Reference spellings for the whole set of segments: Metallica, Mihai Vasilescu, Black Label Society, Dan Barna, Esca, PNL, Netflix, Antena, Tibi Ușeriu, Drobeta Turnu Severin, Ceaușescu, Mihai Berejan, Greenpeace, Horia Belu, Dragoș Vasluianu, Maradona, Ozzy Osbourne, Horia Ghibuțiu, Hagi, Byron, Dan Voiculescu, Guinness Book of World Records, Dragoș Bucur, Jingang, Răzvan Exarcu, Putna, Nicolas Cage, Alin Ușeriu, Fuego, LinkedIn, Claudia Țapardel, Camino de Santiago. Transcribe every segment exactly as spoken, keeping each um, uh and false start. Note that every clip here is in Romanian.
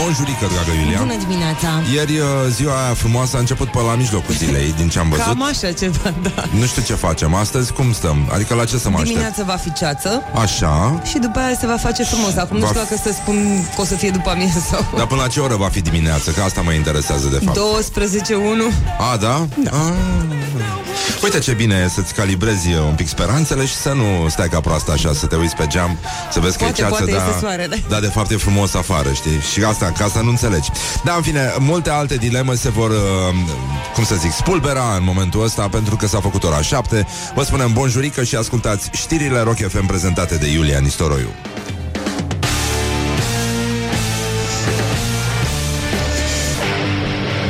Bonjurică, dragă Iulia. Bună dimineața. Ieri ziua aia frumoasă a început pe la mijlocul zilei, din ce am văzut. Cam așa ceva, da. Nu știu ce facem astăzi, cum stăm? Adică la ce să mă aștept? Dimineața va fi ceață. Așa. Și după aia se va face frumos. Acum va... nu știu dacă să spun că o să fie după amiază sau... Dar până la ce oră va fi dimineața? Că asta mă interesează de fapt. douăsprezece unu. A, da? Da. A. Uite ce bine e să-ți calibrezi un pic speranțele și să nu stai ca proasta așa, să te uiți pe geam, să vezi poate, că e ceață, dar, soare, da. Dar de fapt e frumos afară, știi? Și asta, ca asta nu înțelegi. Dar în fine, multe alte dileme se vor, cum să zic, spulbera în momentul ăsta, pentru că s-a făcut ora șapte. Vă spunem bonjurică și ascultați știrile Rock F M prezentate de Iulia Nistoroiu.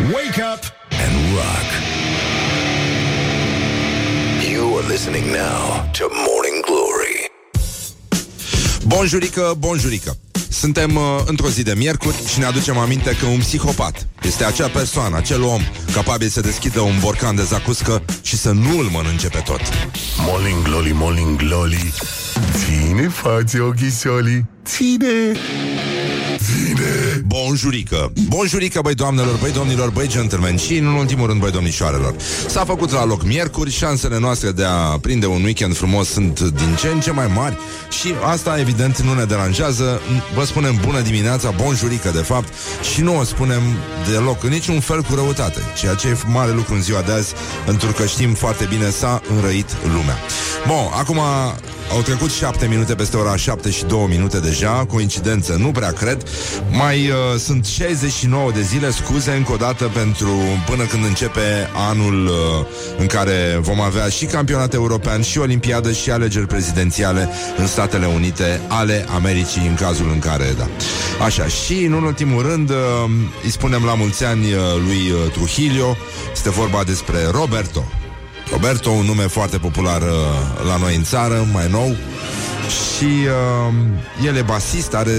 Wake up and rock! Listening now to Morning Glory. Bonjurică, bonjurică. Suntem uh, într-o zi de miercuri și ne aducem aminte că un psihopat este acea persoană, acel om capabil să deschidă un borcan de zacuscă și să nu îl mănânce pe tot. Morning Glory, Morning Glory. Ține față ochișoli. Ține. Bine. Bonjurică. Bonjurică, băi doamnelor, băi domnilor, băi gentlemen și, în ultimul rând, băi domnișoarelor. S-a făcut la loc miercuri, șansele noastre de a prinde un weekend frumos sunt din ce în ce mai mari și asta, evident, nu ne deranjează. Vă spunem bună dimineața, bonjurică, de fapt, și nu o spunem deloc, în niciun fel cu răutate, ceea ce e mare lucru în ziua de azi, pentru că știm foarte bine s-a înrăit lumea. Bun, acum... Au trecut șapte minute peste ora șapte și două minute deja. Coincidență, nu prea cred. Mai uh, sunt șaizeci și nouă de zile. Scuze încă o dată pentru până când începe anul uh, în care vom avea și campionat european, și olimpiadă, și alegeri prezidențiale în Statele Unite ale Americii, în cazul în care, da. Așa, și în ultimul rând uh, îi spunem la mulți ani uh, lui uh, Trujillo. Este vorba despre Roberto Roberto, un nume foarte popular uh, la noi în țară, mai nou. Și uh, el e basist, are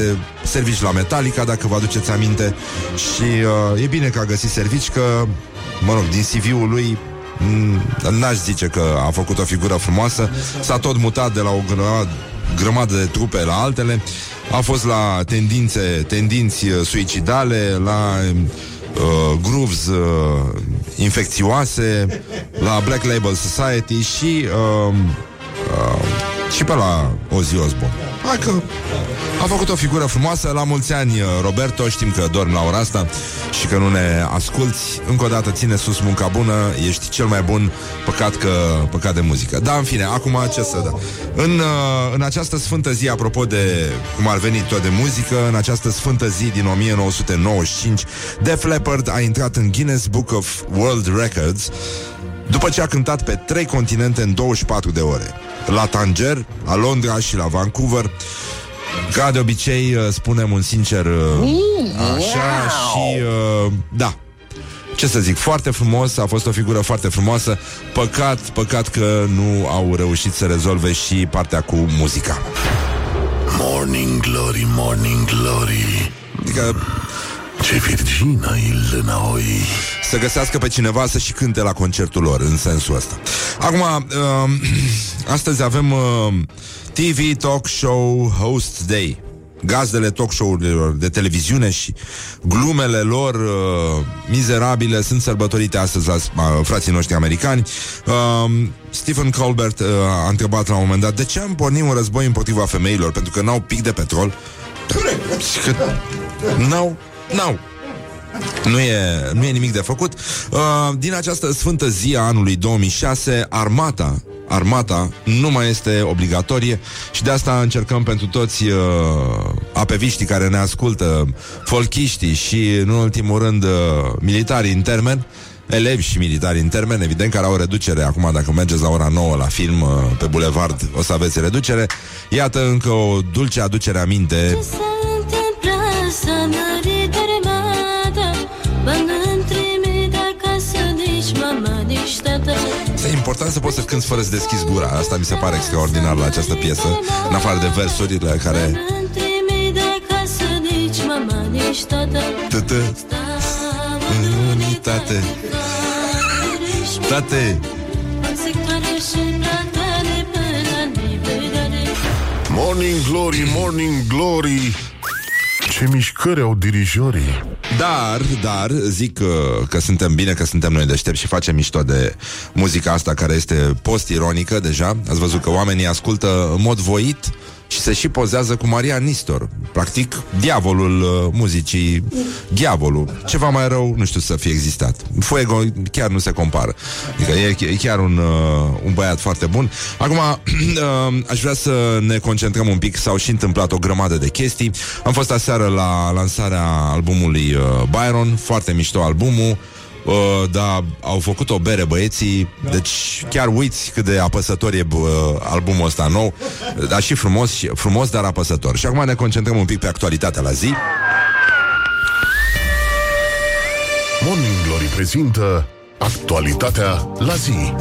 servici la Metallica, dacă vă aduceți aminte. Și uh, e bine că a găsit servici, că, mă rog, din C V-ul lui m- n-aș zice că a făcut o figură frumoasă. S-a tot mutat de la o grămadă de trupe la altele. A fost la tendințe, tendinți suicidale, la... Uh, grooves uh, infecțioase, la Black Label Society și uh, uh, și pe la Ozzy Osbourne. Hai că a făcut o figură frumoasă. La mulți ani, Roberto, știm că dormi la ora asta și că nu ne asculti. Încă o dată, ține sus munca bună, ești cel mai bun, păcat că păcat de muzică. Da, în fine, acum ce să da. În, în această sfântă zi, apropo de cum ar veni tot de muzică, în această sfântă zi din nouăsprezece nouăzeci și cinci, Def Leppard a intrat în Guinness Book of World Records după ce a cântat pe trei continente în douăzeci și patru de ore. La Tanger, la Londra și la Vancouver. Ca de obicei, spunem un sincer așa și da, ce să zic, foarte frumos, a fost o figură foarte frumoasă. Păcat, păcat că nu au reușit să rezolve și partea cu muzica. Morning Glory, Morning Glory. Adică ce virgină e noi. Să găsească pe cineva să și cânte la concertul lor, în sensul ăsta. Acum, uh, astăzi avem uh, T V Talk Show Host Day. Gazdele talk show-urilor de televiziune și glumele lor uh, mizerabile sunt sărbătorite astăzi la uh, frații noștri americani. Uh, Stephen Colbert uh, a întrebat la un moment dat de ce am pornit un război împotriva femeilor, pentru că n-au pic de petrol. Și că n-au Nu, nu e, nu e nimic de făcut. uh, Din această sfântă zi a anului două mii șase, armata Armata nu mai este obligatorie. Și de asta încercăm pentru toți uh, apeviștii care ne ascultă, folchiștii și, în ultimul rând, uh, militarii în termen, elevi și militari în termen, evident, care au reducere. Acum, dacă mergeți la ora nouă la film pe bulevard, o să aveți reducere. Iată încă o dulce aducere aminte. E important să poți să cânti fără să deschizi gura. Asta mi se pare extraordinar la această piesă, în afară de versurile care... Tătă, în unitate, tate. Morning Glory, Morning Glory, Ce mișcări au dirijorii. Dar, dar, zic că, că suntem bine, că suntem noi deștepți și facem mișto de muzica asta care este post-ironică deja. Ați văzut că oamenii ascultă în mod voit și se și pozează cu Maria Nistor. Practic, diavolul uh, muzicii, diavolul. Ceva mai rău, nu știu să fie existat. Fuego chiar nu se compară. Adică e, e chiar un, uh, un băiat foarte bun. Acum, uh, aș vrea să ne concentrăm un pic. S-au și întâmplat o grămadă de chestii. Am fost aseară la lansarea albumului uh, Byron. Foarte mișto albumul. Uh, dar au făcut o bere băieții. Deci chiar uiți cât de apăsător e uh, albumul ăsta nou. Dar și frumos, și frumos, dar apăsător. Și acum ne concentrăm un pic pe actualitatea la zi. Morning Glory prezintă actualitatea la zi.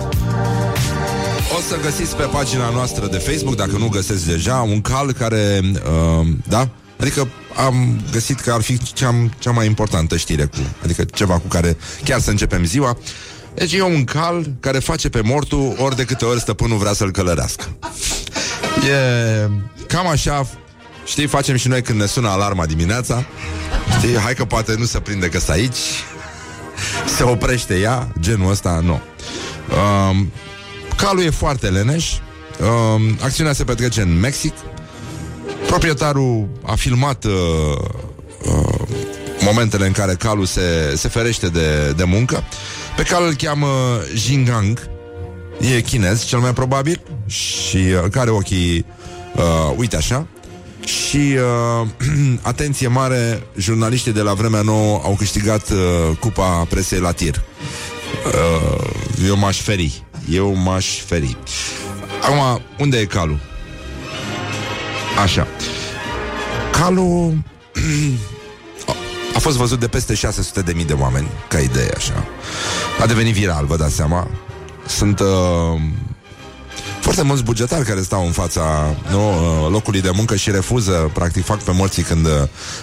O să găsiți pe pagina noastră de Facebook, dacă nu găsești deja, un cal care... Uh, da? Adică am găsit că ar fi cea, cea mai importantă știre cu, adică ceva cu care chiar să începem ziua. Deci e un cal care face pe mortul ori de câte ori stăpânul vrea să-l călărească. E cam așa. Știi, facem și noi când ne sună alarma dimineața, știi, hai că poate nu se prinde că s-a aici, se oprește ea, genul ăsta, nu. um, Calul e foarte leneș. um, Acțiunea se petrece în Mexic. Proprietarul a filmat uh, uh, momentele în care calul se, se ferește de, de muncă. Pe cal îl cheamă Jingang. E chinez, cel mai probabil. Și uh, care ochii uh, uite așa. Și uh, atenție mare, jurnaliștii de la Vremea Nouă au câștigat uh, cupa presei la tir. uh, Eu m-aș feri Eu m-aș feri Acum, unde e calul? Așa. Calul a fost văzut de peste șase sute de mii de oameni, ca idee, așa. A devenit viral, vă dați seama. Sunt uh, foarte mulți bugetari care stau în fața nu, locului de muncă și refuză, practic fac pe morții când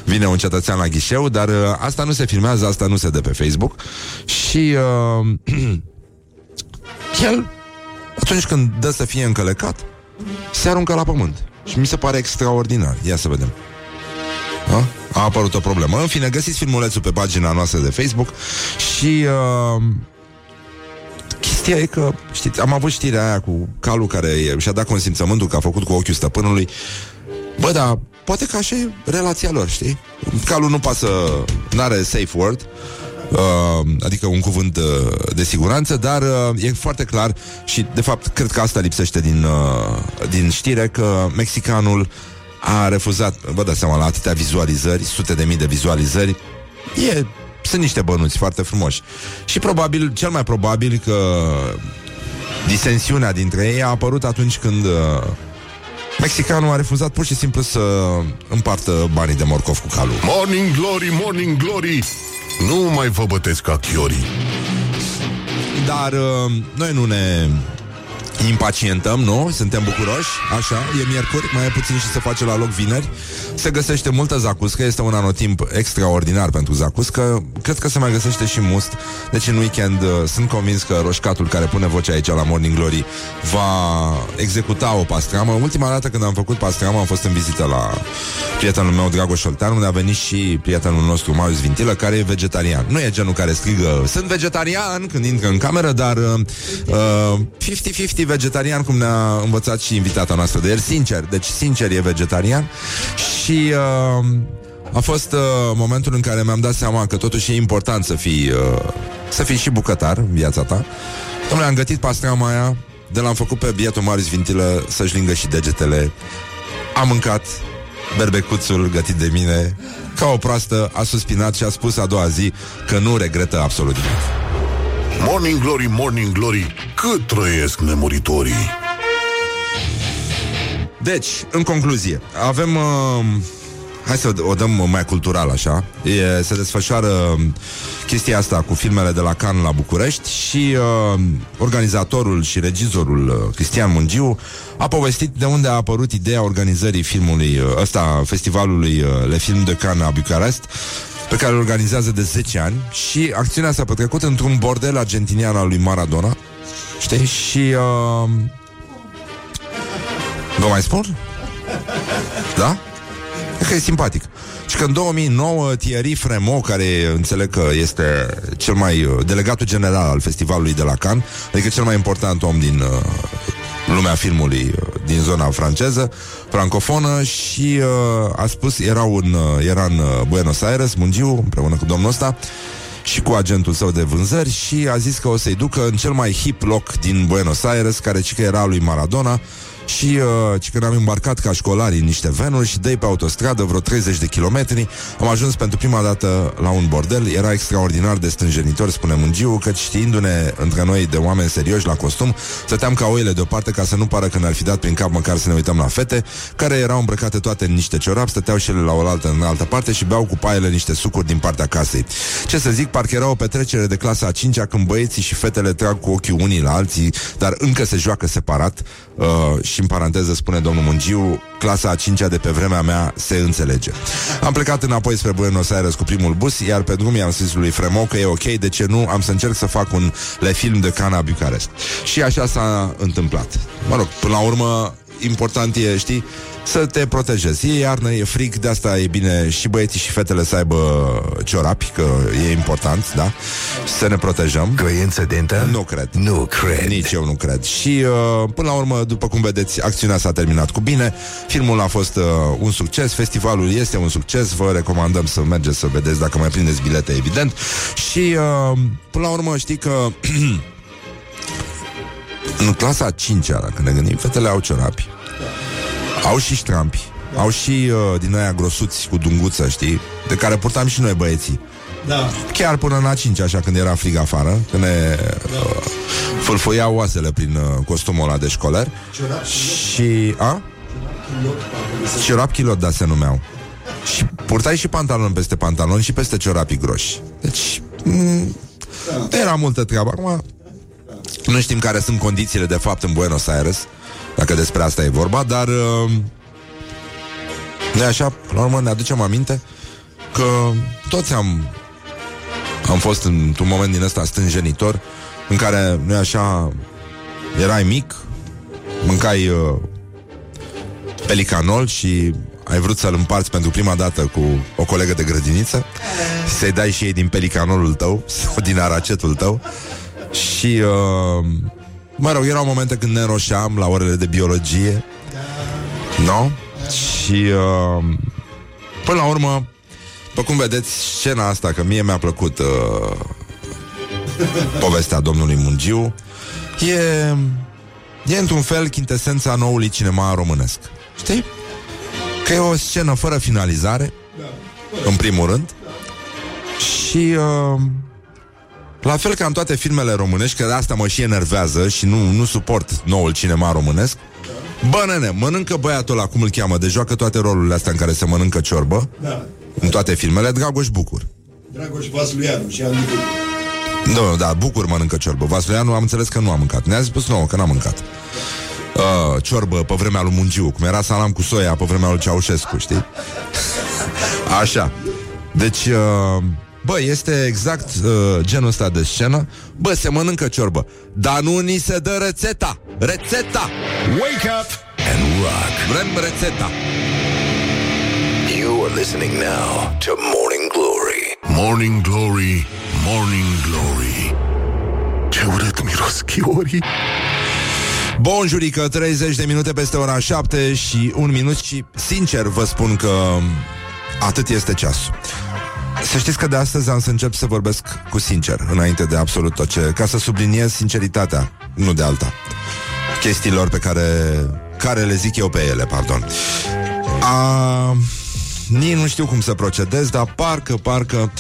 vine un cetățean la ghișeu. Dar uh, asta nu se filmează, asta nu se dă pe Facebook. Și uh, el, atunci când dă să fie încălecat, se aruncă la pământ. Și mi se pare extraordinar. Ia să vedem. A, a apărut o problemă. În fine, găsiți filmulețul pe pagina noastră de Facebook. Și uh, chestia e că, știți, am avut știrea aia cu calul care și-a dat consimțământul că a făcut cu ochiul stăpânului. Bă, dar poate că așa e relația lor, știi? Calul nu pasă, n-are safe word, Uh, adică un cuvânt uh, de siguranță. Dar uh, e foarte clar. Și de fapt cred că asta lipsește din, uh, din știre, că mexicanul a refuzat. Vă dați seama, la atâtea vizualizări, sute de mii de vizualizări, e, sunt niște bănuți foarte frumoși. Și probabil, cel mai probabil că disensiunea dintre ei a apărut atunci când uh, mexicanul a refuzat pur și simplu să împartă banii de morcov cu calul. Morning Glory, Morning Glory, nu mai vă bătesc ca chiorii. Dar uh, noi nu ne impacientăm, nu? Suntem bucuroși, așa, e miercuri, mai e puțin și se face la loc vineri. Se găsește multă zacuscă, este un anotimp extraordinar pentru zacuscă. Cred că se mai găsește și must. Deci în weekend uh, sunt convins că roșcatul care pune vocea aici la Morning Glory va executa o pastramă. Ultima dată când am făcut pastramă am fost în vizită la prietenul meu Dragoș Vasluianu, unde a venit și prietenul nostru Marius Vintilă, care e vegetarian. Nu e genul care strigă sunt vegetarian când intră în cameră, dar cincizeci cincizeci vegetarian, cum ne-a învățat și invitata noastră de el, sincer, deci sincer e vegetarian. Și uh, a fost uh, momentul în care mi-am dat seama că totuși e important să fii uh, să fii și bucătar în viața ta. Dom'le, am gătit pastrama aia, de l-am făcut pe bietul Marius Vintilă să-și lingă și degetele. Am mâncat berbecuțul gătit de mine ca o proastă, a suspinat și a spus a doua zi că nu regretă absolut nimic. Morning Glory, Morning Glory, cât trăiesc nemuritorii. Deci, în concluzie, avem... Uh, hai să o dăm mai cultural, așa. E, se desfășoară chestia asta cu filmele de la Cannes la București și uh, organizatorul și regizorul Cristian Mungiu a povestit de unde a apărut ideea organizării filmului ăsta, festivalului Les Films de Cannes à Bucarest, pe care îl organizează de zece ani. Și acțiunea s-a petrecut într-un bordel argentinian al lui Maradona. Știi? Și... Uh... Vă mai spun? Da? E că e simpatic. Și că în două mii nouă Thierry Fremaux, care înțeleg că este cel mai delegatul general al festivalului de la Cannes, adică cel mai important om din uh, lumea filmului din zona franceză, francofonă, și uh, a spus, era, un, uh, era în Buenos Aires, Mungiu, împreună cu domnul ăsta și cu agentul său de vânzări, și a zis că o să-i ducă în cel mai hip loc din Buenos Aires, care cică era lui Maradona, și uh, când am îmbarcat ca școlari în niște venuri și dă-i pe autostradă vreo treizeci de kilometri, am ajuns pentru prima dată la un bordel. Era extraordinar de stânjenitor, spune Mungiu, că știindu-ne între noi de oameni serioși la costum, stăteam ca oile deoparte ca să nu pară că ne-ar fi dat prin cap măcar să ne uităm la fete, care erau îmbrăcate toate în niște ciorapi, stăteau și ele la oaltă în altă parte și beau cu paiele niște sucuri din partea casei. Ce să zic, parcă era o petrecere de clasa a cincea, când băieții și fetele trag cu ochii unii la alții, dar încă se joacă separat. Uh, și în paranteză spune domnul Mungiu, clasa a cincea de pe vremea mea se înțelege. Am plecat înapoi spre Buenos Aires cu primul bus, iar pe drum i-am zis lui Fremaux că e ok, de ce nu, am să încerc să fac un Les Films de Cannes à Bucarest. Și așa s-a întâmplat. Mă rog, până la urmă, important e, știi, să te protejezi. E iarnă, e frig, de asta e bine și băieții și fetele să aibă ciorapi, că e important, da? Să ne protejăm. Coincidentă? Nu cred. Nu cred. Nici eu nu cred. Și uh, până la urmă, după cum vedeți, acțiunea s-a terminat cu bine. Filmul a fost uh, un succes, festivalul este un succes. Vă recomandăm să mergeți să vedeți, dacă mai prindeți bilete, evident. Și uh, până la urmă, știi că în clasa a cincea, dacă ne gândim, fetele au ciorapi, au și ștrampi, da. Au și uh, din aia grosuți cu dunguță, știi, de care purtam și noi băieții, da. Chiar până în a cincea, așa, când era frig afară, când ne uh, fâlfâiau oasele prin uh, costumul ăla de școler. Ciorap și... a? Ciorap chilot, da, se numeau. Și purtai și pantaloni peste pantaloni și peste ciorapii groși. Deci... M- da. Era multă treabă. Acum... nu știm care sunt condițiile de fapt în Buenos Aires, dacă despre asta e vorba, dar uh, noi așa, la urmă, ne aducem aminte că toți am am fost într-un moment din ăsta stânjenitor, în care noi așa erai mic, mâncai uh, pelicanol și ai vrut să-l împarți pentru prima dată cu o colegă de grădiniță, să-i dai și ei din pelicanolul tău sau din aracetul tău. Și, uh, mă rog, erau momente când ne înroșeam la orele de biologie, no? Și, uh, până la urmă, după cum vedeți, scena asta, că mie mi-a plăcut uh, povestea domnului Mungiu, e, e într-un fel chintesența noului cinema românesc. Știi? Că e o scenă fără finalizare, în primul rând. Și... Uh, la fel ca în toate filmele românești, că de asta mă și enervează și nu, nu suport noul cinema românesc, bă, nene, mănâncă băiatul ăla, cum îl cheamă, de joacă toate rolurile astea în care se mănâncă ciorbă, da. În toate filmele, Dragoș Bucur. Dragoș Vasluianu și Alin Ușeriu. Nu, da, Bucur mănâncă ciorbă. Vasluianu am înțeles că nu a mâncat. Ne-a spus nouă că n-a mâncat. Uh, ciorbă pe vremea lui Mungiu, cum era salam cu soia pe vremea lui Ceaușescu, știi? Așa. Deci... Uh... bă, este exact uh, genul ăsta de scenă. Bă, se mănâncă ciorbă, dar nu ni se dă rețeta. Rețeta! Wake up and rock. Vrem rețeta. You are listening now to Morning Glory. Morning Glory, Morning Glory. Ce urât miros chiorii. Bonjurică, treizeci de minute peste ora șapte și un minut. Și sincer vă spun că atât este ceasul. Să știți că de astăzi am să încep să vorbesc cu sincer, înainte de absolut tot ce... ca să subliniez sinceritatea, nu de alta, chestiilor pe care... care le zic eu pe ele, pardon. A... Nici nu știu cum să procedez, dar parcă, parcă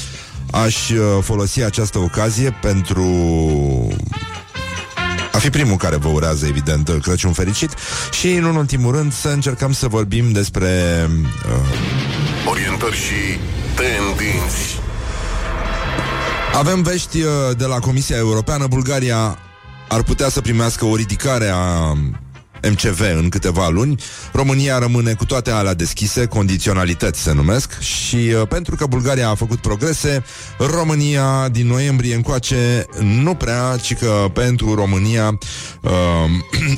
aș folosi această ocazie pentru... a fi primul care vă urează, evident, Crăciun fericit și, în ultimul rând, să încercăm să vorbim despre... Uh... orientări și... tendinți. Avem vești de la Comisia Europeană. Bulgaria ar putea să primească o ridicare a M C V în câteva luni, România rămâne cu toate alea deschise, condiționalități se numesc, și pentru că Bulgaria a făcut progrese, România din noiembrie încoace nu prea, ci că pentru România uh,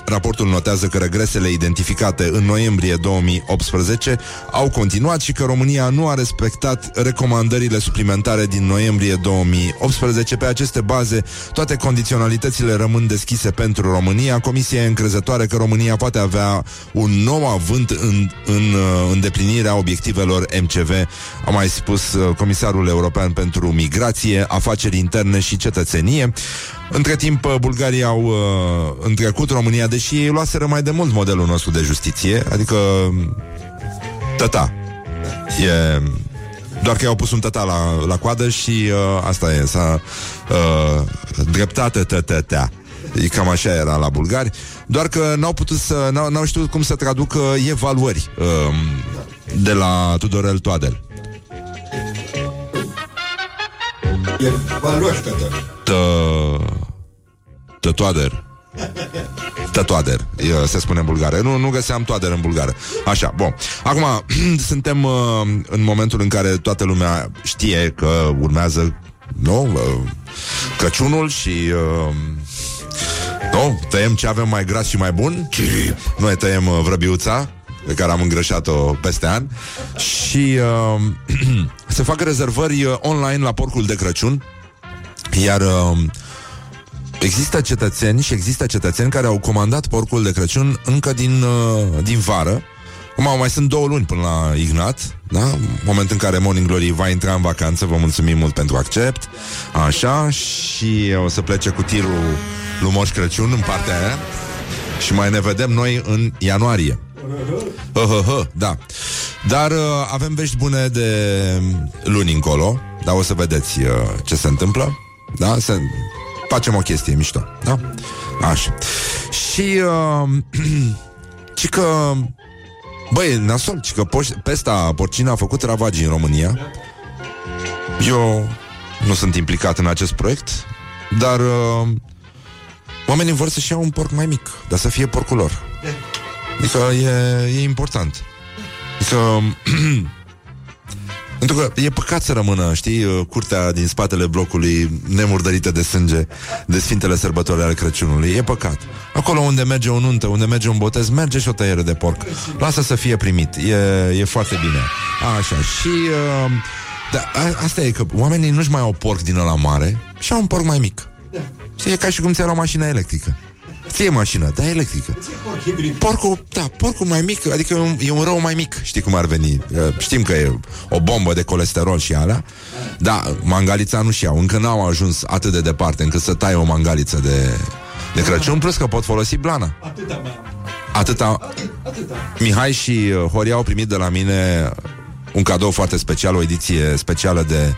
raportul notează că regresele identificate în noiembrie două mii optsprezece au continuat și că România nu a respectat recomandările suplimentare din noiembrie două mii optsprezece. Pe aceste baze, toate condiționalitățile rămân deschise pentru România. Comisia e încrezătoare că România poate avea un nou avânt în, în îndeplinirea obiectivelor M C V, a mai spus comisarul european pentru migrație, afaceri interne și cetățenie. Între timp, bulgarii au uh, întrecut România, deși ei luaseră mai de mult modelul nostru de justiție, adică tăta. E... Doar că i-au pus un tăta la, la coadă și uh, asta e, s-a uh, dreptate tătătea. Cam așa era la bulgari. Doar că n-au putut să, n-au, n-au știut cum să traducă evaluări uh, de la Tudorel Toadel. Evaluări, tătă. Tă... Toader. Tătoader, se spune în bulgară. Nu, nu găseam toader în bulgară. Așa, bun. Acum, suntem uh, în momentul în care toată lumea știe că urmează, nu? Uh, Crăciunul și... Uh, nu? Tăiem ce avem mai gras și mai bun. Noi tăiem uh, vrăbiuța, pe care am îngrășat-o peste an. Și uh, se fac rezervări uh, online la porcul de Crăciun. Iar... Uh, Există cetățeni și există cetățeni care au comandat porcul de Crăciun încă din, din vară. Acum mai sunt două luni până la Ignat, da? Moment în care Morning Glory va intra în vacanță. Vă mulțumim mult pentru accept. Așa, și o să plece cu tirul lui Moș Crăciun în partea aia. Și mai ne vedem noi în ianuarie. Hă-hă-hă, da. Dar uh, avem vești bune de luni încolo. Dar o să vedeți uh, ce se întâmplă. Da, se... Facem o chestie mișto, da? Așa. Și uh, ci că băi, nasol, ci că po- pesta porcină a făcut ravagii în România. Eu nu sunt implicat în acest proiect, dar uh, oamenii vor să-și iau un porc mai mic, dar să fie porcul lor. Adică e, e important. Adică uh, pentru că e păcat să rămână, știi, curtea din spatele blocului nemurdărită de sânge de sfintele sărbători ale Crăciunului. E păcat. Acolo unde merge o nuntă, unde merge un botez, merge și o tăiere de porc. Lasă să fie primit. E, e foarte bine. Așa. Și uh, da, a, asta e că oamenii nu-și mai au porc din ăla mare și au un porc mai mic. Și e ca și cum ți-ai luat mașina electrică. Ție mașină, dar electrică. Porcul, da, porcul mai mic, adică e un, e un rău mai mic, știi cum ar veni. Știm că e o bombă de colesterol și alea, dar mangalița nu și-au, încă n-au ajuns atât de departe încât să tai o mangaliță de, de Crăciun, plus că pot folosi blana. Atâta, Atâta. Atâta. Mihai și Horia au primit de la mine un cadou foarte special, o ediție specială de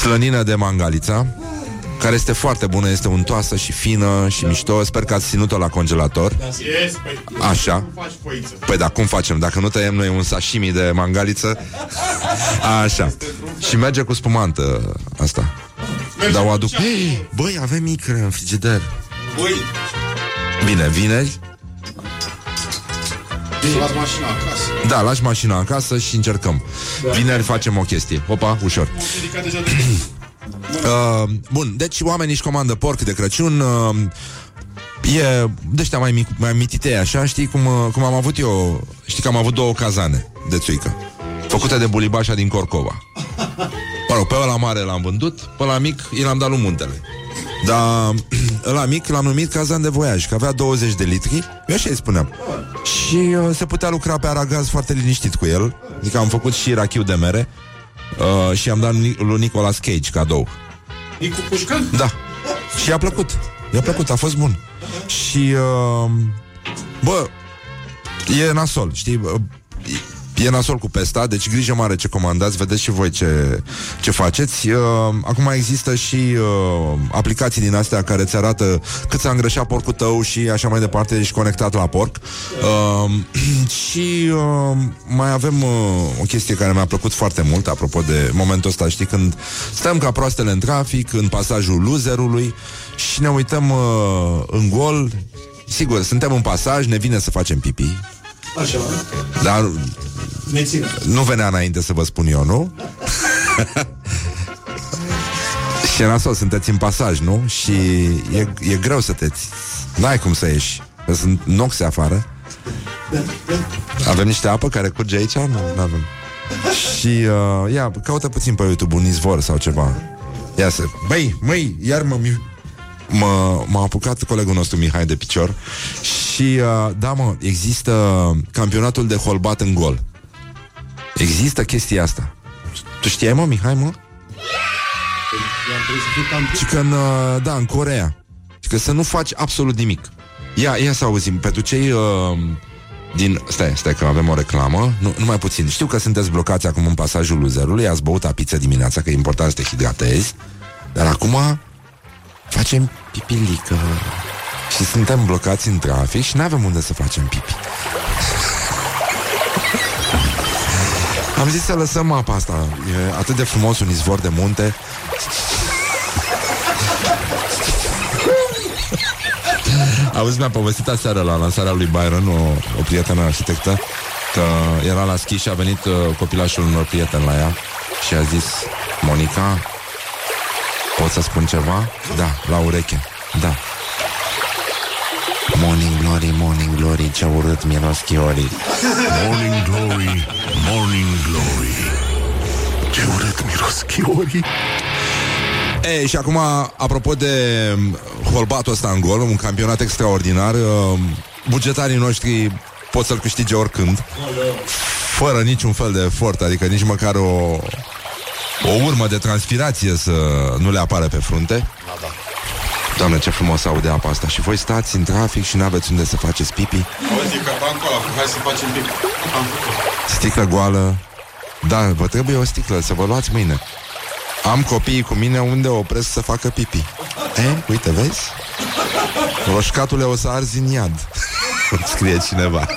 slănină de mangalița, care este foarte bună, este untoasă și fină și mișto. Sper că ați ținut-o la congelator. Așa. Păi da, cum facem? Dacă nu tăiem noi un sashimi de mangaliță. Așa. Și merge cu spumantă asta. Dar o aduc. Hey, băi, avem micră în frigider. Bine, vineri. Lași mașina acasă. Da, lași mașina acasă și încercăm. Vineri facem o chestie. Opa, ușor. Uh, bun, deci oamenii își comandă porc de Crăciun. uh, E de ăștia mai, mic, mai mititei așa. Știi cum, cum am avut eu? Știi că am avut două cazane de țuică făcute de bulibașa din Corcova. Mă rog, pe ăla mare l-am vândut, pe ăla mic i l-am dat lui Muntele. Dar ăla mic l-am numit cazan de voiaj, că avea douăzeci de litri. Eu așa îi spuneam. Și uh, se putea lucra pe aragaz foarte liniștit cu el. Adică am făcut și rachiu de mere. Uh, și am dat lui Nicolas Cage cadou. Nicu Pușcan? Da. Și i-a plăcut. I-a plăcut, a fost bun. Și uh, bă, e nasol, știi? E nasol cu pesta, deci grijă mare ce comandați. Vedeți și voi ce, ce faceți. uh, Acum există și uh, aplicații din astea care îți arată cât s-a îngrășat porcul tău și așa mai departe. Ești conectat la porc. uh, Și uh, mai avem uh, o chestie care mi-a plăcut foarte mult. Apropo de momentul ăsta, știi, când stăm ca proastele în trafic, în pasajul loserului, și ne uităm uh, în gol Sigur, suntem în pasaj, ne vine să facem pipi. Așa. Dar nu venea înainte să vă spun eu, nu? Și în asta sunteți în pasaj, nu? Și e, e greu să te... N-ai cum să ieși. Sunt noxe afară. Avem niște apă care curge aici? Nu, nu avem. Și uh, ia, caută puțin pe YouTube un izvor sau ceva. Ia să... Băi, măi, iar mă... Mă, m-a apucat colegul nostru Mihai de picior. Și, uh, da mă, există campionatul de holbat în gol. Există chestia asta. Tu știai, mă, Mihai, mă? Și că în, uh, da, în Coreea. Și că să nu faci absolut nimic. Ia, ia să auzim, pentru cei uh, din... Stai, stai că avem o reclamă. Nu, numai puțin, știu că sunteți blocați acum în pasajul loserului. Ați băut apiță dimineața, că e important să te hidratezi. Dar acum... facem pipilică. Și suntem blocați în trafic și n-avem unde să facem pipi. Am zis să lăsăm apa asta. E atât de frumos un izvor de munte. Auzi, mi-a povestit aseară la lansarea lui Byron o, o prietenă arhitectă, că era la schi și a venit copilașul unor prieteni la ea și a zis: Monica, pot să spun ceva? Da, la ureche. Da. Morning glory, morning glory, ce urât miros chiorii. Morning glory, morning glory, ce urât miros chiorii. Ei, și acum, apropo de holbatul ăsta în gol, un campionat extraordinar, bugetarii noștri pot să-l câștige oricând, fără niciun fel de efort, adică nici măcar o... o urmă de transpirație să nu le apare pe frunte. Doamne, ce frumos aude apa asta. Și voi stați în trafic și n-aveți unde să faceți pipi. Auzi, că am cola, hai să facem pipi. Sticlă goală. Da, vă trebuie o sticlă, să vă luați mâine. Am copiii cu mine, unde opresc să facă pipi. E, uite, vezi? Roșcatule, o să arzi în iad. Scrie cineva.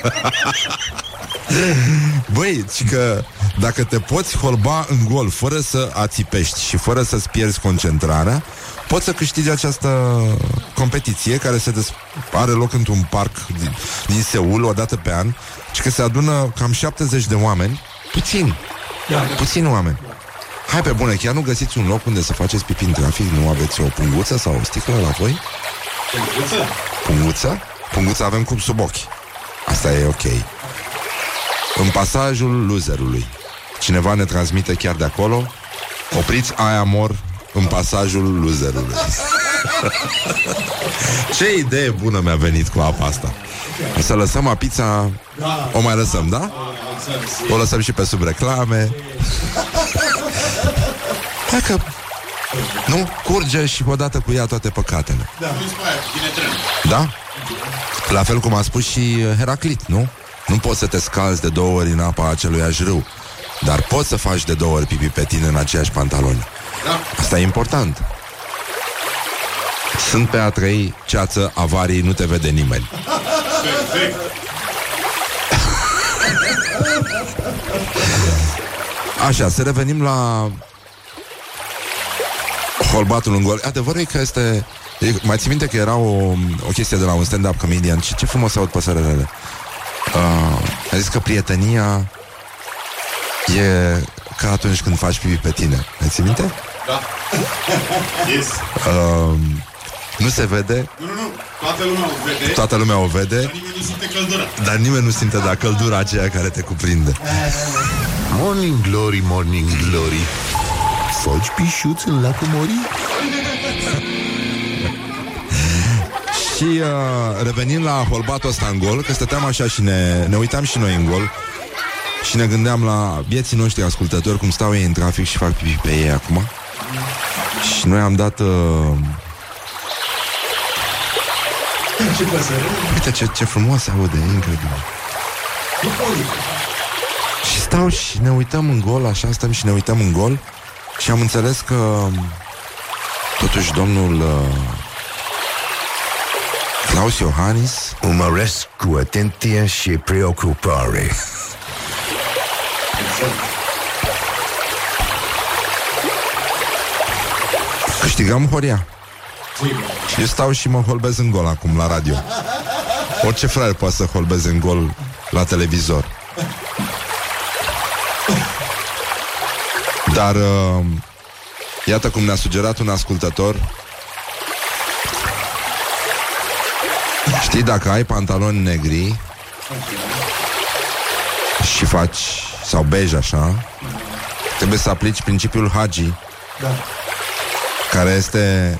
Băi, ci că dacă te poți holba în gol fără să ațipești și fără să-ți pierzi concentrarea, poți să câștigi această competiție care se des- are loc într-un parc din, din Seul o dată pe an. Și că se adună cam șaptezeci de oameni. Puțin, puțini oameni. Hai pe bune, chiar nu găsiți un loc unde să faceți pipi în trafic? Nu aveți o punguță sau o sticlă la voi? Punguță? Punguță? Punguță avem cum sub ochi. Asta e ok. În pasajul loserului. Cineva ne transmite chiar de acolo: opriți aia mor în pasajul loserului. Ce idee bună mi-a venit cu apa asta. O să lăsăm apița. O mai lăsăm, da? O lăsăm și pe sub reclame. Dacă nu, curge și odată cu ea toate păcatele. Da? La fel cum a spus și Heraclit, nu? Nu poți să te scalzi de două ori în apa aceluiași râu, dar poți să faci de două ori pipi pe tine în aceiași pantaloni. Asta e important. Sunt pe a trei, ceață, avarii, nu te vede nimeni. Perfect. Așa, să revenim la holbatul în gol. Adevărul e că este... Mai ții minte că era o, o chestie de la un stand-up comedian. Ce, ce frumos aud păsărelele. Uh, a zis că prietenia e ca atunci când faci pipi pe tine. Ai ții minte? Da. Yes. Uh, nu se vede. Nu, nu, nu. Toată lumea o vede. Toată lumea o vede. Dar nimeni nu simte căldura. Dar nimeni nu simte da căldura aceea care te cuprinde. Morning glory, morning glory, faci pișuți în lacul Morii? Și uh, revenim la holbatul ăsta în gol, că stăteam așa și ne, ne uitam și noi în gol și ne gândeam la vieții noștri ascultători, cum stau ei în trafic și fac pipi pe ei acum. Și noi am dat... Uh... Uite ce, ce frumos se aude, incredibil. Și stau și ne uităm în gol, așa stăm și ne uităm în gol și am înțeles că totuși domnul... Uh... Claus Iohannis umăresc cu atenție și preocupare. Câștigăm Horia. Eu stau și mă holbez în gol acum la radio. Orice fraier poate să holbeze în gol la televizor. Dar uh, iată cum ne-a sugerat un ascultător. Știi, dacă ai pantaloni negri și faci, sau bej așa, trebuie să aplici principiul Hagi, da, care este: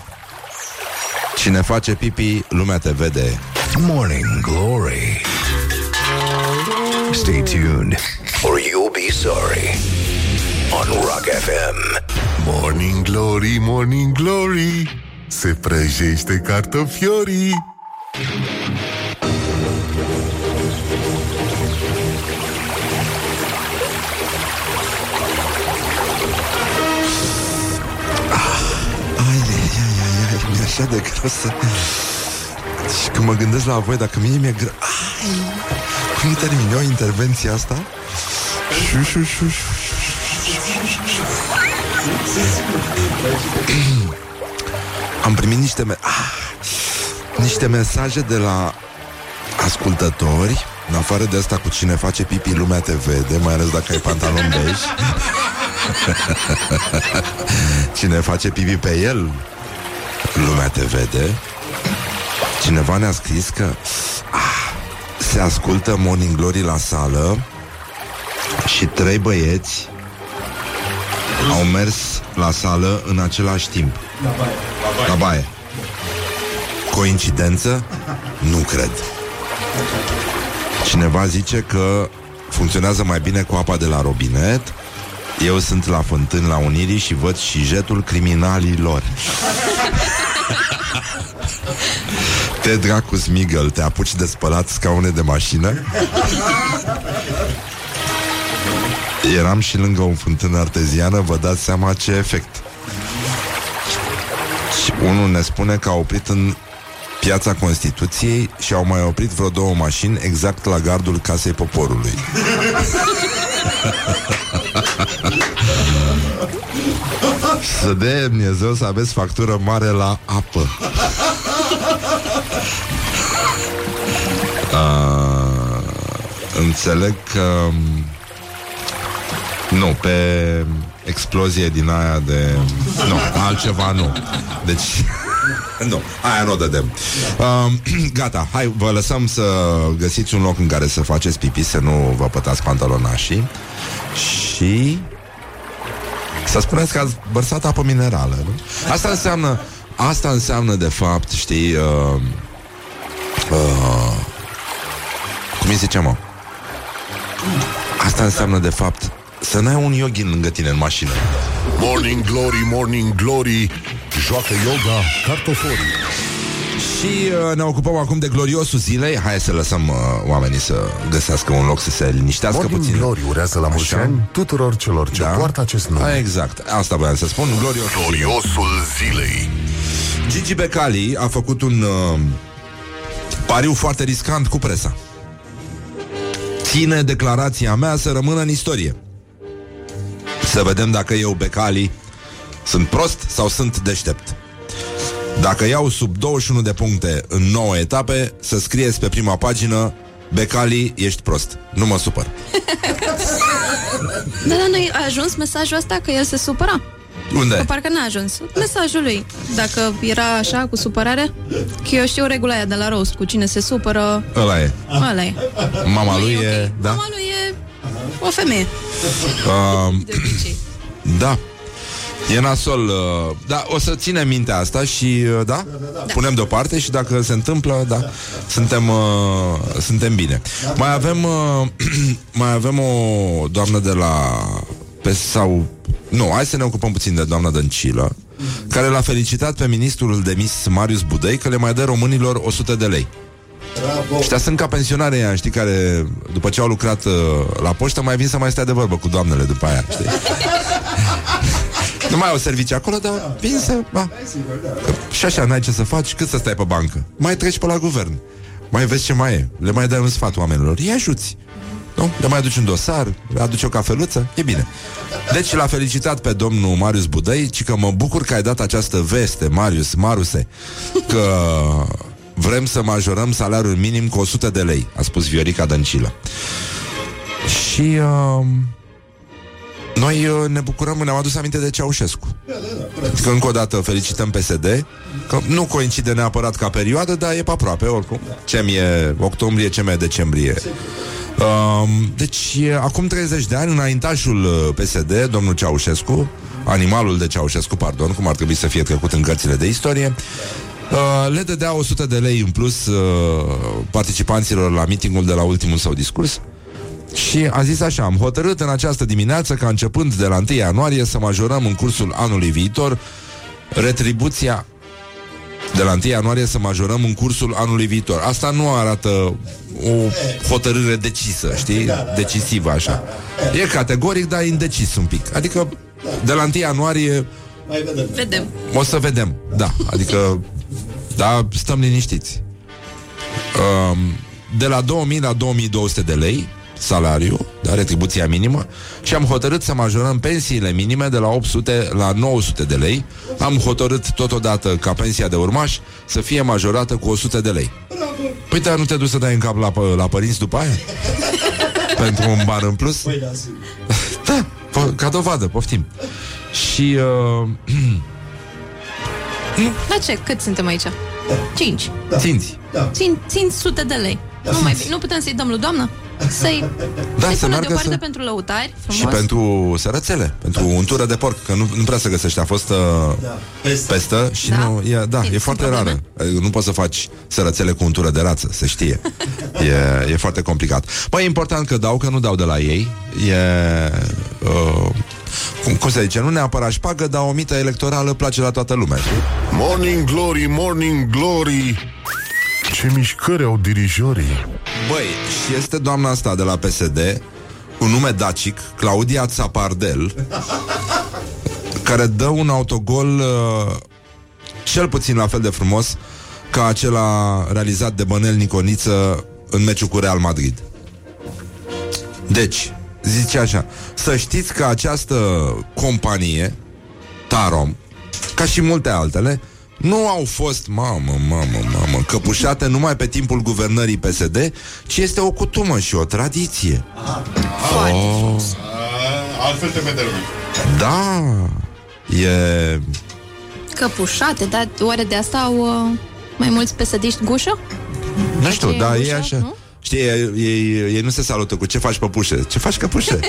cine face pipi, lumea te vede. Morning Glory. Stay tuned or you'll be sorry on Rock F M. Morning Glory, Morning Glory, se prăjește cartofiorii. Așa de greu să... Și când mă gândesc la voi, dacă mie mi-e greu... Ai, cum termin eu intervenția asta? Am primit niște, me- ah, niște mesaje de la ascultători. În afară de asta cu cine face pipi, lumea te vede, mai ales dacă ai pantalon bej. Cine face pipi pe el, lumea te vede. Cineva ne-a scris că ah, se ascultă Morning Glory la sală și trei băieți au mers la sală în același timp. La baie. La baie. La baie. Coincidență? Nu cred. Cineva zice că funcționează mai bine cu apa de la robinet. Eu sunt la fântâni la Unirii și văd și jetul criminalilor. Te dracu smigăl, te apuci de spălat scaune de mașină? Eram și lângă o fântână arteziană, vă dați seama ce efect. Și unul ne spune că a oprit în Piața Constituției și au mai oprit vreo două mașini exact la gardul Casei Poporului. Să dea Dumnezeu să aveți factură mare la apă. uh, Înțeleg că nu, pe explozie din aia de... Nu, altceva nu. Deci... Nu, aia nu o dădem. uh, Gata, hai, vă lăsăm să găsiți un loc în care să faceți pipi, să nu vă pătați pantalonașii. Și să spuneți că ați vărsat apă minerală, nu? Asta înseamnă, asta înseamnă de fapt, știi, uh, uh, cum îi zice, mă? Asta înseamnă de fapt să n-ai un yoghin lângă tine în mașină. Morning Glory, Morning Glory, joacă yoga cartoforii. Și uh, ne ocupăm acum de gloriosul zilei. Hai să lăsăm uh, oamenii să găsească un loc să se liniștească Morning puțin. Morning Glory urează la mulți ani tuturor celor ce da? poartă acest nume. Exact, asta voiam să spun, gloriosul, gloriosul zilei. Gigi Becali a făcut un uh, pariu foarte riscant cu presa. Ține declarația mea să rămână în istorie. Să vedem dacă eu, Becali, sunt prost sau sunt deștept. Dacă iau sub douăzeci și unu de puncte în nouă etape, să scrieți pe prima pagină: Becali, ești prost. Nu mă supăr. Dar la noi a ajuns mesajul ăsta că el se supăra. Unde? Că parcă n-a ajuns mesajul lui. Dacă era așa, cu supărare. Că eu știu regula aia de la roast: cu cine se supără, ăla e, ăla e. Mama lui e, okay. e da? Mama lui e o femeie. uh, De obicei. Da. E nasol, uh, da, o să ținem mintea asta și, uh, da? Da, da, da, punem deoparte și dacă se întâmplă, da, da, da. Suntem, uh, suntem bine. Da, mai, avem, uh, mai avem o doamnă de la... Pe, sau... Nu, hai să ne ocupăm puțin de doamna Dăncilă, care l-a felicitat pe ministrul demis Marius Budăi că le mai dă românilor o sută de lei. Bravo. Știa, sunt ca pensionare aia, știi, care după ce au lucrat uh, la poștă mai vin să mai stea de vorbă cu doamnele după aia, știi? Nu mai au servicii acolo, dar da, vin să... Da. Și așa, n-ai ce să faci, cât să stai pe bancă. Mai treci pe la guvern, mai vezi ce mai e, le mai dai un sfat oamenilor, îi ajuți, nu? Le mai aduci un dosar, le aduci o cafeluță, e bine. Deci l-a felicitat pe domnul Marius Budăi, ci că mă bucur că ai dat această veste, Marius, Maruse, că... Vrem să majorăm salariul minim cu o sută de lei, a spus Viorica Dăncilă. Și uh, noi uh, ne bucurăm, ne-am adus aminte de Ceaușescu. Că încă o dată felicităm P S D, că nu coincide neapărat ca perioadă, dar e pe aproape oricum. Ce e octombrie, ce e decembrie. Uh, deci, acum treizeci de ani, înaintașul P S D, domnul Ceaușescu, animalul de Ceaușescu, pardon, cum ar trebui să fie trecut în cărțile de istorie, Uh, le dădea o sută de lei în plus uh, participanților la mitingul de la ultimul său discurs. Și a zis așa: am hotărât în această dimineață ca începând de la întâi ianuarie să majorăm în cursul anului viitor retribuția. De la întâi ianuarie să majorăm în cursul anului viitor. Asta nu arată o hotărâre decisă, știi? Decisivă așa. E categoric, dar indecis un pic. Adică de la întâi ianuarie mai vedem. vedem. O să vedem, da, adică da, stăm liniștiți. De la două mii la două mii două sute de lei salariu, da, retribuția minimă. Și am hotărât să majorăm pensiile minime de la opt sute la nouă sute de lei. Am hotărât totodată ca pensia de urmaș să fie majorată cu o sută de lei. Păi, dar nu te duci să dai în cap la, la părinți după aia? Pentru un bar în plus? Da, ca dovadă, poftim. Și uh, la ce? Cât suntem aici? cinci. Da. Ținți. Da. Țin, țin sute de lei. Da. Nu mai bine. Nu putem să-i dăm lui doamnă? Să-i, da, să-i pună deoparte să... pentru lăutari frumos. Și pentru sărățele. Pentru da. Untură de porc. Că nu, nu prea se găsește. A fost uh, da. pestă. pestă și da. Nu, e, da, e, e foarte rară. Nu poți să faci sărățele cu untură de rață. Se știe. e, e foarte complicat. Păi e important că dau, că nu dau de la ei. E... Uh, Cum, cum se zice, nu neapărat șpagă, dar o mită electorală place la toată lumea. Morning Glory, Morning Glory, ce mișcări au dirijorii. Băi, și este doamna asta de la P S D, cu nume dacic, Claudia Țapardel, care dă un autogol uh, cel puțin la fel de frumos ca acela realizat de Bănel Niconiță în meciul cu Real Madrid. Deci zice așa: să știți că această companie Tarom, ca și multe altele, nu au fost, mamă, mamă, mamă, căpușate numai pe timpul guvernării P S D, ci este o cutumă și o tradiție. Oh. Altfel te vede lumea. Da, e... Căpușate, dar oare de asta au uh, mai mulți P S D-iști gușă? Nu știu, dar e așa, nu? Știi, ei, ei nu se salută cu ce faci, păpușe? Ce faci, căpușe?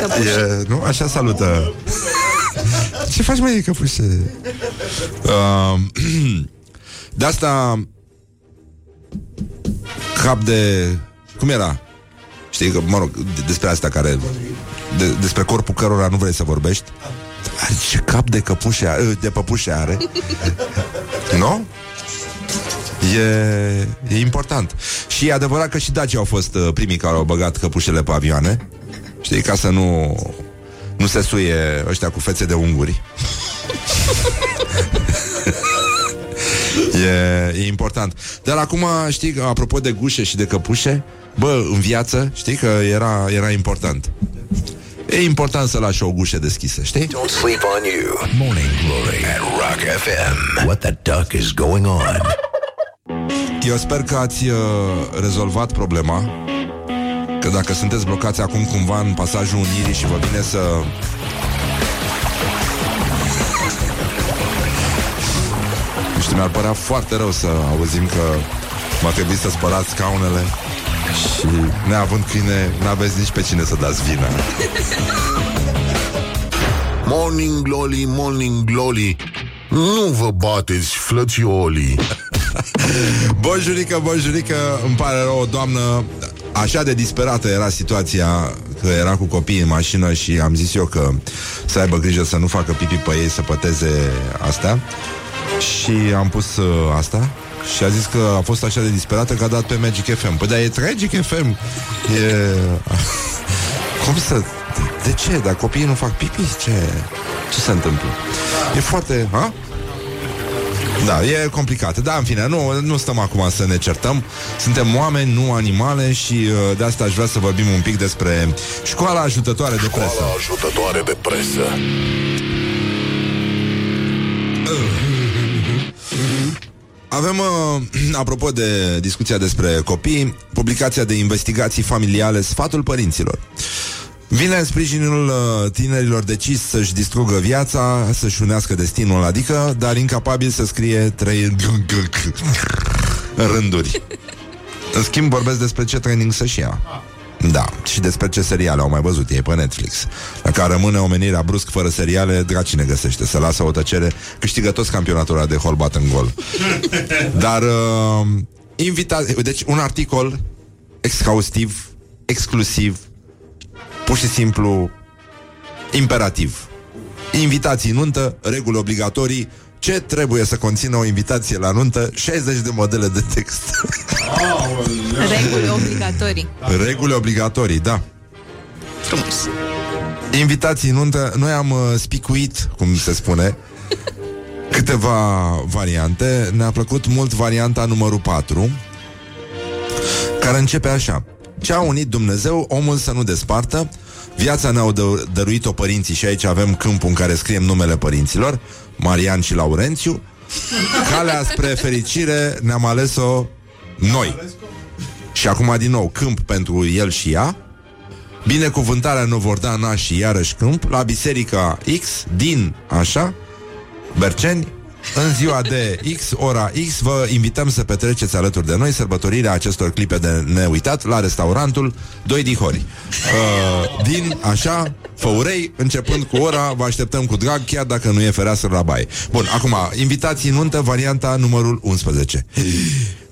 Căpușe. E, nu? Așa salută. Ce faci, măi, căpușe? Uh, de asta cap de... Cum era? Știi că, mă rog, despre asta care... De, despre corpul cărora nu vrei să vorbești. Are ce cap de căpușe are, de păpușe are. Nu? E, e important. Și e adevărat că și dacii au fost primii care au băgat căpușele pe avioane. Știi, ca să nu Nu se suie ăștia cu fețe de unguri. e, e important. Dar acum, știi, apropo de gușe și de căpușe, bă, în viață, știi că era, era important. E important să lași o gușă deschisă, știi? Don't sleep on you. Morning Glory at Rock F M. What the duck is going on? Eu sper că ați uh, rezolvat problema. Că dacă sunteți blocați acum cumva în pasajul Unirii și vă vine să... Nu știu, mi-ar părea foarte rău să auzim că va trebui să spălați scaunele și neavând câine, n-aveți nici pe cine să dați vina. Morning Glory, Morning Glory, nu vă bateți, flățiolii. Bonjurică, bonjurică, îmi pare rău, doamnă. Așa de disperată era situația că era cu copiii în mașină și am zis eu că să aibă grijă să nu facă pipi pe ei, să păteze astea. Și am pus uh, asta și a zis că a fost așa de disperată că a dat pe Magic F M. Păi da, e Tragic F M. E... Cum să... De ce? Dar copiii nu fac pipi? Ce, ce se întâmplă? E foarte... Ha? Da, e complicat. Da, în fine, nu, nu stăm acum să ne certăm. Suntem oameni, nu animale. Și de asta aș vrea să vorbim un pic despre Școala Ajutătoare de Presă. Școala Ajutătoare de Presă. Avem, apropo de discuția despre copii, publicația de investigații familiale Sfatul Părinților. Vine în sprijinul tinerilor decis să-și distrugă viața, să-și unească destinul, adică, dar incapabil să scrie trei rânduri. În schimb, vorbesc despre ce training să-și ia. Da, și despre ce seriale au mai văzut ei pe Netflix. Dacă rămâne omenirea brusc fără seriale, draci ne găsește. Să lasă o tăcere, câștigă toți campionatul ăla de holbat în gol. Dar uh, invita... Deci un articol exhaustiv, exclusiv, pur și simplu imperativ. Invitații nuntă, reguli obligatorii. Ce trebuie să conțină o invitație la nuntă? șaizeci de modele de text. Reguli obligatorii. Reguli obligatorii, da. Frumos. Invitații nuntă. Noi am spicuit, cum se spune, câteva variante. Ne-a plăcut mult varianta numărul patru, care începe așa: ce a unit Dumnezeu, omul să nu despartă. Viața ne-au dă- dăruit-o părinții. Și aici avem câmpul în care scriem numele părinților, Marian și Laurențiu. Calea spre fericire ne-am ales-o noi. Și acum din nou câmp pentru el și ea. Binecuvântarea nu vor da naș și iarăși câmp. La biserica X din așa Berceni, în ziua de X, ora X, vă invităm să petreceți alături de noi sărbătorirea acestor clipe de neuitat la restaurantul Doi Dihori. Uh, din, așa, Făurei, începând cu ora, vă așteptăm cu drag, chiar dacă nu e fereastră la baie. Bun, acum, invitații nuntă, varianta numărul unsprezece.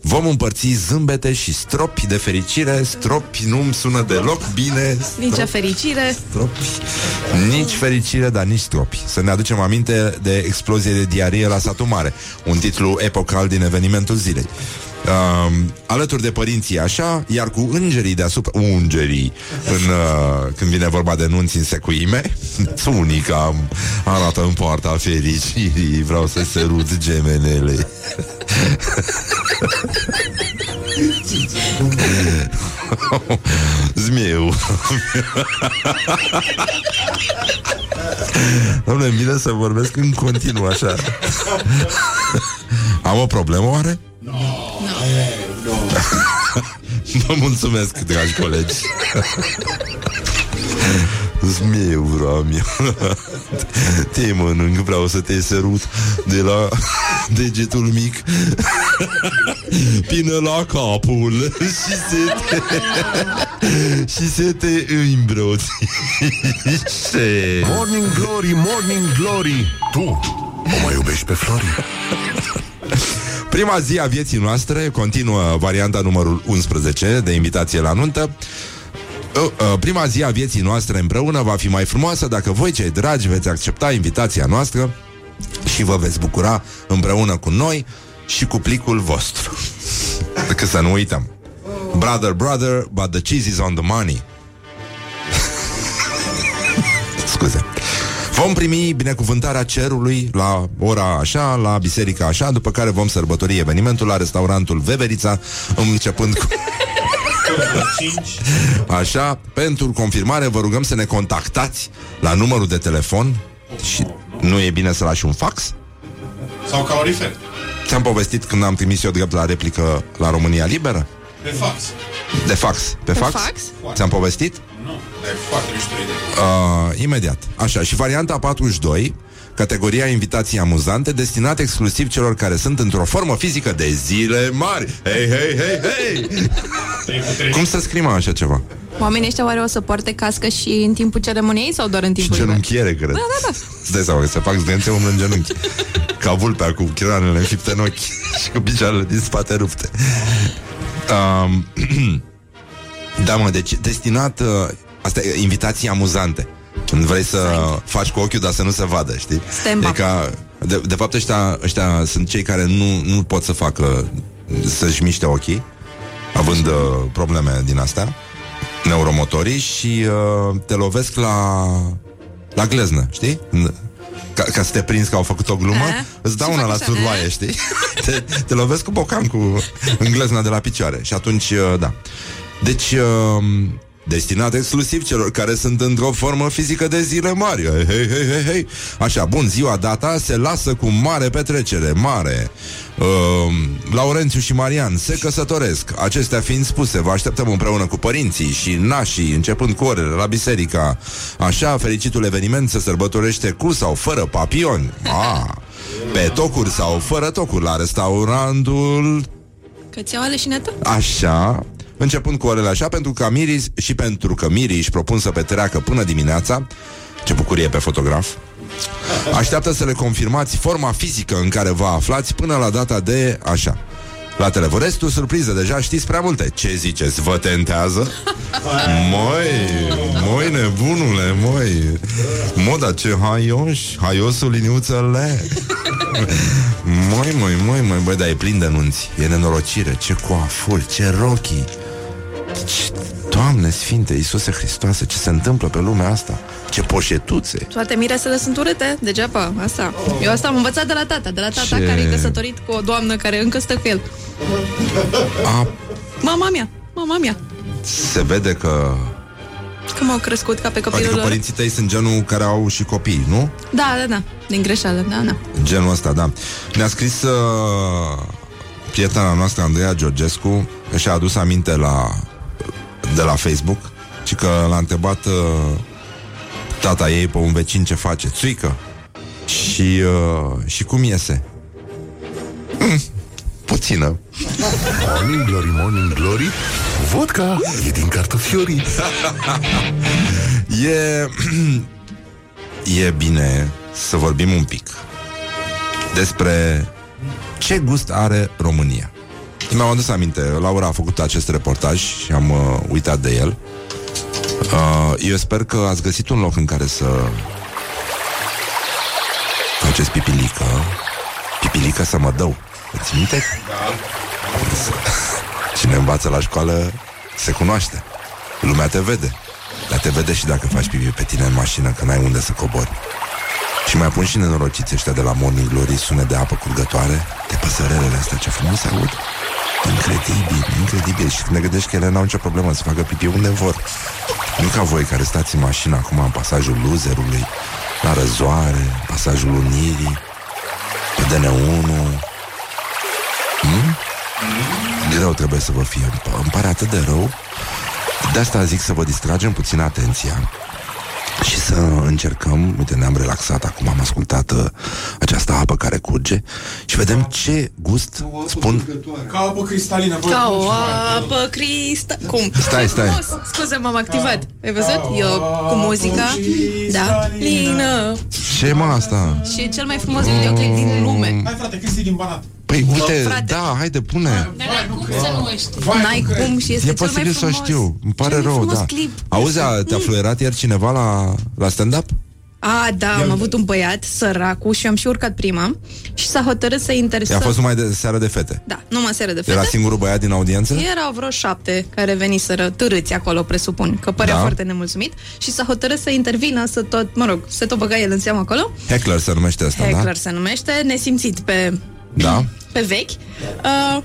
Vom împărți zâmbete și stropi de fericire. Stropi nu-mi sună deloc bine. Stropi, nici fericire. Stropi. Nici fericire, dar nici stropi. Să ne aducem aminte de explozie de diarie la Satul Mare, un titlu epocal din evenimentul zilei. Uh, alături de părinții așa, iar cu îngerii deasupra, ungerii în, uh, când vine vorba de nunți în secuime, tunica arată în poarta fericirii, vreau să sărut gemenele. Zmiu. Doamne, bine să vorbesc în continuu așa. Am o problemă oare? No. No. Vă mulțumesc, dragi colegi. Zmiu, vreau te mănânc, vreau să te sărut de la degetul mic până la capul și se te și se te îmbroțișe. Morning glory, morning glory, tu o mai iubești pe Flori? Prima zi a vieții noastre, continuă varianta numărul unsprezece de invitație la nuntă. Prima zi a vieții noastre împreună va fi mai frumoasă dacă voi, cei dragi, veți accepta invitația noastră și vă veți bucura împreună cu noi și cu plicul vostru. Că să nu uităm: brother, brother, but the cheese is on the money. Scuze. Vom primi binecuvântarea cerului la ora așa, la biserica așa, după care vom sărbători evenimentul la restaurantul Veverița, începând cu... Așa, pentru confirmare vă rugăm să ne contactați la numărul de telefon. Și nu e bine să lași un fax? Sau calorifer? Ți-am povestit când am trimis eu drept la replică la România Liberă? Pe fax. De fax, pe, pe fax? fax? Ți-am povestit? Nu, dar e foarte mișto idee. uh, Imediat, așa, și varianta patruzeci și doi, categoria invitații amuzante, destinată exclusiv celor care sunt într-o formă fizică de zile mari. Hei, hei, hei, hei! Cum să scrie așa ceva? Oamenii ăștia oare o să poarte cască și în timpul ceremoniei sau doar în timpul... Și genunchiere, cred. Da, da, da. Îți dai seama că se fac zdențe umblând în genunchi. Ca vulpea cu chiranele înfipte în ochi și cu picioarele din spate rupte. Um, da, mă, deci destinat... Asta e invitații amuzante. Când vrei să faci cu ochiul, dar să nu se vadă, știi? E ca, de, de fapt, ăștia, ăștia sunt cei care nu, nu pot să facă, să-și miște ochii, având uh, probleme din astea, neuromotorii, și uh, te lovesc la, la gleznă, știi? Ca, ca să te prinzi că au făcut o glumă, a, îți dau una la surloaie, știi? te, te lovesc cu bocancul în glezna de la picioare. Și atunci, uh, da. Deci... Uh, destinat exclusiv celor care sunt într-o formă fizică de zile mari. Hei, hei, hei, hei. Așa, bun, ziua data se lasă cu mare petrecere, mare. Uh, Laurențiu și Marian se căsătoresc. Acestea fiind spuse, vă așteptăm împreună cu părinții și nașii, începând cu orele la biserica. Așa, fericitul eveniment se sărbătorește cu sau fără papioni. Ah. Pe tocuri sau fără tocuri, la restaurantul... Cățeaua leșinătă? Așa, începând cu orele așa, pentru că mirii, și pentru că mirii își propun să petreacă până dimineața. Ce bucurie pe fotograf! Așteaptă să le confirmați forma fizică în care vă aflați până la data de așa. La Televorestul, surpriză, deja știți prea multe. Ce ziceți, vă tentează? Moi, moi nebunule, moi. Moda ce haioș, haiosul liniuțele. Moi, moi, moi, moi, băi, dar e plin de nunți. E nenorocire, ce coafuri, ce rochii. Doamne Sfinte, Iisuse Hristoase, ce se întâmplă pe lumea asta? Ce poșetuțe! Toate miresele sunt urâte, degeaba, asta. Eu asta am învățat de la tata, de la tata ce... care e căsătorit cu o doamnă care încă stă cu el. A... Mama mea, mama mea. Se vede că... Că m-au crescut ca pe copilul lor. Adică părinții tăi sunt genul care au și copii, nu? Da, da, da, din greșeală, da, da. Genul ăsta, da. Ne-a scris uh, prietena noastră, Andreea Georgescu, și-a adus aminte la... de la Facebook, ci că l-a întrebat uh, tata ei pe un vecin ce face, țuică, și, uh, și cum iese? Mm, puțină. Morning glory, morning glory, vodka e din cartofiorii. E E bine să vorbim un pic despre ce gust are România. Mi-am adus aminte, Laura a făcut acest reportaj și am uh, uitat de el. uh, Eu sper că ați găsit un loc în care să faceți pipilică. Pipilică să mă dau. Îți minte? Da. Cine învață la școală se cunoaște. Lumea te vede. Dar te vede și dacă faci pipi pe tine în mașină, că n-ai unde să cobori. Și mai pun și nenorociți ăștia de la Morning Glory sunet de apă curgătoare, de păsărelele astea, ce frumos aud. Incredibil, incredibil. Și când ne gândești că ele n-au nicio problemă să facă pipi unde vor. Nu ca voi care stați în mașină acum în pasajul Loserului, la Răzoare, pasajul Unirii, pe D N unu. hmm? Greu trebuie să vă fie. Îmi pare atât de rău. De asta zic să vă distragem puțin atenția și să încercăm. Uite, ne-am relaxat acum, am ascultat uh, această apă care curge și vedem ce gust spun. Ca apă cristalină. Ca o apă cristalină. Cum? Stai, stai. Scuze, m-am activat. Ai văzut? Eu cu muzica. Da. Lină. Ce mă asta? Și e cel mai frumos videoclip din lume. Hai frate, Cristi din Banat. Păi uite, frate. Da, haide, pune. N-ai cum să nu știi. N-ai cum și este cel mai frumos. Să știu, îmi pare rău, da. Clip. Auzi, te-a fluierat ieri cineva la, la stand-up? A, da, am avut un băiat, săracu, și am și urcat prima și s-a hotărât să interesăm. I-a fost numai de seară de fete? Da, numai seară de fete. Era singurul băiat din audiență? Erau vreo șapte care veniseră târâți acolo, presupun, că părea da. foarte nemulțumit. Și s-a hotărât să intervină, să tot, mă rog, să tot băga el în seamă acolo. Heckler se numește asta, Heckler, da? Heckler se numește, nesimțit pe... Da. Pe vechi. uh,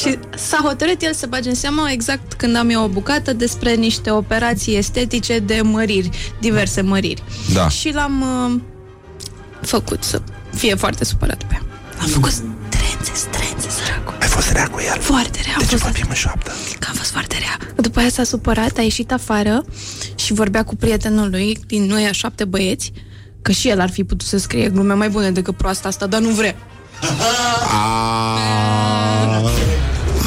Și s-a hotărât el să bage în seama exact când am eu o bucată despre niște operații estetice de măriri, diverse măriri, da. Și l-am uh, făcut să fie foarte supărat pe ea. L-am făcut trențe, trențe, săracul. Ai fost rea cu el? Foarte rea. De ce vorbim în șoaptă? Că am fost foarte rea. După aia s-a supărat, a ieșit afară și vorbea cu prietenul lui din noi a șapte băieți, că și el ar fi putut să scrie glume mai bune decât proasta asta, dar nu vrea. Ah.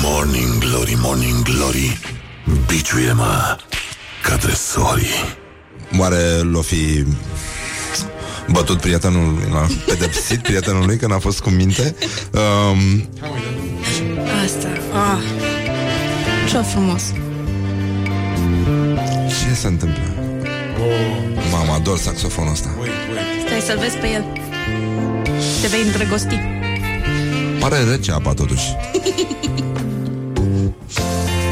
Morning Glory, Morning Glory, biciuie-mă ca tresorii. Oare l-o fi bătut prietenul, l-a pedepsit prietenul lui că n-a fost cu minte? um... Asta, ah. Ce frumos. Ce se întâmplă? Oh. Mama, ador saxofonul ăsta. Wait, wait. Stai să-l vezi pe el. Te vei îndrăgosti. Pare rece apa totuși.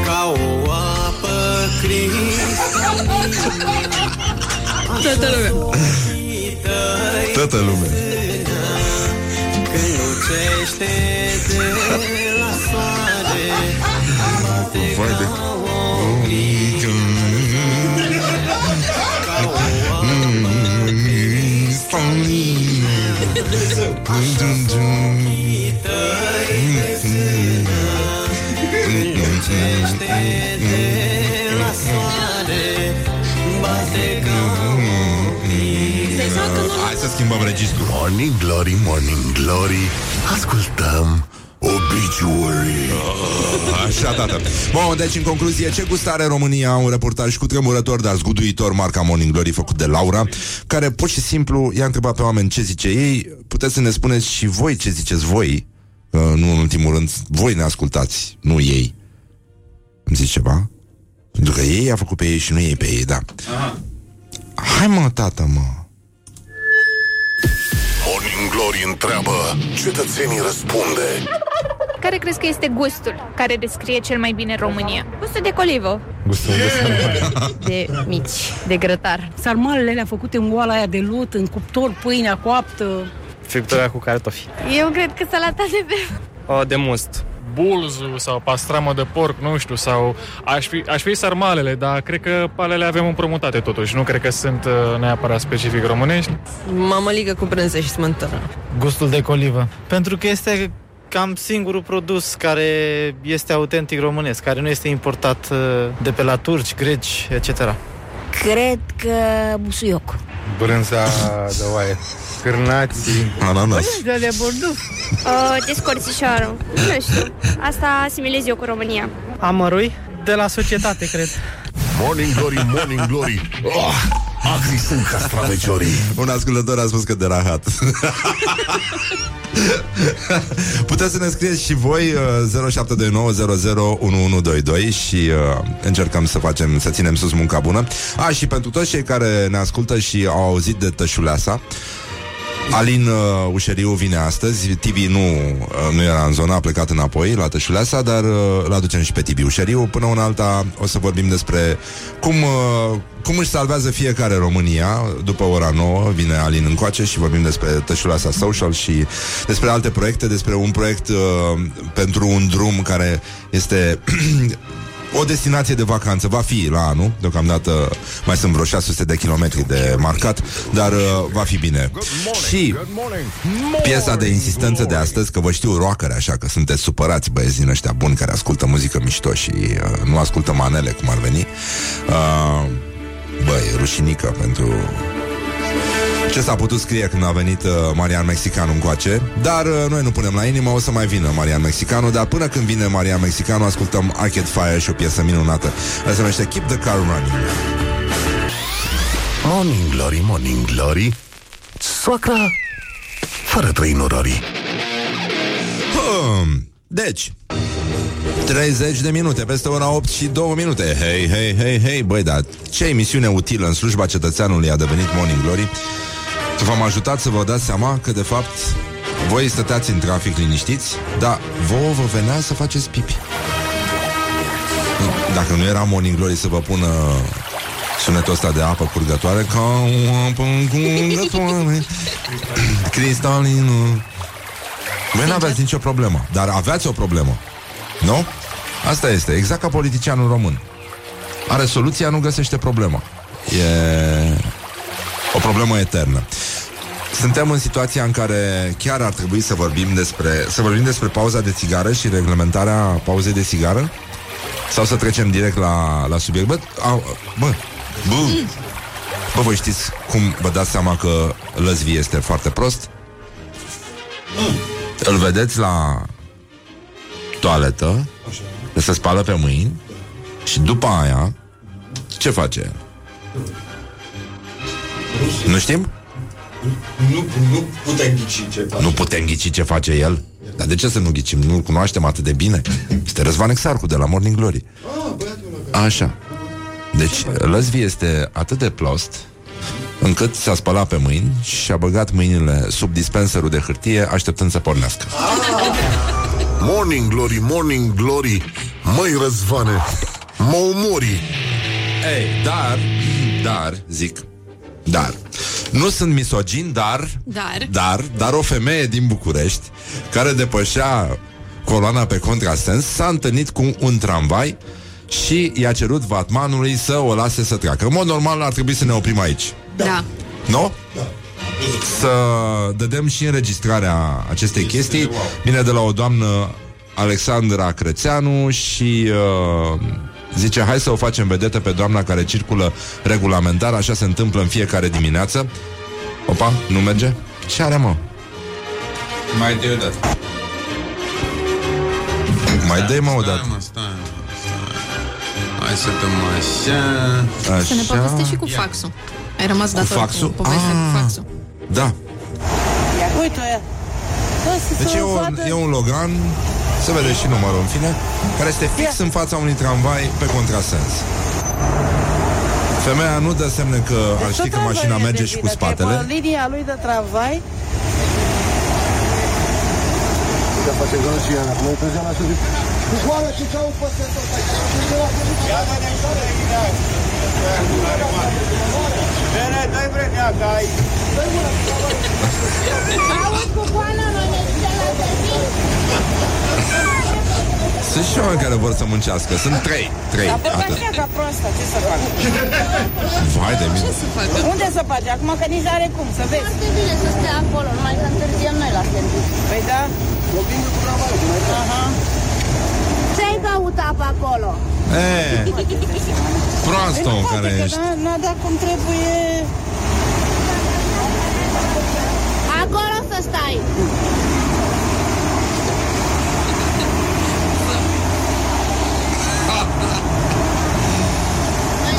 Ca o apă cristalină. Toată lumea. Toată lumea. Când lucește de la soare. Vai de... Hai să schimbăm registrul. Morning glory, morning glory, ascultăm Obituary. Așa, tata. Bun, deci în concluzie, ce gustare România. Un reportaj cu tremurător, dar zguduitor, marca Morning Glory, făcut de Laura, care pur și simplu i-a întrebat pe oameni ce zice ei. Puteți să ne spuneți și voi ce ziceți voi. uh, Nu în ultimul rând, voi ne ascultați, nu ei. Îmi zici ceva? Pentru că ei i-a făcut pe ei și nu ei pe ei, da. Aha. Hai mă, tata, mă. Morning Glory întreabă, cetățenii răspunde. Care crezi că este gustul care descrie cel mai bine România? Gustul de colivo. Gustul yeah! de mici, de grătar. Sarmalele alea făcute în oala aia de lut, în cuptor, pâinea coaptă. Friptura cu cartofi. Eu cred că salata de bebe. O, de must. Bulzu sau pastramă de porc, nu știu, sau aș fi, aș fi sarmalele, dar cred că palele avem împrumutate totuși, nu cred că sunt neapărat specific românești. Mămăligă cu brânză și smântă. Gustul de colivă, pentru că este cam singurul produs care este autentic românesc, care nu este importat de pe la turci, greci, et cetera. Cred că busuioc. Brânza de oaie. Cârnații. Ananas. Brânza de borduf. uh, Descorțișoară. Nu știu. Asta asimilez eu cu România. Amărui? De la societate, cred. Morning glory, morning glory. Oh, acri sunt castraveciorii. Un ascultător a spus că de rahat. Puteți să ne scrieți și voi zero șapte doi nouă zero zero unu unu doi doi și uh, încercăm să facem, să ținem sus munca bună. A, și pentru toți cei care ne ascultă și au auzit de Tășuleasa, Alin uh, Ușeriu vine astăzi. Tibi nu, uh, nu era în zonă, a plecat înapoi la Tășuleasa, dar uh, l-aducem și pe Tibi Ușeriu. Până una alta o să vorbim despre cum, uh, cum își salvează fiecare România. După ora nouă vine Alin încoace și vorbim despre Tășuleasa Social și despre alte proiecte, despre un proiect uh, pentru un drum care este... o destinație de vacanță, va fi la anul. Deocamdată mai sunt vreo șase sute de kilometri de marcat, dar uh, va fi bine. Și piesa de insistență de astăzi, că vă știu rockeri, așa că sunteți supărați, băieți din ăștia buni care ascultă muzică mișto și uh, nu ascultă manele, cum ar veni. uh, Bă, e rușinică pentru... ce s-a putut scrie când a venit uh, Marian Mexicanu încoace. Dar uh, noi nu punem la inimă, o să mai vină Marian Mexicanu. Dar până când vine Marian Mexicanu, ascultăm Arcade Fire și o piesă minunată. Asta se numește Keep the Car Running. Morning Glory, Morning Glory, soacra fără trei norori. hmm. Deci treizeci de minute, peste ora opt și două minute. Hei, hei, hei, hei, băi, dar ce emisiune utilă în slujba cetățeanului a devenit Morning Glory. V-am ajutat să vă dați seama că, de fapt, voi stăteați în trafic liniștiți, dar vouă vă venea să faceți pipi. Dacă nu era Morning Glory să vă pună sunetul ăsta de apă curgătoare, ca o apă curgătoare, cristalină. Voi n-aveați nicio problemă, dar aveați o problemă, nu? Asta este, exact ca politicianul român. Are soluția, nu găsește problema. E... o problemă eternă. Suntem în situația în care chiar ar trebui să vorbim despre să vorbim despre pauza de țigară și reglementarea pauzei de țigară? Sau să trecem direct la, la subiect? Bă, au, bă, bă. Bă, voi știți cum vă dați seama că Lăzvi este foarte prost? Îl vedeți la toaletă, se spală pe mâini și după aia ce face? Nu știm? Nu, nu putem ghici ce face. Nu putem ghici ce face el? Dar de ce să nu ghicim? Nu-l cunoaștem atât de bine? Este Răzvan Exarcu de la Morning Glory. Așa. Deci Lăzvi este atât de prost încât s-a spălat pe mâini și a băgat mâinile sub dispenserul de hârtie, așteptând să pornească. Morning Glory, Morning Glory, măi Răzvane, mă umori. Ei, dar, dar, zic, dar, nu sunt misogin, dar, dar, dar, dar o femeie din București, care depășea coloana pe contrasens, s-a întâlnit cu un tramvai și i-a cerut vatmanului să o lase să treacă. În mod normal ar trebui să ne oprim aici. Da. Nu? Da. să dădem și înregistrarea acestei chestii. Vine de la o doamnă, Alexandra Crețeanu, și uh, zice: hai să o facem vedetă pe doamna care circulă regulamentar. Așa se întâmplă în fiecare dimineață. Opa, nu merge? Ce are, mă? Mai dă-i odată. Mai dă-i, mă, odată. Stai, mă, stai, mă. Hai să dăm așa. Așa. Să ne povestești și cu faxul. Ai rămas dator cu, cu povestea cu faxul. Da. Uite-o. Deci e un, e un Logan. Se vede și numărul, în fine. Care este fix în fața unui tramvai pe contrasens. Femeia nu dă semne că deci ar ști că mașina merge și cu spatele. Pe linia lui de tramvai. Sunt și oameni care vor să muncească. Sunt trei, trei. Atât. Vai de mine. Unde să faci? Acum că nici n-are cum, să vezi. Foarte bine să stea acolo, numai că întârziem noi la serviciu. Păi da? Ce-ai băut apă acolo? Eee, proastă om care ești. N-a dat cum trebuie. Acolo să stai.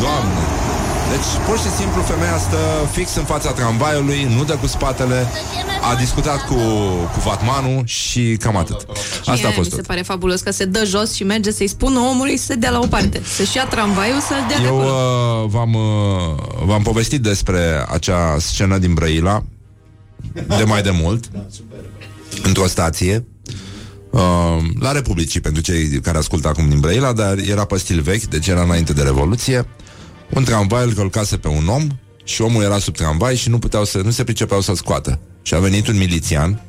Doamne. Deci, pur și simplu, femeia stă fix în fața tramvaiului, nu dă cu spatele, a discutat cu, cu vatmanul și cam atât. Asta a fost. Mi se pare fabulos că se dă jos și merge să-i spună omului să se dea la o parte, să-și ia tramvaiul, să-l dea de acolo. Eu v-am, v-am povestit despre acea scenă din Brăila de mai demult, într-o stație. La Republicii, pentru cei care ascultă acum din Brăila, dar era pe stil vechi, deci era înainte de Revoluție. Un tramvai îl călcase pe un om și omul era sub tramvai și nu puteau să, nu se pricepeau să-l scoată. Și a venit un milițian.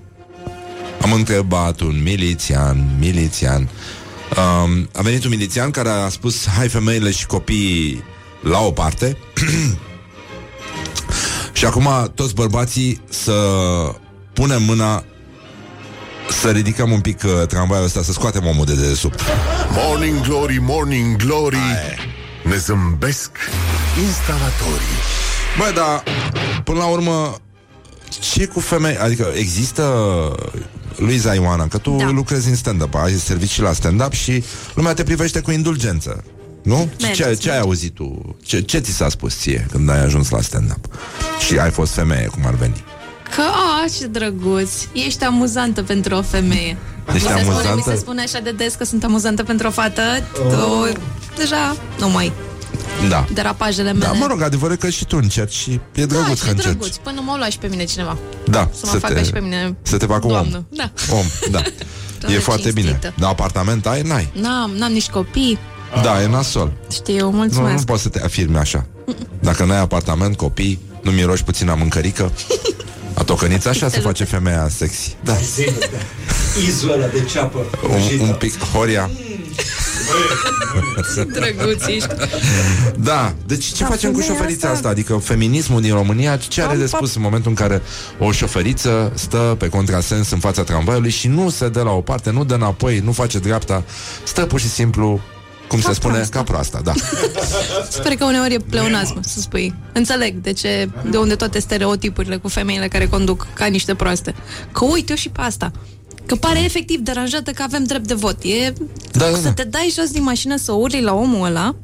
Am întrebat un milițian, milițian. Um, a venit un milițian care a spus: hai femeile și copiii la o parte. Și acum toți bărbații să punem mâna, să ridicăm un pic uh, tramvaiul ăsta, să scoatem omul de dedesubt. Morning glory, morning glory. Aie. Ne zâmbesc instalatorii. Bă, dar până la urmă, ce cu femei? Adică există, Luiza Ioana, că tu da. lucrezi în stand-up, ai servicii la stand-up și lumea te privește cu indulgență, nu? Mergi, ce, ce ai auzit tu? Ce, ce ți s-a spus ție când ai ajuns la stand-up și ai fost femeie, cum ar veni? Că, a, ce drăguț, ești amuzantă pentru o femeie. Mi se, spune, mi se spune așa de des că sunt amuzantă pentru o fată. Oh. Tu, deja, nu mai da. derapajele mele. Da, mă rog, adevărul că și tu încerci și e drăguț da, că încerci. Drăguț, până mă lua și pe mine cineva. Da, să mă să facă te, și pe mine. Să te facă om. Da. Om, da. E foarte bine. Dar apartament ai? N-ai. N-am, n-am nici copii. Ah. Da, e nasol. Știu, mulțumesc. Nu, nu poți să te afirmi așa. Dacă n-ai apartament, copii, nu miroși puțin a mâncărică. A tocăniță, așa se face femeia sexy. Da. Izola de ceapă. Un, un pic horia. Drăguți. Da, deci ce da, facem cu șoferița asta? asta? Adică feminismul din România, ce are de spus în momentul în care o șoferiță stă pe contrasens în fața tramvaiului și nu se dă la o parte, nu dă înapoi, nu face dreapta, stă pur și simplu, cum ca se spune, proasta. Ca proasta, da. Sper că uneori e pleonazm să spui. Înțeleg de ce, de unde toate stereotipurile cu femeile care conduc ca niște proaste. Că uite-o și pe asta. Că pare efectiv deranjată că avem drept de vot. E da, să da. te dai jos din mașină, să urli la omul ăla.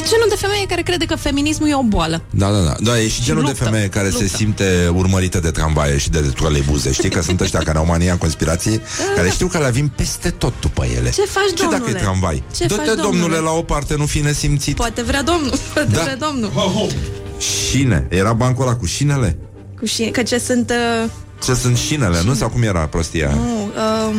E genul de femeie care crede că feminismul e o boală. Da, da, da, da. E și genul luptă, de femeie care luptă. se simte urmărită de tramvaie și de troleibuze. Știi că sunt ăștia care au mania conspirației, care știu că le vin peste tot după ele. Ce faci, domnule? Ce dacă e tramvai? Ce Dă-te, faci, domnule? domnule, la o parte, nu fi nesimțit. Poate vrea domnul, poate da. vrea domnul. Șine, era bancul ăla cu șinele? Cu șine, că ce sunt... Uh... Ce sunt șinele, Cine. nu? Sau cum era prostia? Nu, um,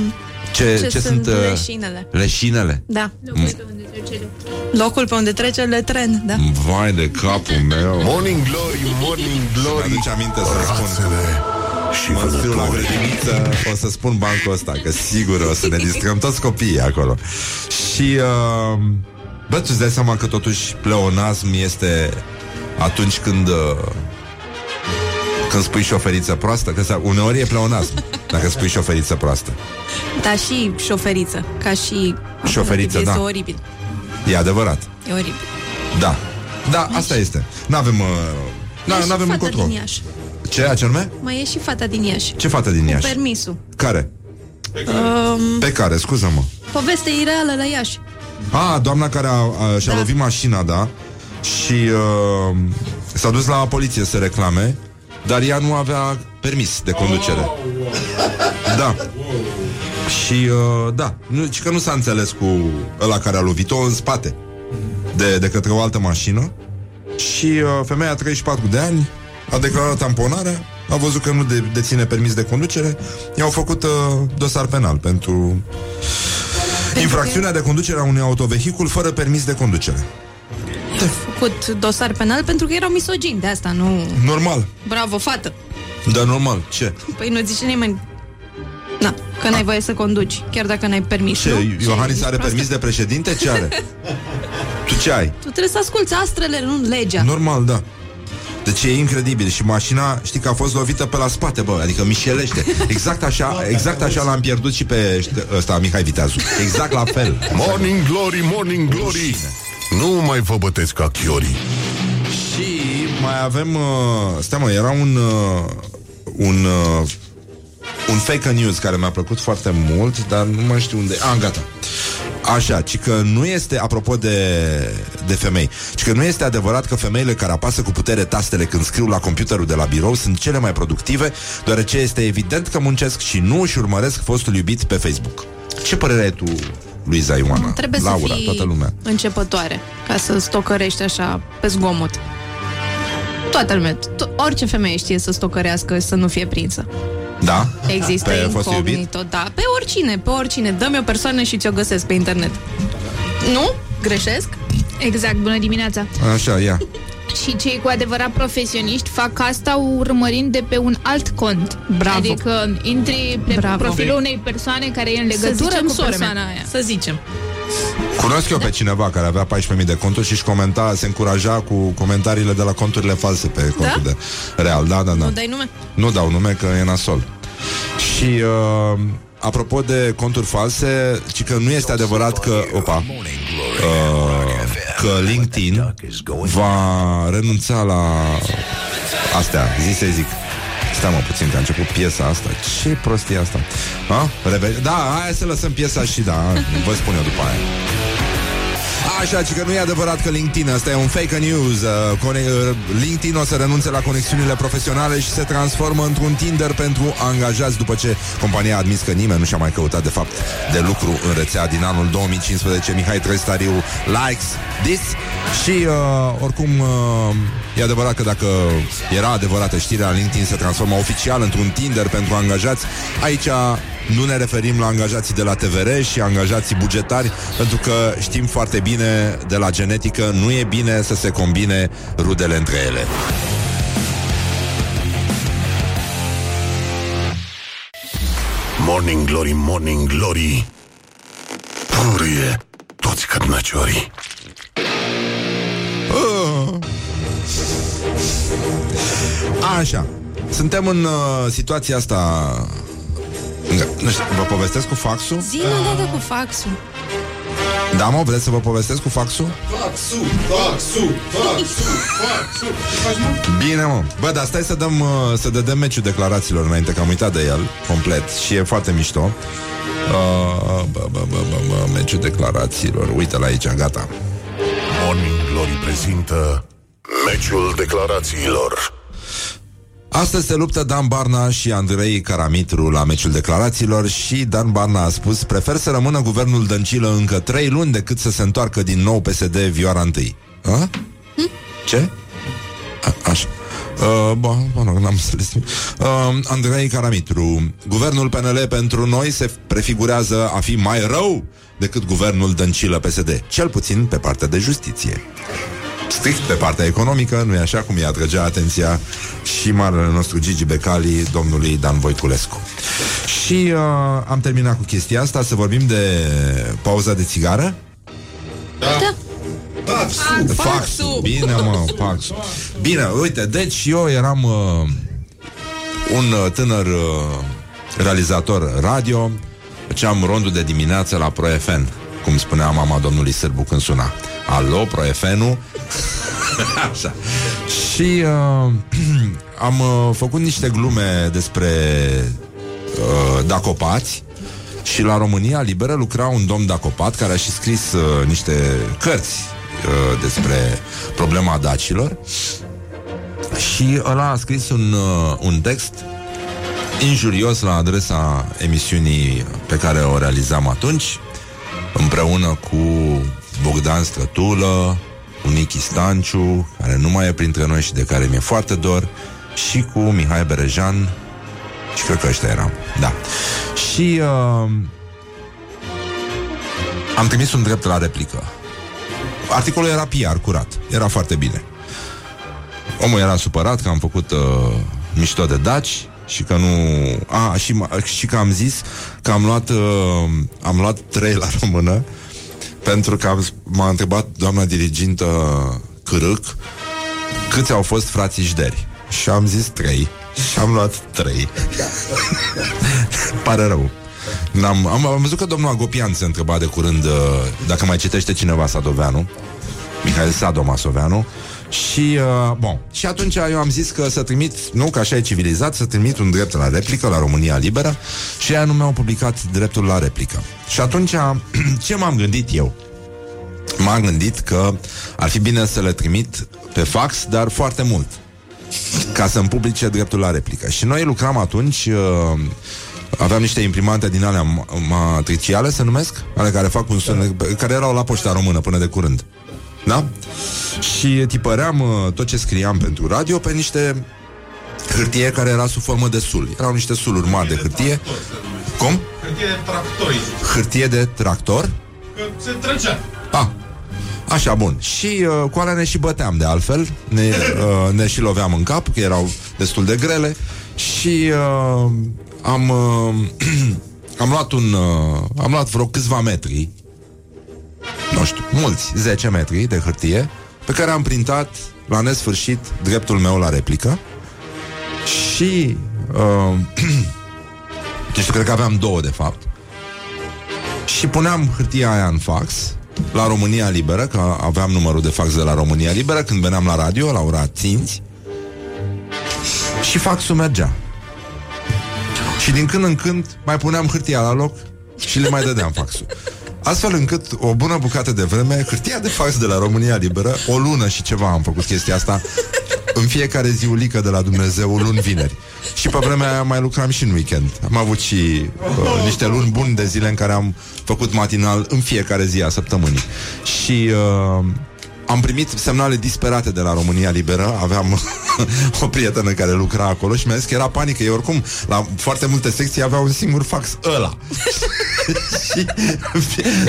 ce, ce, ce sunt leșinele. Leșinele? Da. Locul pe unde trece le... Locul pe unde trece le tren, da. Vai de capul meu. Morning glory, morning glory. Mi-aduce aminte să spun și mă scriu la grădiniță, o să spun bancul ăsta, că sigur o să ne distrăm toți copiii acolo. Și, uh, bă, tu-ți dai seama că totuși pleonasm este atunci când... Uh, Când spui șoferiță proastă, că uneori e pleonasm, dacă spui șoferiță proastă. Dar și șoferiță, ca și șoferiță, da. Este oribil. E adevărat. E oribil. Da. Da, mai asta și... este. N-avem uh, n-avem un control. Ce, ce nume? Mai e și fata din Iași. Ce fata din Iași? Cu permisul. Care? Pe care, um... Pe care scuză-mă. Poveste ireală la Iași. Ah, doamna care a, a, și-a da. lovit mașina, da. Și uh, s-a dus la poliție să reclame, dar ea nu avea permis de conducere. Oh, wow. Da. Wow. Și uh, da, nu, că nu s-a înțeles cu ăla care a lovit-o în spate de, de către o altă mașină. Și uh, femeia, treizeci și patru de ani, a declarat tamponarea. A văzut că nu de, deține permis de conducere. I-au făcut uh, dosar penal pentru infracțiunea de conducere a unui autovehicul fără permis de conducere. I-a făcut dosar penal pentru că erau misogini, de asta nu... Normal. Bravo, fată. Da, normal, ce? Păi nu zice nimeni, na, că n-ai a. voie să conduci, chiar dacă n-ai permis. Ce, nu? Iohannis ce are proastă? Permis de președinte? Ce are? Tu ce ai? Tu trebuie să asculți astrele, nu legea. Normal, da. Deci e incredibil. Și mașina, știi că a fost lovită pe la spate, bă, adică mișelește. Exact așa, exact așa l-am pierdut și pe ăsta, Mihai Viteazu. Exact la fel. Morning glory, morning glory. Nu mai vă bătesc ca chiorii. Și mai avem uh, stai mă, era un uh, Un uh, Un fake news care mi-a plăcut foarte mult, dar nu mai știu unde. Ah, gata. Așa, ci că nu este, apropo de, de femei, ci că nu este adevărat că femeile care apasă cu putere tastele când scriu la computerul de la birou sunt cele mai productive, deoarece este evident că muncesc și nu își urmăresc fostul iubit pe Facebook. Ce părere ai tu, Luiza, Ioana, trebuie Laura, să fii toată lumea începătoare ca să stocărești așa pe zgomot? Toată lumea, to- orice femeie știe să stocărească, să nu fie prinsă. Da? Există incognito, da. Pe oricine, pe oricine. Dă-mi o persoană și ți-o găsesc pe internet. Nu? Greșesc? Exact, bună dimineața. Așa, ia. Și cei cu adevărat profesioniști fac asta urmărind de pe un alt cont. Bravo. Adică intri pe Bravo. profilul unei persoane care e în legătură cu persoana aia. Să zicem. Cunosc eu pe cineva care avea paisprezece mii de conturi și-și comenta, se încuraja cu comentariile de la conturile false pe contul da? de real. Da, da, da. Nu dai nume? Nu dau nume, că e nasol. Și uh, apropo de conturi false, ci că nu este adevărat că opa, uh, că LinkedIn va renunța la astea, zi să zic. Stai mă puțin, că a început piesa asta. Ce prostie asta. A? Reve- da, hai să lăsăm piesa și da, vă spun eu după aia. Așa, ci că nu e adevărat că LinkedIn, asta e un fake news. LinkedIn o să renunțe la conexiunile profesionale și se transformă într-un Tinder pentru angajați, după ce compania a admis că nimeni nu și-a mai căutat de fapt de lucru în rețea din anul două mii cincisprezece. Mihai Trăstariu likes this. Și uh, oricum uh, e adevărat că dacă era adevărată știrea, LinkedIn se transformă oficial într-un Tinder pentru angajați. Aici nu ne referim la angajații de la T V R și angajații bugetari, pentru că știm foarte bine de la genetică, nu e bine să se combine rudele între ele. Morning glory, morning glory, purie toți cărnăciorii. Așa, suntem în uh, situația asta. Nu știu, vă povestesc cu faxul? Zi-ne odată cu faxul. Da, mă, vreți să vă povestesc cu faxul? Faxul, faxul, faxul, faxul. Bine, mă. Bă, dar stai să dăm, să dăm meciul declarațiilor înainte, că am uitat de el complet și e foarte mișto. Uh, bă, bă, bă, bă, bă, meciul declarațiilor. Uite-l aici, gata. Morning Glory prezintă meciul declarațiilor. Astăzi se luptă Dan Barna și Andrei Caramitru la meciul declarațiilor și Dan Barna a spus: prefer să rămână guvernul Dăncilă încă trei luni decât să se întoarcă din nou P S D vioara întâi. A? Hm? Ce? A, așa. Uh, bă, bă, n-am înțeles. uh, Andrei Caramitru: guvernul P N L pentru noi se prefigurează a fi mai rău decât guvernul Dăncilă P S D, cel puțin pe partea de justiție. Strict pe partea economică, nu e așa, cum i-a atrăgea atenția și marele nostru Gigi Becali domnului Dan Voiculescu. Și uh, am terminat cu chestia asta. Să vorbim de pauza de țigară? Da, da. Faxul. Faxul. Bine, mă, faxul. Bine, uite, deci eu eram uh, un tânăr realizator radio, făceam rondul de dimineață la Pro F M, cum spunea mama domnului Sârbu când suna. Alo, Pro F M-ul? Așa. Și uh, am uh, făcut niște glume despre uh, dacopați. Și la România Liberă lucra un domn dacopat care a și scris uh, niște cărți uh, despre problema dacilor. Și ăla a scris un, uh, un text injurios la adresa emisiunii pe care o realizam atunci, împreună cu Bogdan Strătulă, cu Nichi Stanciu, care nu mai e printre noi și de care mi-e foarte dor, și cu Mihai Berejan. Și cred că ăștia eram, da. Și uh, am trimis un drept la replică. Articolul era P R, curat, era foarte bine. Omul era supărat că am făcut uh, mișto de daci și că nu... Ah, și, și că am zis că am luat uh, am luat trei la română, pentru că am, m-a întrebat doamna dirigintă Cârâc câți au fost frații Jderi. Și am zis trei. Și am luat trei. Pare rău. N-am, am, am văzut că domnul Agopian se întreba de curând uh, dacă mai citește cineva Sadoveanu, Mihail Sadomasoveanu. Și, uh, bon. Și atunci eu am zis că să trimit, nu, că așa e civilizat, să trimit un drept la replică la România Liberă. Și ea nu mi-au publicat dreptul la replică. Și atunci, ce m-am gândit eu? M-am gândit că ar fi bine să le trimit pe fax, dar foarte mult, ca să-mi publice dreptul la replică. Și noi lucram atunci, uh, aveam niște imprimante din alea matriciale, se numesc, ale care fac un sunet, care erau la Poșta Română până de curând. Da? Și tipăream uh, tot ce scriam pentru radio pe niște hârtie care era sub formă de sul. Erau niște suluri mari de hârtie. Cum? Hârtie de tractor. Hârtie de tractor? Că se trăgea. Ah. Așa, bun. Și uh, cu alea ne și băteam, de altfel. Ne, uh, ne și loveam în cap, că erau destul de grele. Și uh, am uh, am luat un uh, am luat vreo câțiva metri, nu știu, mulți, zece metri de hârtie, pe care am printat la nesfârșit dreptul meu la replică. Și uh, deci cred că aveam două, de fapt. Și puneam hârtia aia în fax la România Liberă, că aveam numărul de fax de la România Liberă, când veneam la radio la ora cinci. Și faxul mergea. Și din când în când mai puneam hârtia la loc și le mai dădeam faxul. Astfel încât o bună bucată de vreme, hârtia de fax de la România Liberă, o lună și ceva am făcut chestia asta, în fiecare ziulică de la Dumnezeu, luni, vineri. Și pe vremea aia mai lucram și în weekend. Am avut și uh, niște luni bune de zile în care am făcut matinal în fiecare zi a săptămânii. Și uh, am primit semnale disperate de la România Liberă. Aveam o prietenă care lucra acolo și mi-a zis că era panică. Eu oricum, la foarte multe secții aveau un singur fax, ăla. Și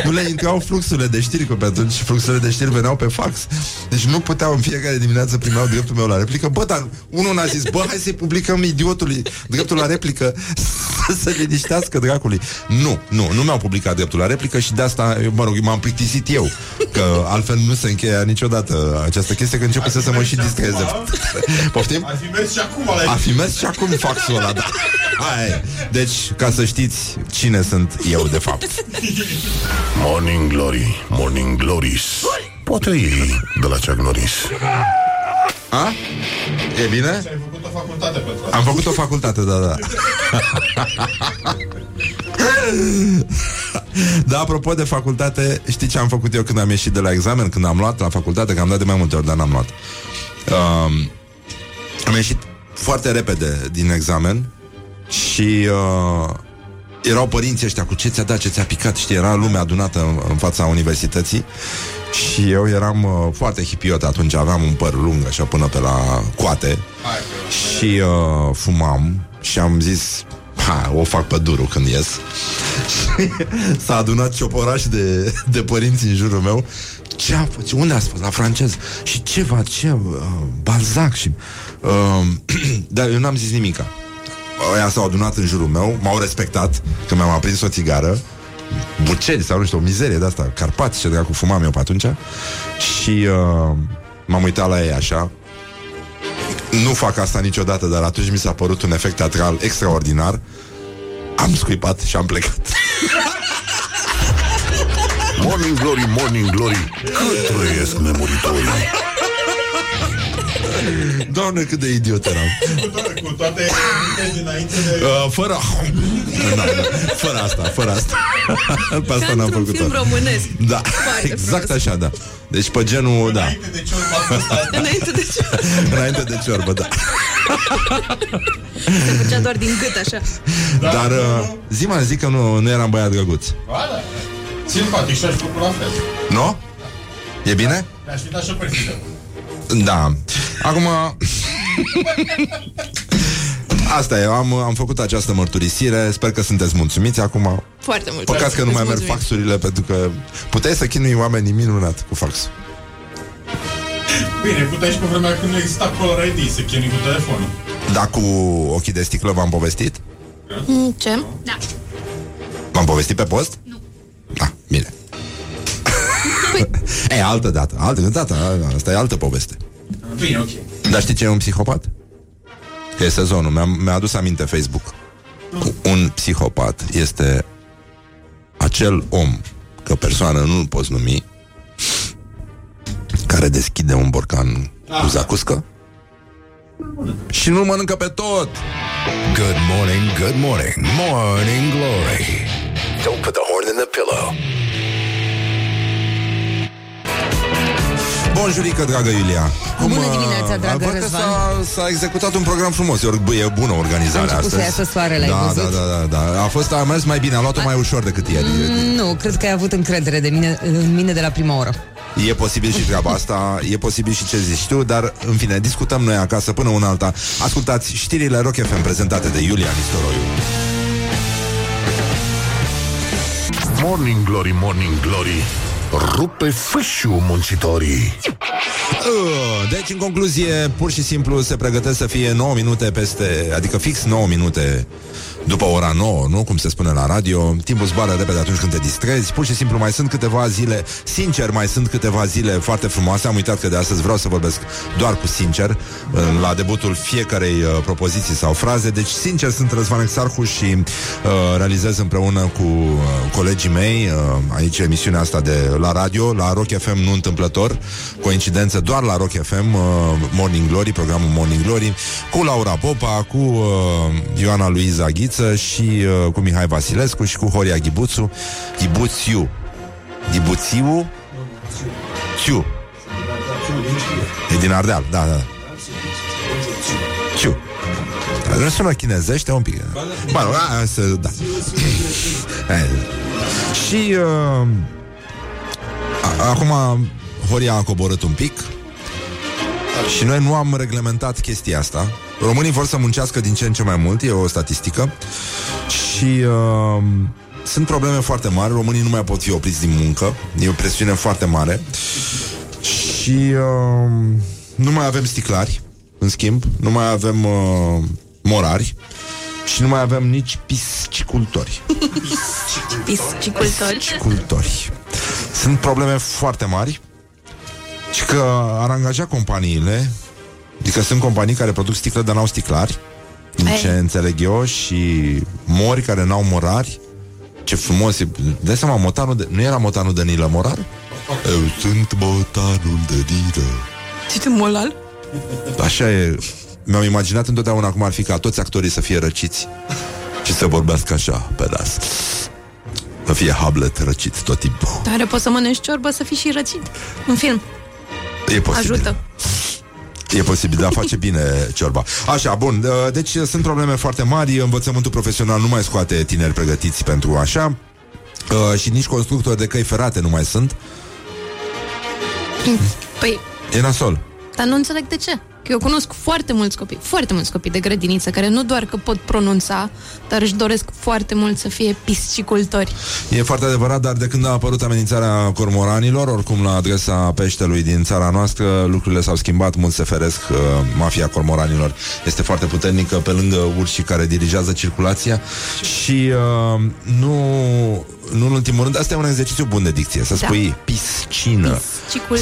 nu le intrau fluxurile de știri, că pe atunci fluxurile de știri veneau pe fax. Deci nu puteau, în fiecare dimineață primeau dreptul meu la replică. Bă, dar unul a zis, bă, hai să-i publicăm idiotului dreptul la replică, să se liniștească dracului. Nu, nu, nu mi-au publicat dreptul la replică și de asta, mă rog, m-am plictisit eu, că altfel nu se încheia niciodată această chestie, că începe să se mă și distreze. Poftim? Ar fi mers și acum ăla. Ar fi mers și acum faxul ăla, da. Hai. Deci, ca să știți cine sunt eu, de fapt. Morning Glory, Morning Glories. Poate ei de la Chuck Norris. A? E bine? Ai făcut o facultate pentru asta. Am făcut o facultate, da, da. Da, apropo de facultate, știi ce am făcut eu când am ieșit de la examen, când am luat la facultate, că am dat de mai multe ori, dar n-am luat. Um, am ieșit foarte repede din examen și uh, erau părinții ăștia cu ce ți-a dat, ce ți-a picat, știi, era lumea adunată în, în fața universității și eu eram uh, foarte hipiot atunci, aveam un păr lung așa până pe la coate și uh, fumam și am zis, ha, o fac pe duru când ies. Și s-a adunat cioporaș de, de părinți în jurul meu. Ce a făcut? Unde a spus? La francez. Și ceva, ce? Uh, Balzac și... Uh, dar eu n-am zis nimica. Aia s-au adunat în jurul meu, m-au respectat, că mi-am aprins o țigară, buceli sau nu știu, o mizerie de-asta, Carpați, ce dracu fumam eu pe atunci. Și uh, m-am uitat la ei așa. Nu fac asta niciodată, dar atunci mi s-a părut un efect teatral extraordinar. Am scuipat și am plecat. Morning Glory, Morning Glory, cât trăiesc memoritorii. Doamne, cât de idiot eram. Cu toate dinainte de... Uh, fără... da, da. Fără asta, fără asta. Pe asta n-am făcut-o. Ca într-un film românesc. Da, foarte exact frumos. Așa, da. Deci pe genul, da. Înainte de ciorbă. Înainte de ciorbă. Înainte de ciorbă, da. Se făcea doar din gât, așa. Dar, Dar uh, zi m-a zic că nu, nu eram băiat drăguț. Ba, da. Simpatic și aș făcut la fel. Nu? E bine? Mi-aș fi dat și-o perfidă. Da. Acum... Asta e, am, am făcut această mărturisire. Sper că sunteți mulțumiți acum. Foarte mult. Păcat că nu mai merg faxurile, pentru că puteai să chinui oamenii minunat cu faxul. Bine, puteai și pe vremea când nu exista Caller I D să chinui cu telefonul. Da, cu ochii de sticlă v-am povestit? Ce? Da. V-am povestit pe post? Nu. Da, bine. E, altă dată, altă dată, asta e altă poveste. Bine, ok. Dar știi ce e un psihopat? Că e sezonul, mi-a, mi-a adus aminte Facebook. Un psihopat este acel om, că persoană nu-l poți numi, care deschide un borcan ah. cu zacuscă și nu mănâncă pe tot. Good morning, good morning, morning glory. Don't put the horn in the pillow. Bunjurică, dragă Iulia. Cum, bună dimineața, dragă Răzvan. S-a, s-a executat un program frumos. E bună organizarea astăzi. Am început soarele, da, ai văzut? Da, da, da, da. A fost, a mers mai bine, a luat-o a... mai ușor decât ieri. Mm, nu, cred că ai avut încredere de mine, în mine de la prima oră. E posibil și treaba asta, e posibil și ce zici tu, dar, în fine, discutăm noi acasă până una alta. Ascultați știrile Rock F M prezentate de Iulia Nistoroiu. Morning Glory, Morning Glory, rupe fâșiu muncitorii. Deci, în concluzie, pur și simplu se pregătesc să fie nouă minute peste, adică fix nouă minute după ora nouă, nu? Cum se spune la radio. Timpul zboară repede atunci când te distrezi. Pur și simplu mai sunt câteva zile, sincer, mai sunt câteva zile foarte frumoase. Am uitat că de astăzi vreau să vorbesc doar cu sincer, la debutul fiecarei uh, propoziții sau fraze. Deci, sincer, sunt Răzvan Exarhu și uh, realizez împreună cu uh, colegii mei uh, aici emisiunea asta de la radio, la Rock F M, nu întâmplător, coincidență, doar la Rock F M, uh, Morning Glory, programul Morning Glory, cu Laura Popa, cu uh, Ioana Luiza Ghiță și uh, cu Mihai Vasilescu și cu Horia Ghibuțu. Ghibuțiu. Ghibuțiu? Ciu. E din Ardeal, da, da. Ciu. Nu sună chinezește un pic. Bă, să da. Și... Uh, acum Horia a coborât un pic și noi nu am reglementat chestia asta. Românii vor să muncească din ce în ce mai mult, e o statistică. Și uh, sunt probleme foarte mari, românii nu mai pot fi opriți din muncă, e o presiune foarte mare. Și uh, nu mai avem sticlari, în schimb, nu mai avem uh, morari. Și nu mai avem nici piscicultori. Piscicultori. Piscicultori. Sunt probleme foarte mari. Și că ar angaja companiile, adică sunt companii care produc sticlă, dar n-au sticlari, din ce înțeleg eu. Și mori care n-au morari. Ce frumos e. Dă-i seama, motanul de... nu era Motanul Danilă morar? Eu sunt Motanul Danilă. Ți tu molal? Așa e. Mi-am imaginat întotdeauna cum ar fi ca toți actorii să fie răciți și să vorbească așa, pe nas. Să fie Hamlet răcit tot timpul. Dar poți să mănânci ciorbă să fii și răcit în film. E posibil. Ajută. E posibil, dar face bine ciorba. Așa, bun, deci sunt probleme foarte mari. Învățământul profesional nu mai scoate tineri pregătiți pentru așa. Și nici constructori de căi ferate nu mai sunt. Păi... e nasol. Dar nu înțeleg de ce. Eu cunosc foarte mulți copii, foarte mulți copii de grădiniță care nu doar că pot pronunța, dar își doresc foarte mult să fie piscicultori. E foarte adevărat, dar de când a apărut amenințarea cormoranilor, oricum la adresa peștelui din țara noastră, lucrurile s-au schimbat, mulți se feresc, mafia cormoranilor este foarte puternică pe lângă urșii care dirigează circulația și uh, nu... nu în ultimul rând, asta e un exercițiu bun de dicție. Să da. Spui piscină.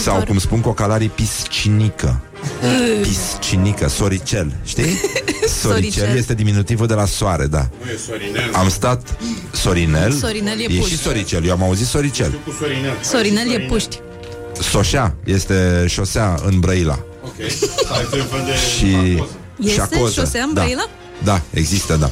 Sau cum spun cocalarii, piscinică. Piscinică, soricel, știi? Soricel este diminutivul de la soare, da. Nu e sorinel. Am stat sorinel. Sorinel e, e puști. Și soricel, eu am auzit soricel. Sorinel. Sorinel e puști. Soșea este șosea în Brăila. Ok. Și este șosea în Brăila? Da, da, există, da.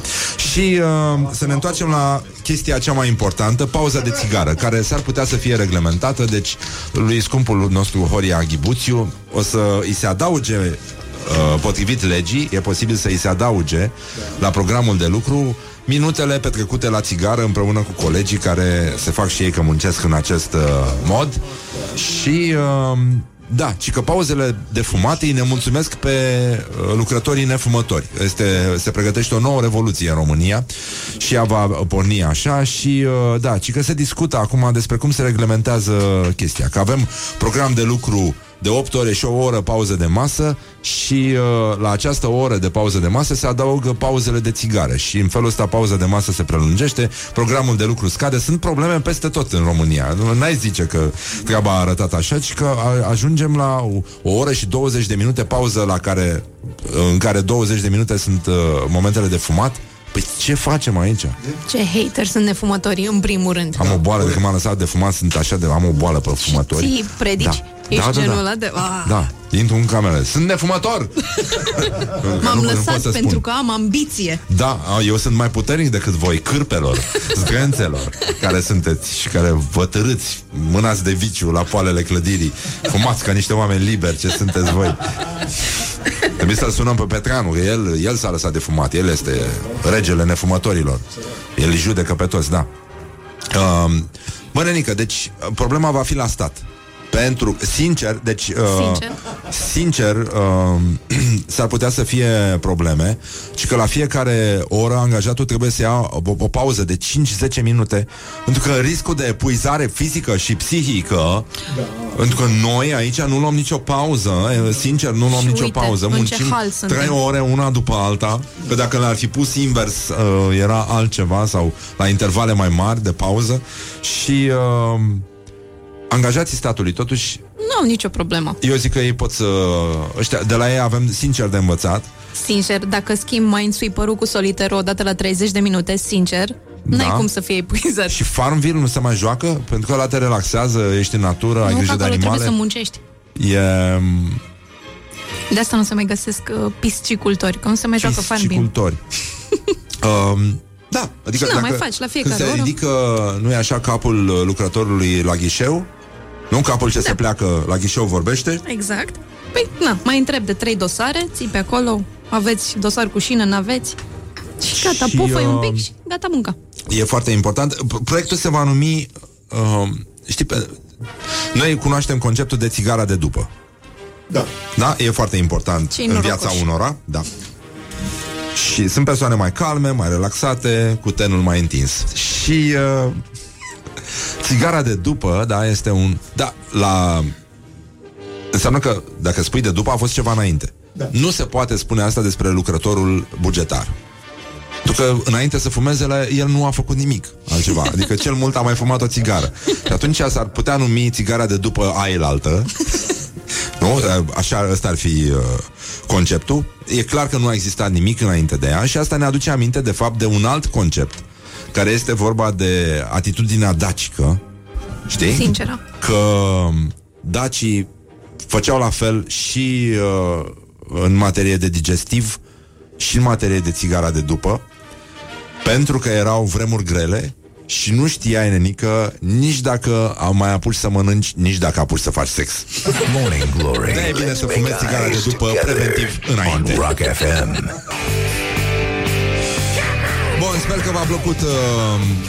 Și uh, să ne întoarcem la chestia cea mai importantă, pauza de țigară, care s-ar putea să fie reglementată. Deci lui scumpul nostru Horia Ghibuțiu o să îi se adauge, uh, potrivit legii, e posibil să îi se adauge la programul de lucru minutele petrecute la țigară împreună cu colegii care se fac și ei că muncesc în acest uh, mod. Și... Uh, da, ci că pauzele de fumat îi nemulțumesc pe lucrătorii nefumători. Este, se pregătește o nouă revoluție în România și ea va porni așa și, da, ci că se discută acum despre cum se reglementează chestia. Că avem program de lucru de opt ore și o oră pauză de masă și uh, la această oră de pauză de masă se adaugă pauzele de țigară și în felul ăsta pauza de masă se prelungește, programul de lucru scade, sunt probleme peste tot în România. N-ai zice că treaba a arătat așa, ci că ajungem la o oră și douăzeci de minute pauză la care, în care douăzeci de minute sunt uh, momentele de fumat. Păi ce facem aici? Ce hateri sunt nefumătorii, în primul rând. Am o boală, de când m-am lăsat de fumat, sunt așa de... Am o boală pe fumători. Și ții predici, da. Ești da, da, genul ăla da. de... Ah. Da, intru în cameră. Sunt nefumător! M-am nu, lăsat nu pentru că am ambiție. Da, eu sunt mai puternic decât voi, cârpelor, zgrențelor, care sunteți și care vă târâți, mânați de viciu la poalele clădirii. Fumați ca niște oameni liberi, ce sunteți voi. Trebuie să-l sunăm pe Petreanu, el, el s-a lăsat de fumat, el este regele nefumătorilor. El îi judecă pe toți, da. Uh, Bă, Nenică, deci problema va fi la stat. Pentru, sincer, deci uh, Sincer, sincer uh, s-ar putea să fie probleme. Și că la fiecare oră angajatul trebuie să ia o, o pauză de cinci la zece minute. Pentru că riscul de epuizare fizică și psihică, da. Pentru că noi aici nu luăm nicio pauză. Sincer, nu luăm și nicio uite, pauză. Muncim trei ore una după alta. Că dacă l-ar fi pus invers uh, era altceva. Sau la intervale mai mari de pauză. Și... Uh, angajații statului, totuși... Nu au nicio problemă. Eu zic că ei pot să... Ăștia, de la ei avem sincer de învățat. Sincer, dacă schimb Minesweeper-ul cu soliterul odată la treizeci de minute, sincer, da. N-ai cum să fie epuizat. Și Farmville nu se mai joacă? Pentru că ăla te relaxează, ești în natură, nu, ai grijă de animale. Nu, trebuie să muncești. E... De asta nu se mai găsesc uh, piscicultori, că nu se mai joacă Farmville. Piscicultori. um... Da, adică dacă mai faci la fiecare oră. Se ridică, nu e așa, capul lucrătorului la ghișeu? Nu, capul ce da. se pleacă la ghișeu vorbește? Exact. Păi, na, mai întreb de trei dosare, ții pe acolo, aveți dosar cu șină, n-aveți. Și gata, și, pofăi uh, un pic și gata munca. E foarte important. Proiectul se va numi, uh, știi, pe, noi cunoaștem conceptul de țigara de după. Da. Da, e foarte important. Cei în norocoși. Viața unora, da. Și sunt persoane mai calme, mai relaxate, cu tenul mai întins. Și uh, țigara de după, da, este un... Da, la... Înseamnă că dacă spui de după, a fost ceva înainte. Da. Nu se poate spune asta despre lucrătorul bugetar. Pentru că înainte să fumeze, la el nu a făcut nimic altceva. Adică cel mult a mai fumat o țigară. Și atunci s-ar putea numi țigara de după ailaltă. Nu? Așa, ăsta ar fi uh, conceptul. E clar că nu a existat nimic înainte de ea. Și asta ne aduce aminte, de fapt, de un alt concept, care este vorba de atitudinea dacică. Știi? Sinceră. Că dacii făceau la fel și uh, în materie de digestiv și în materie de țigara de după. Pentru că erau vremuri grele și nu știai, nenică, nici dacă mai apuci să mănânci, nici dacă apuci să faci sex. Morning Glory. E bine să fumezi țigara de după preventiv înainte. Rock F M. Bun, sper că v-a plăcut uh,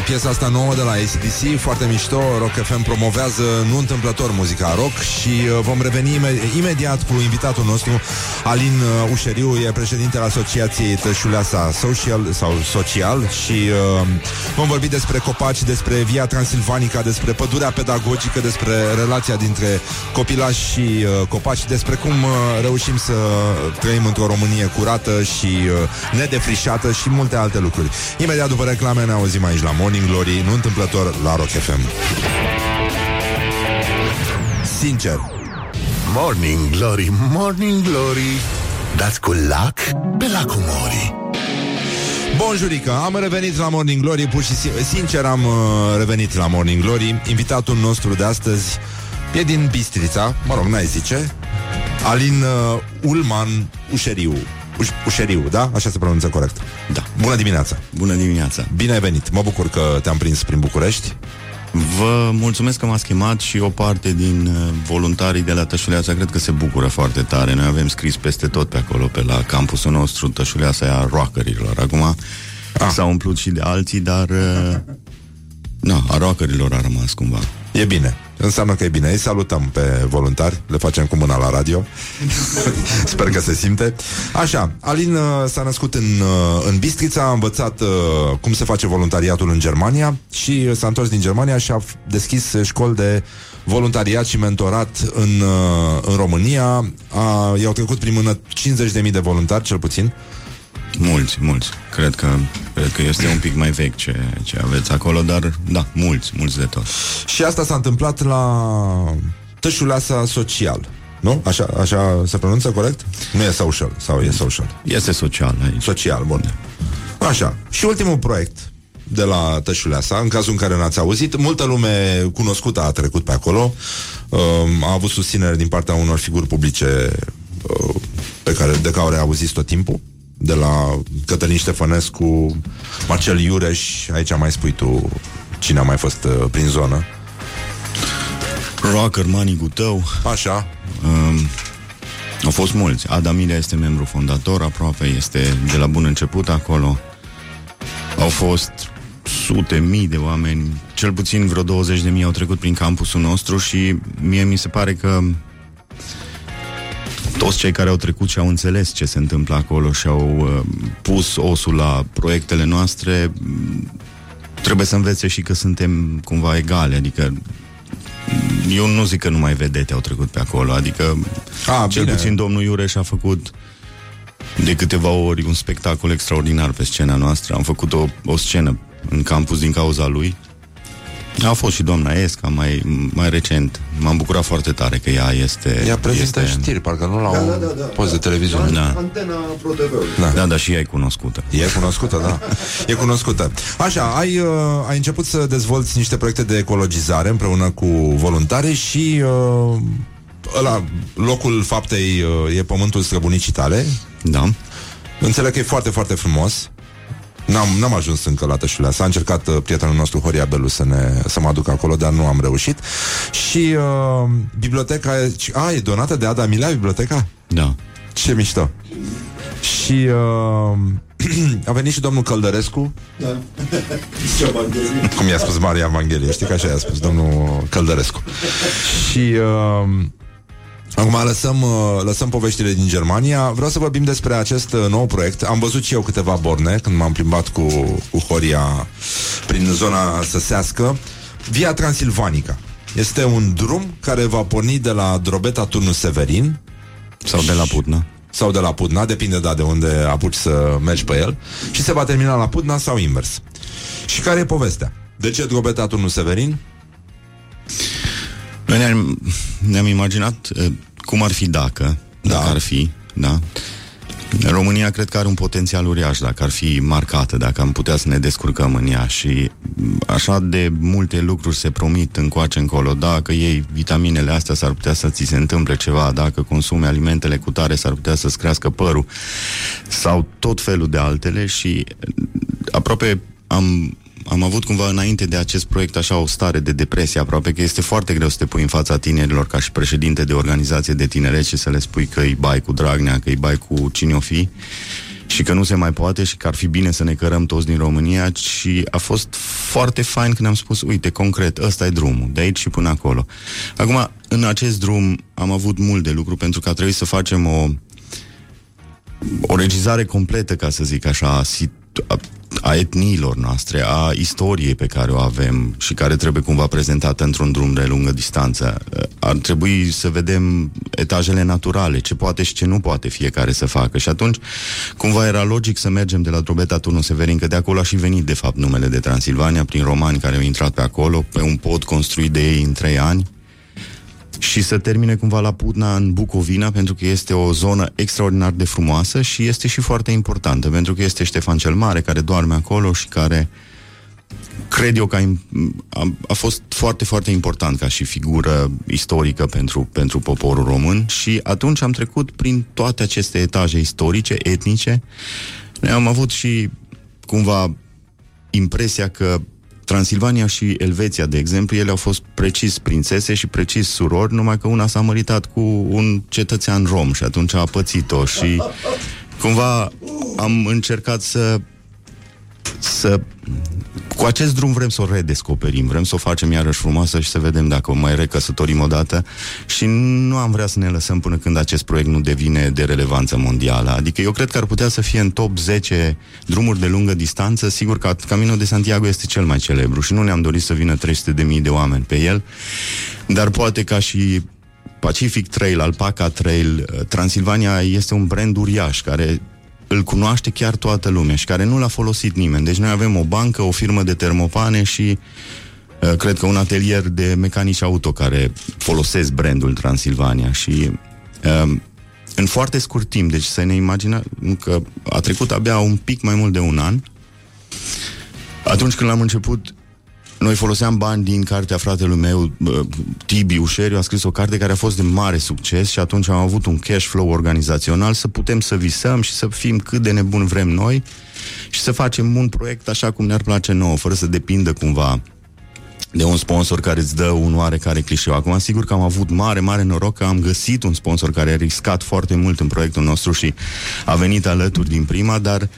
piesa asta nouă de la A C D C, foarte mișto. Rock F M promovează nu întâmplător muzica rock și uh, vom reveni imed- imediat cu invitatul nostru. Alin uh, Ușeriu e președintele Asociației Tășuleasa Social sau Social și uh, vom vorbi despre copaci, despre Via Transilvanica, despre pădurea pedagogică, despre relația dintre copilași și uh, copaci, despre cum uh, reușim să trăim într-o Românie curată și uh, nedefrișată și multe alte lucruri. Imediat după reclame ne auzim aici la Morning Glory, nu întâmplător la Rock F M. Sincer. Morning Glory, Morning Glory, dați cu lac pe lacul Mori. Bun jurică, am revenit la Morning Glory. Pur și sincer am revenit la Morning Glory. Invitatul nostru de astăzi e din Bistrița. Mă rog, n-ai zice Alin uh, Ulman Ușeriu. Uș- Ușeriu, da? Așa se pronunță corect. Da. Bună dimineața. Bună dimineața. Bine ai venit, mă bucur că te-am prins prin București. Vă mulțumesc că m-ați chemat și o parte din voluntarii de la Tășuleasa cred că se bucură foarte tare. Noi avem scris peste tot pe acolo, pe la campusul nostru, Tășuleasa e a rockerilor. Acum ah. s-au umplut și de alții, dar na, a rockerilor a rămas cumva. E bine, înseamnă că e bine. Îi salutăm pe voluntari, le facem cu mâna la radio. Sper că se simte. Așa, Alin s-a născut în, în Bistrița, a învățat uh, cum se face voluntariatul în Germania și s-a întors din Germania și a deschis școli de voluntariat și mentorat în, uh, în România. A, i-au trecut prin mână cincizeci de mii de voluntari, cel puțin. Mulți, mulți. Cred că, cred că este un pic mai vechi ce, ce aveți acolo, dar da, mulți, mulți de tot. Și asta s-a întâmplat la Tășuleasa Social, nu? Așa, așa se pronunță corect? Nu e social, sau e social? Este social aici. Social, bun. Așa. Și ultimul proiect de la Tășuleasa, în cazul în care n-ați auzit, multă lume cunoscută a trecut pe acolo, a avut susținere din partea unor figuri publice pe care, de care auziți tot timpul, de la Cătălin Ștefănescu, Marcel Iureș, aici mai spui tu cine a mai fost uh, prin zonă. Rocker, manigul tău. Așa. Um, au fost mulți. Adam Ilea este membru fondator, aproape este de la bun început acolo. Au fost sute mii de oameni, cel puțin vreo douăzeci de mii au trecut prin campusul nostru și mie mi se pare că toți cei care au trecut și au înțeles ce se întâmplă acolo și au uh, pus osul la proiectele noastre, trebuie să învețe și că suntem cumva egale, adică eu nu zic că numai vedete au trecut pe acolo, adică a, cel bine. Puțin domnul Iureș a făcut de câteva ori un spectacol extraordinar pe scena noastră, am făcut o, o scenă în campus din cauza lui. A fost și doamna Esca mai, mai recent. M-am bucurat foarte tare că ea este... Ea prezintă este... știri, parcă nu la da, un da, da, da, post da, de televiziune da. Antena Pro T V. Da, da, dar și ea e cunoscută. E cunoscută, da. E cunoscută. Așa, ai, uh, ai început să dezvolți niște proiecte de ecologizare împreună cu voluntari și uh, ăla, locul faptei uh, e pământul străbunicii tale. Da. Înțeleg că e foarte, foarte frumos. N-am, n-am ajuns încă la Tășuleasa. S-a încercat uh, prietenul nostru Horia Belu să, ne, să mă aduc acolo, dar nu am reușit. Și uh, biblioteca e, a, e donată de Ada Milea, biblioteca? Da. Ce mișto. Și uh, a venit și domnul Căldărescu. Da. Cum i-a spus Maria Evanghelie, știi că așa i-a spus domnul Căldărescu. Și uh, acum lăsăm, lăsăm poveștile din Germania. Vreau să vorbim despre acest nou proiect. Am văzut și eu câteva borne când m-am plimbat cu, cu Horia prin zona săsească. Via Transilvanica este un drum care va porni de la Drobeta Turnul Severin sau de la Putna. Sau de la Putna, depinde da, de unde apuci să mergi pe el. Și se va termina la Putna sau invers. Și care e povestea? De ce Drobeta Turnul Severin? Noi ne-am, ne-am imaginat uh, cum ar fi dacă, da. dacă ar fi, da? România cred că are un potențial uriaș dacă ar fi marcată, dacă am putea să ne descurcăm în ea și așa de multe lucruri se promit încoace încolo, dacă iei vitaminele astea s-ar putea să ți se întâmple ceva, dacă consumi alimentele cu tare s-ar putea să-ți crească părul sau tot felul de altele și aproape am... Am avut cumva înainte de acest proiect așa o stare de depresie aproape, că este foarte greu să te pui în fața tinerilor ca și președinte de organizație de tineret și să le spui că îi bai cu Dragnea, că îi bai cu cine o fi și că nu se mai poate și că ar fi bine să ne cărăm toți din România. Și a fost foarte fain când am spus, uite, concret, ăsta e drumul, de aici și până acolo. Acum, în acest drum am avut mult de lucru pentru că a trebuit să facem o, o regizare completă, ca să zic așa, a, a etniilor noastre, a istoriei pe care o avem și care trebuie cumva prezentată într-un drum de lungă distanță. Ar trebui să vedem etajele naturale, ce poate și ce nu poate fiecare să facă. Și atunci, cumva era logic să mergem de la Drobeta Turnul Severin, că de acolo a și venit, de fapt, numele de Transilvania, prin romani care au intrat pe acolo, pe un pod construit de ei în trei ani. și să termine cumva la Putna, în Bucovina, pentru că este o zonă extraordinar de frumoasă și este și foarte importantă, pentru că este Ștefan cel Mare care doarme acolo și care cred eu că a, a fost foarte, foarte important ca și figură istorică pentru, pentru poporul român. Și atunci am trecut prin toate aceste etaje istorice, etnice. Am avut și cumva impresia că Transilvania și Elveția, de exemplu, ele au fost precis prințese și precis surori, numai că una s-a măritat cu un cetățean rom și atunci a pățit-o și cumva am încercat să să cu acest drum vrem să o redescoperim, vrem să o facem iarăși frumoasă și să vedem dacă o mai recăsătorim odată și nu am vrea să ne lăsăm până când acest proiect nu devine de relevanță mondială. Adică eu cred că ar putea să fie în top zece drumuri de lungă distanță. Sigur că Camino de Santiago este cel mai celebru și nu ne-am dorit să vină trei sute de mii de oameni pe el, dar poate ca și Pacific Trail, Alpaca Trail, Transilvania este un brand uriaș care îl cunoaște chiar toată lumea și care nu l-a folosit nimeni. Deci noi avem o bancă, o firmă de termopane și uh, cred că un atelier de mecanici auto care folosesc brandul Transilvania și uh, în foarte scurt timp, deci să ne imaginăm că a trecut abia un pic mai mult de un an. Atunci când l-am început, noi foloseam bani din cartea fratelui meu, Tibi Ușeriu a scris o carte care a fost de mare succes și atunci am avut un cash flow organizațional să putem să visăm și să fim cât de nebuni vrem noi și să facem un proiect așa cum ne-ar place nouă, fără să depindă cumva de un sponsor care îți dă un oarecare clișeu. Acum, sigur că am avut mare, mare noroc că am găsit un sponsor care a riscat foarte mult în proiectul nostru și a venit alături din prima, dar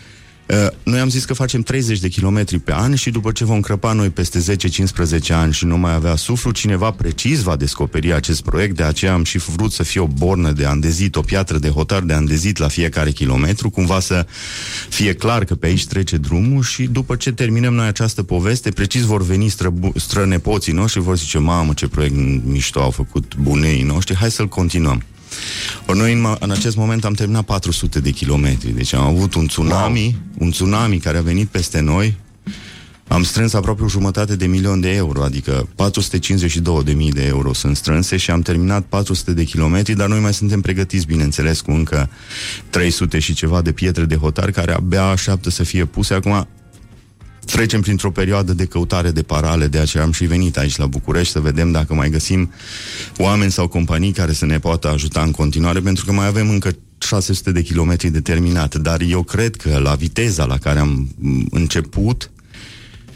noi am zis că facem treizeci de kilometri pe an și după ce vom crăpa noi peste zece cincisprezece ani și nu mai avea suflu, cineva precis va descoperi acest proiect. De aceea am și vrut să fie o bornă de andezit, o piatră de hotar de andezit la fiecare kilometru, cumva să fie clar că pe aici trece drumul. Și după ce terminăm noi această poveste, precis vor veni străbu- strănepoții noștri și vor zice: mamă, ce proiect mișto au făcut bunei noștri, hai să-l continuăm. Or, noi în, în acest moment am terminat patru sute de kilometri. Deci am avut un tsunami wow. Un tsunami care a venit peste noi. Am strâns aproape o jumătate de milion de euro, adică patru sute cincizeci și două de mii de euro sunt strânse și am terminat patru sute de kilometri, dar noi mai suntem pregătiți, bineînțeles, cu încă trei sute și ceva de pietre de hotar care abia așteaptă să fie puse. Acum trecem printr-o perioadă de căutare de parale, de aceea am și venit aici la București să vedem dacă mai găsim oameni sau companii care să ne poată ajuta în continuare, pentru că mai avem încă șase sute de kilometri de terminat, dar eu cred că la viteza la care am început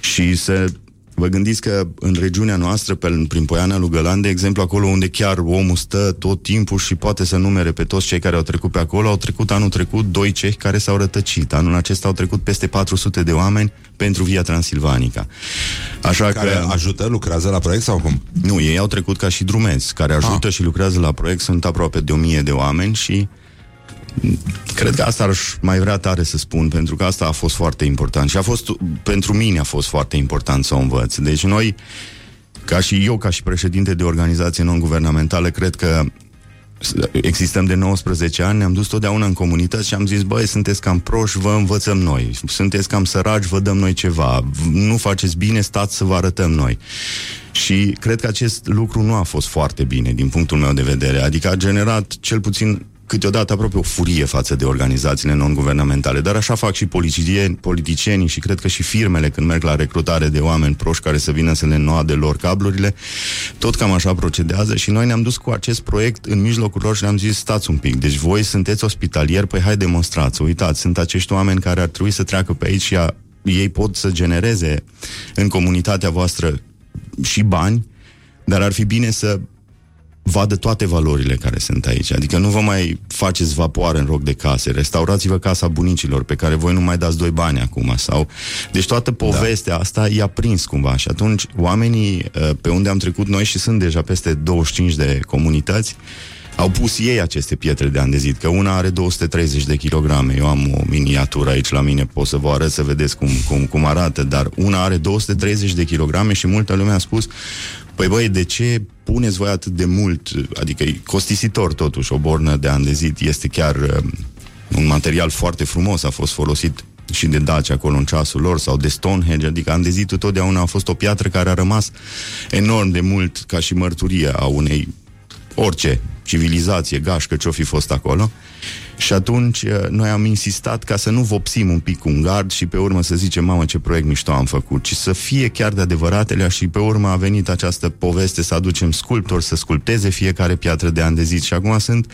și să vă gândiți că în regiunea noastră, pe, prin Poiana Lugălan, de exemplu, acolo unde chiar omul stă tot timpul și poate să numere pe toți cei care au trecut pe acolo, au trecut anul trecut doi cehi care s-au rătăcit. Anul acesta au trecut peste patru sute de oameni pentru Via Transilvanica. Așa care că ajută, lucrează la proiect sau cum? Nu, ei au trecut ca și drumeți, care ajută ah. și lucrează la proiect, sunt aproape de o mie de oameni și cred că asta aș mai vrea tare să spun, pentru că asta a fost foarte important și a fost, pentru mine a fost foarte important să o învăț. Deci noi, ca și eu, ca și președinte de organizație non-guvernamentală, cred că existăm de nouăsprezece ani, ne-am dus totdeauna în comunități și am zis: băi, sunteți cam proști, vă învățăm noi, sunteți cam săraci, vă dăm noi ceva, nu faceți bine, stați să vă arătăm noi. Și cred că acest lucru nu a fost foarte bine din punctul meu de vedere, adică a generat cel puțin câteodată aproape o furie față de organizațiile non-guvernamentale, dar așa fac și politicienii și cred că și firmele când merg la recrutare de oameni proști care să vină să le înnoade lor cablurile, tot cam așa procedează și noi ne-am dus cu acest proiect în mijlocul lor și ne-am zis: stați un pic, deci voi sunteți ospitalieri, păi hai demonstrați, uitați, sunt acești oameni care ar trebui să treacă pe aici și a, ei pot să genereze în comunitatea voastră și bani, dar ar fi bine să vadă toate valorile care sunt aici. Adică nu vă mai faceți vapoare în loc de case, restaurați-vă casa bunicilor pe care voi nu mai dați doi bani acum sau... Deci toată povestea da. asta i-a prins cumva și atunci oamenii pe unde am trecut noi, și sunt deja peste douăzeci și cinci de comunități, au pus ei aceste pietre de andezit, că una are două sute treizeci de kilograme. Eu am o miniatură aici la mine, pot să vă arăt să vedeți cum, cum, cum arată, dar una are două sute treizeci de kilograme și multă lume a spus: păi băi, de ce puneți voi atât de mult? Adică e costisitor totuși, o bornă de andezit este chiar um, un material foarte frumos, a fost folosit și de daci acolo în ceasul lor, sau de Stonehenge, adică andezitul totdeauna a fost o piatră care a rămas enorm de mult ca și mărturie a unei orice civilizație, gașcă, ce-o fi fost acolo. Și atunci noi am insistat ca să nu vopsim un pic un gard și pe urmă să zicem, mamă, ce proiect mișto am făcut, ci să fie chiar de adevăratele. Și pe urmă a venit această poveste să aducem sculptori să sculpteze fiecare piatră de ani de zi. Și acum sunt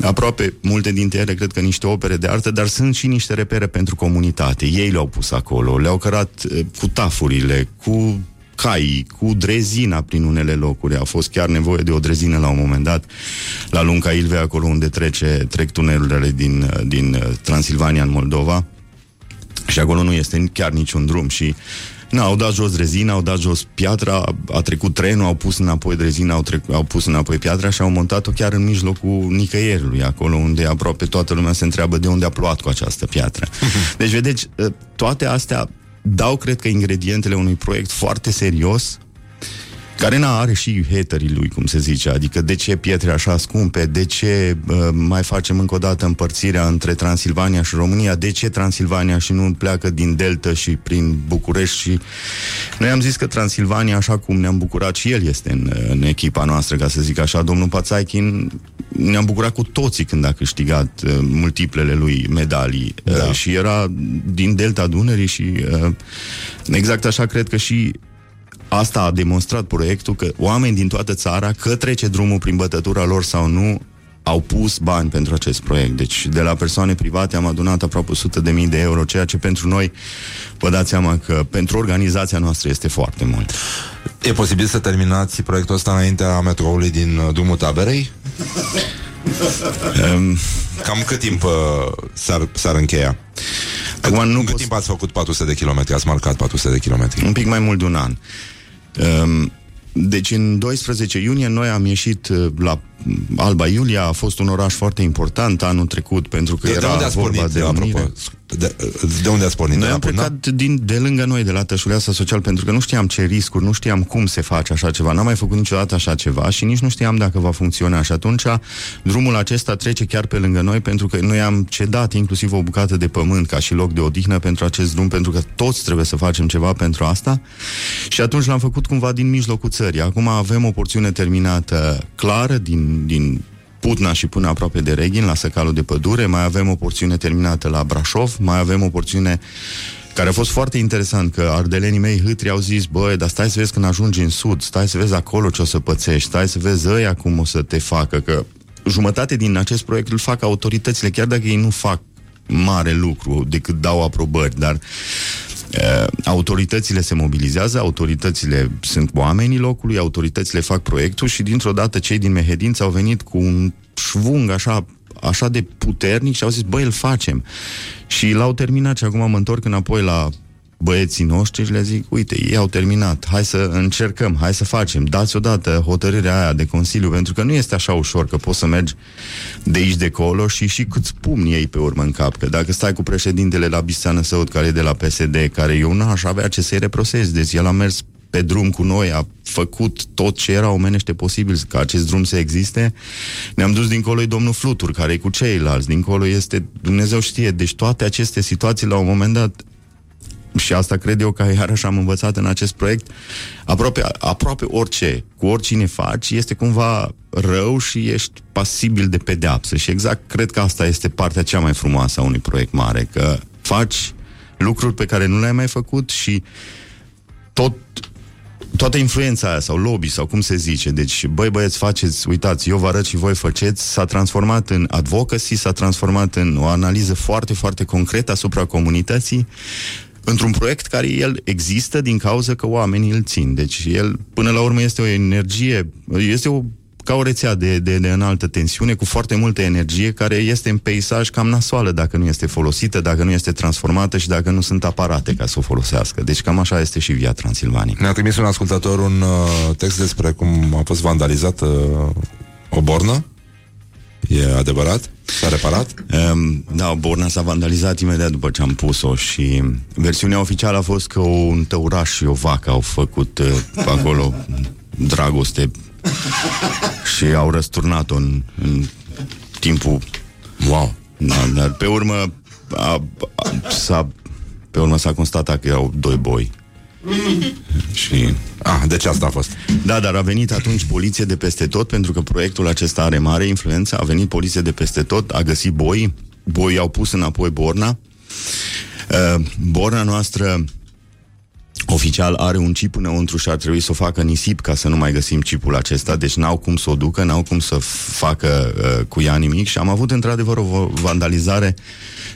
aproape, multe dintre ele, cred că niște opere de artă, dar sunt și niște repere pentru comunitate. Ei le-au pus acolo, le-au cărat cu tafurile, cu cai, cu drezina prin unele locuri. A fost chiar nevoie de o drezină la un moment dat, la Lunca Ilvei, acolo unde trece, trec tunelurile din, din Transilvania în Moldova, și acolo nu este chiar niciun drum și na, au dat jos drezina, au dat jos piatra, a trecut trenul, au pus înapoi drezina, au, trec, au pus înapoi piatra și au montat-o chiar în mijlocul nicăierului, acolo unde aproape toată lumea se întreabă de unde a plouat cu această piatră. Deci, vedeți, toate astea dau, cred că, ingredientele unui proiect foarte serios, care na, are și haterii lui, cum se zice, adică de ce pietre așa scumpe, de ce uh, mai facem încă o dată împărțirea între Transilvania și România, de ce Transilvania și nu pleacă din Delta și prin București. Și noi am zis că Transilvania, așa cum ne-am bucurat și el este în, în echipa noastră, ca să zic așa, domnul Pațaichin, ne-am bucurat cu toții când a câștigat uh, multiplele lui medalii, da. uh, și era din Delta Dunării și uh, exact așa cred că și asta a demonstrat proiectul, că oameni din toată țara, că trece drumul prin bătătura lor sau nu, au pus bani pentru acest proiect. Deci de la persoane private am adunat aproape o sută de mii de euro, ceea ce pentru noi, vă dați seama că pentru organizația noastră este foarte mult. E posibil să terminați proiectul ăsta înaintea metroului din Drumul Taberei? um, Cam cât timp uh, s-ar, s-ar încheia? Acum, nu cât timp ați făcut patru sute de kilometri? Ați marcat patru sute de kilometri? Un pic mai mult de un an. um, Deci în doisprezece iunie noi am ieșit la Alba Iulia. A fost un oraș foarte important anul trecut, pentru că de era de vorba pornit, de unire. De, de unde ați pornit? Noi am plecat din, de lângă noi, de la Tășuleasa Social, pentru că nu știam ce riscuri, nu știam cum se face așa ceva. N-am mai făcut niciodată așa ceva și nici nu știam dacă va funcționa. Și atunci drumul acesta trece chiar pe lângă noi, pentru că noi am cedat inclusiv o bucată de pământ ca și loc de odihnă pentru acest drum, pentru că toți trebuie să facem ceva pentru asta. Și atunci l-am făcut cumva din mijlocul țării. Acum avem o porțiune terminată clară din... din Putna și până aproape de Reghin, la Săcalul de Pădure, mai avem o porțiune terminată la Brașov, mai avem o porțiune care a fost foarte interesant, că ardelenii mei hâtri au zis, băi, dar stai să vezi când ajungi în sud, stai să vezi acolo ce o să pățești, stai să vezi ăia cum o să te facă, că jumătate din acest proiect îl fac autoritățile, chiar dacă ei nu fac mare lucru, decât dau aprobări, dar autoritățile se mobilizează, autoritățile sunt oamenii locului, autoritățile fac proiectul și dintr-o dată cei din Mehedinți au venit cu un șvung așa, așa de puternic și au zis, băi, îl facem. Și l-au terminat și acum mă întorc înapoi la băieții noștri și le zic, uite, ei au terminat, hai să încercăm, hai să facem, dați odată hotărârea aia de Consiliu, pentru că nu este așa ușor, că poți să mergi de aici, de colo și și câți pumni iei pe urmă în cap, că dacă stai cu președintele la Bistrița Săud, care e de la P S D, care eu n-aș avea ce să-i reprosez, deci el a mers pe drum cu noi, a făcut tot ce era omenește posibil ca acest drum să existe. Ne-am dus dincolo, e domnul Flutur, care e cu ceilalți, dincolo este, Dumnezeu știe, deci toate aceste situații la un moment dat. Și asta cred eu că iarăși am învățat în acest proiect. Aproape, aproape orice, cu oricine faci, este cumva rău și ești pasibil de pedeapsă. Și exact cred că asta este partea cea mai frumoasă a unui proiect mare, că faci lucruri pe care nu le-ai mai făcut și tot... toată influența aia, sau lobby, sau cum se zice, deci, băi băieți, faceți, uitați, eu vă arăt și voi faceți, s-a transformat în advocacy, s-a transformat în o analiză foarte, foarte concretă asupra comunității, într-un proiect care el există din cauza că oamenii îl țin. Deci el, până la urmă, este o energie, este o, ca o rețea de, de, de înaltă tensiune, cu foarte multă energie, care este în peisaj cam nasoală dacă nu este folosită, dacă nu este transformată și dacă nu sunt aparate ca să o folosească. Deci cam așa este și Via Transilvanică. Ne-a trimis un ascultător un uh, text despre cum a fost vandalizată uh, o bornă. E adevărat? S-a reparat? Da, borna s-a vandalizat imediat după ce am pus-o și versiunea oficială a fost că un tăuraș și o vacă au făcut acolo dragoste și au răsturnat-o în, în timpul... Wow! Da, dar pe urmă a, a, s-a, pe urmă s-a constatat că erau doi boi. și... Ah, deci asta a fost. Da, dar a venit atunci poliție de peste tot, pentru că proiectul acesta are mare influență. A venit poliție de peste tot, a găsit boi. Boii au pus înapoi borna. uh, Borna noastră oficial are un cip înăuntru și ar trebui să o facă nisip ca să nu mai găsim cipul acesta. Deci n-au cum să o ducă, n-au cum să facă uh, cu ea nimic. Și am avut într-adevăr o vandalizare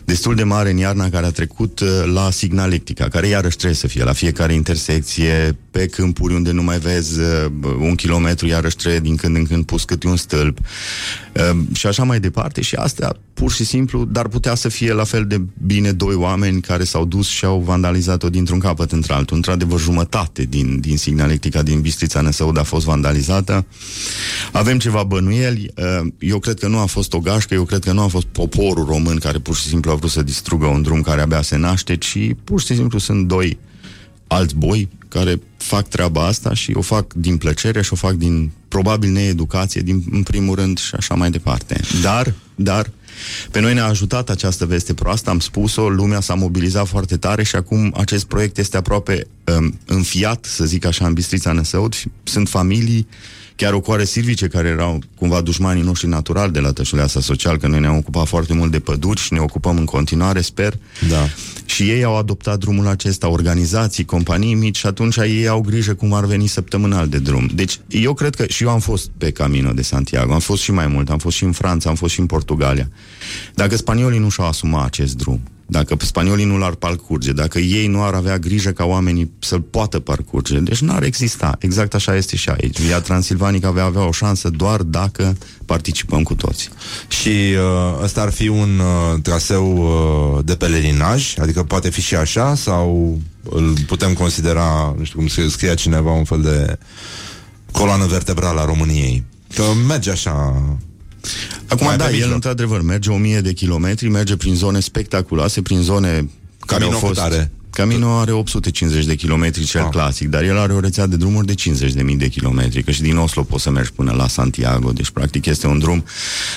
destul de mare în iarna care a trecut uh, la Signalectica, care iarăși trebuie să fie la fiecare intersecție, pe câmpuri unde nu mai vezi uh, un kilometru, iarăși trebuie din când în când pus câte un stâlp uh, și așa mai departe. Și astea pur și simplu, dar putea să fie la fel de bine doi oameni care s-au dus și au vandalizat-o dintr-un capăt într-altul. Într-adevăr, jumătate din, din Signalectica din Bistrița Năsăud a fost vandalizată. Avem ceva bănuieli. Eu cred că nu a fost o gașcă, eu cred că nu a fost poporul român care pur și simplu a vrut să distrugă un drum care abia se naște, ci pur și simplu sunt doi alți boi care fac treaba asta și o fac din plăcere și o fac din, probabil, needucație, din, în primul rând, și așa mai departe. Dar, dar, pe noi ne-a ajutat această veste proastă, am spus-o, lumea s-a mobilizat foarte tare și acum acest proiect este aproape um, înfiat, să zic așa, în Bistrița Năsăud. Sunt familii, chiar o coare silvice, care erau cumva dușmanii noștri naturali de la Tășuleasa Social, că noi ne-am ocupat foarte mult de păduri și ne ocupăm în continuare, sper. Da. Și ei au adoptat drumul acesta, organizații, companii mici, și atunci ei au grijă cum ar veni săptămânal de drum. Deci eu cred că, și eu am fost pe Camino de Santiago, am fost și mai mult, am fost și în Franța, am fost și în Portugalia. Dacă spaniolii nu și-au asumat acest drum, dacă spaniolii nu l-ar parcurge, dacă ei nu ar avea grijă ca oamenii să-l poată parcurge, deci n-ar exista. Exact așa este și aici. Via Transilvanica va avea o șansă doar dacă participăm cu toți. Și uh, ăsta ar fi un uh, traseu uh, de pelerinaj, adică poate fi și așa, sau îl putem considera, nu știu cum scria cineva, un fel de coloană vertebrală a României. Că merge așa... Acum, mai da, el mijloc. Într-adevăr merge o mie de kilometri, merge prin zone spectaculoase, prin zone care au fost... Tare. Camino are opt sute cincizeci de kilometri, cel ah. clasic, dar el are o rețea de drumuri de cincizeci de mii de kilometri, că și din Oslo poți să mergi până la Santiago, deci practic este un drum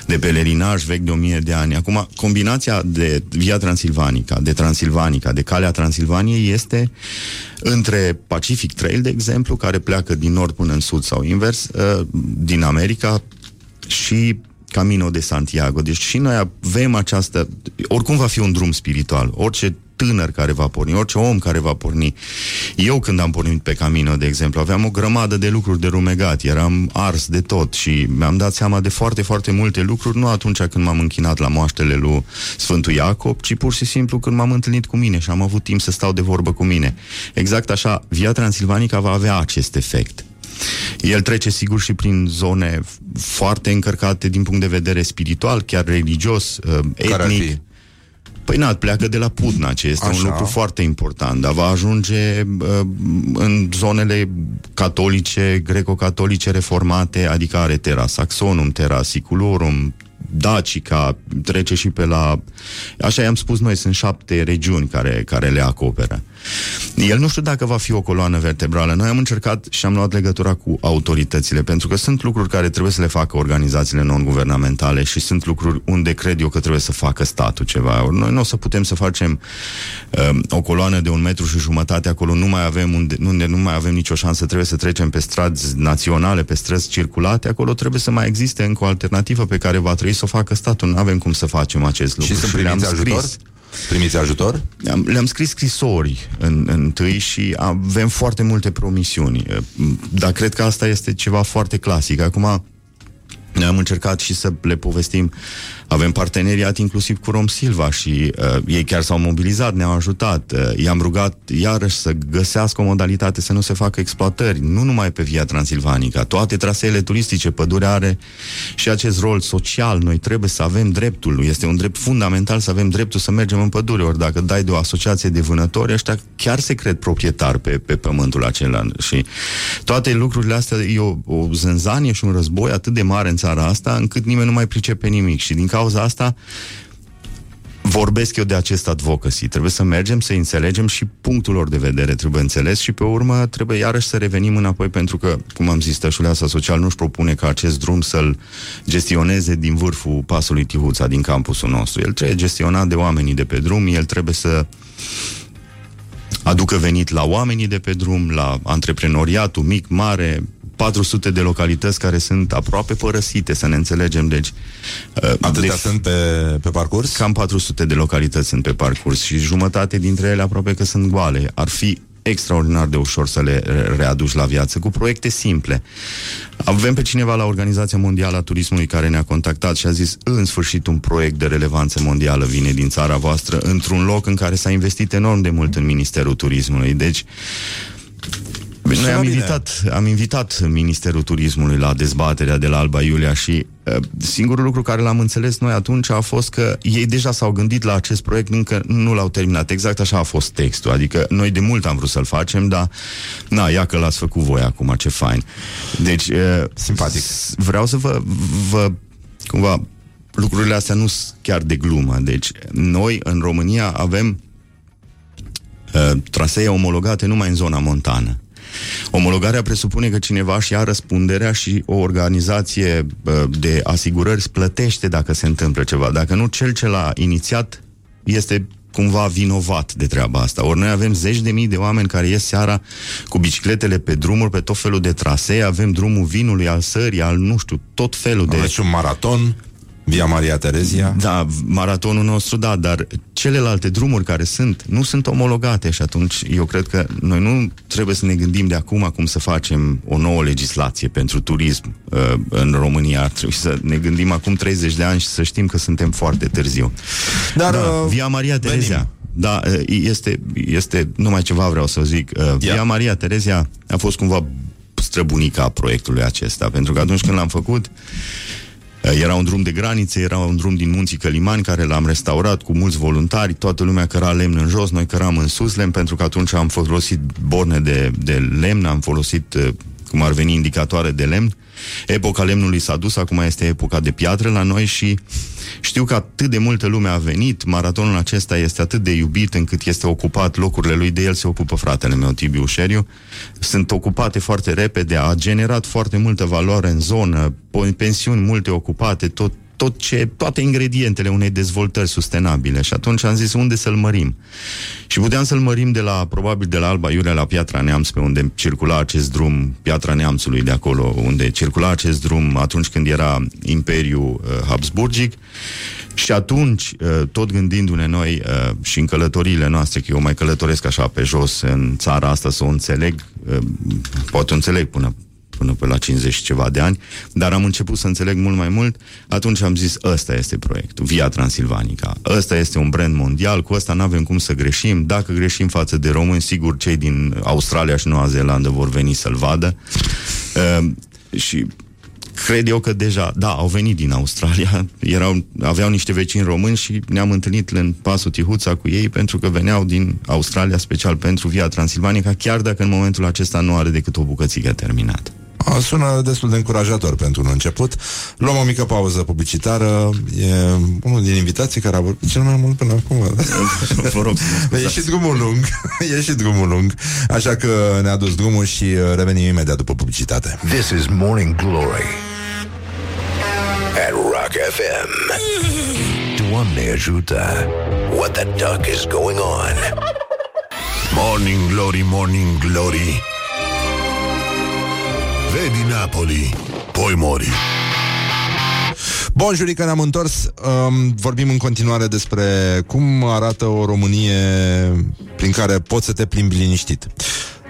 de pelerinaj vechi de o mie de ani. Acum, combinația de Via Transilvanica, de Transilvanica, de Calea Transilvaniei este între Pacific Trail, de exemplu, care pleacă din nord până în sud sau invers, din America, și Camino de Santiago. Deci și noi avem această... Oricum va fi un drum spiritual. Orice tânăr care va porni, orice om care va porni. Eu când am pornit pe Camino, de exemplu, aveam o grămadă de lucruri de rumegat, eram ars de tot și mi-am dat seama de foarte, foarte multe lucruri, nu atunci când m-am închinat la moaștele lui Sfântul Iacob, ci pur și simplu când m-am întâlnit cu mine și am avut timp să stau de vorbă cu mine. Exact așa, Via Transilvanica va avea acest efect. El trece sigur și prin zone foarte încărcate din punct de vedere spiritual, chiar religios, etnic. Păi na, pleacă de la Putna, ce este Așa. Un lucru foarte important, dar va ajunge uh, în zonele catolice, greco-catolice reformate, adică are Terra Saxonum, Terra Siculorum, Dacica, trece și pe la... Așa i-am spus noi, sunt șapte regiuni care, care le acoperă. El nu știu dacă va fi o coloană vertebrală. Noi am încercat și am luat legătura cu autoritățile, pentru că sunt lucruri care trebuie să le facă organizațiile non-guvernamentale și sunt lucruri unde cred eu că trebuie să facă statul ceva. Noi nu o să putem să facem um, o coloană de un metru și jumătate acolo, nu mai avem unde, unde nu mai avem nicio șansă, trebuie să trecem pe străzi naționale, pe străzi circulate, acolo trebuie să mai existe încă o alternativă pe care va trebui să o facă statul. Nu avem cum să facem acest lucru. Și să primiți ajutor? Primiți ajutor? Le-am scris scrisori în, întâi și avem foarte multe promisiuni, dar cred că asta este ceva foarte clasic. Acum ne-am încercat și să le povestim. Avem parteneriat inclusiv cu Rom Silva și uh, ei chiar s-au mobilizat, ne-au ajutat. Uh, i-am rugat iarăși să găsească o modalitate să nu se facă exploatări, nu numai pe Via Transilvanica. Toate traseele turistice, pădurea are și acest rol social. Noi trebuie să avem dreptul, este un drept fundamental să avem dreptul să mergem în pădure. Ori dacă dai de o asociație de vânători, ăștia chiar se cred proprietari pe, pe pământul acela. Și toate lucrurile astea e o, o zânzanie și un război atât de mare în țara asta, încât nimeni nu mai pricepe nimic. Și din cauza asta vorbesc eu de acest advocacy. Trebuie să mergem, să înțelegem și punctul lor de vedere trebuie înțeles și pe urmă trebuie iarăși să revenim înapoi, pentru că, cum am zis, Tășuleasa Social nu-și propune ca acest drum să-l gestioneze din vârful pasului Tihuța, din campusul nostru. El trebuie gestionat de oamenii de pe drum, el trebuie să aducă venit la oamenii de pe drum, la antreprenoriatul mic, mare, patru sute de localități care sunt aproape părăsite, să ne înțelegem, deci... Atâtea de... sunt pe, pe parcurs? Cam patru sute de localități sunt pe parcurs și jumătate dintre ele aproape că sunt goale. Ar fi extraordinar de ușor să le readuci la viață, cu proiecte simple. Avem pe cineva la Organizația Mondială a Turismului care ne-a contactat și a zis, în sfârșit un proiect de relevanță mondială vine din țara voastră, într-un loc în care s-a investit enorm de mult în Ministerul Turismului. Deci, noi am invitat, am invitat Ministerul Turismului la dezbaterea de la Alba Iulia și uh, singurul lucru care l-am înțeles noi atunci a fost că ei deja s-au gândit la acest proiect, încă nu l-au terminat. Exact așa a fost textul, adică noi de mult am vrut să-l facem, dar na, ia că l-ați făcut voi acum, ce fain. Deci, uh, simpatic. Vreau să vă, vă cumva, lucrurile astea nu sunt chiar de glumă. Deci, noi în România avem uh, trasee omologate numai în zona montană. Omologarea presupune că cineva și ia răspunderea și o organizație de asigurări îți plătește dacă se întâmplă ceva. Dacă nu, cel ce l-a inițiat este cumva vinovat de treaba asta. Ori noi avem zeci de mii de oameni care ies seara cu bicicletele pe drumuri, pe tot felul de trasee, avem drumul vinului, al sării, al nu știu, tot felul de... Aveți un maraton... Via Maria Terezia. Da, maratonul nostru, da, dar celelalte drumuri care sunt, nu sunt omologate și atunci eu cred că noi nu trebuie să ne gândim de acum cum să facem o nouă legislație pentru turism uh, în România. Ar trebui să ne gândim acum treizeci de ani și să știm că suntem foarte târziu. Dar da, uh, Via Maria Terezia. Venim. Da, este, este numai ceva vreau să zic. Uh, Via yeah. Maria Terezia a fost cumva străbunica proiectului acesta, pentru că atunci când l-am făcut, era un drum de granițe, era un drum din munții Călimani, care l-am restaurat cu mulți voluntari, toată lumea căra lemn în jos, noi căram în sus lemn, pentru că atunci am folosit borne de, de lemn, am folosit, cum ar veni, indicatoare de lemn. Epoca lemnului s-a dus, acum este epoca de piatră la noi și știu că atât de multă lume a venit, maratonul acesta este atât de iubit încât este ocupat, locurile lui, de el se ocupă fratele meu, Tibi Ușeriu, sunt ocupate foarte repede, a generat foarte multă valoare în zonă, pensiuni multe ocupate, tot, tot ce, toate ingredientele unei dezvoltări sustenabile și atunci am zis unde să-l mărim și puteam să-l mărim de la, probabil de la Alba Iulia la Piatra Neamț, pe unde circula acest drum, Piatra Neamțului de acolo unde circula acest drum atunci când era Imperiul uh, Habsburgic și atunci uh, tot gândindu-ne noi uh, și în călătoriile noastre, că eu mai călătoresc așa pe jos în țara asta să o înțeleg, uh, poate o înțeleg până până pe la cincizeci ceva de ani, dar am început să înțeleg mult mai mult, atunci am zis, ăsta este proiectul, Via Transilvanica, ăsta este un brand mondial, cu ăsta n-avem cum să greșim, dacă greșim față de români, sigur cei din Australia și Noua Zeelandă vor veni să-l vadă uh, și cred eu că deja, da, au venit din Australia, erau, aveau niște vecini români și ne-am întâlnit în Pasul Tihuța cu ei pentru că veneau din Australia special pentru Via Transilvanica, chiar dacă în momentul acesta nu are decât o bucățică terminată. Sună destul de încurajator pentru un început. Luăm o mică pauză publicitară. E unul din invitații care a vorbit cel mai mult până acum. Vă rog, e ieșit drumul lung. E ieșit drumul lung. Așa că ne-a dus drumul și revenim imediat după publicitate. This is Morning Glory at Rock F M. Doamne ajută! What the duck is going on? Morning Glory, Morning Glory, vedi Napoli, poi mori. Bun, jurică, ne-am întors. um, Vorbim în continuare despre cum arată o Românie prin care poți să te plimbi liniștit.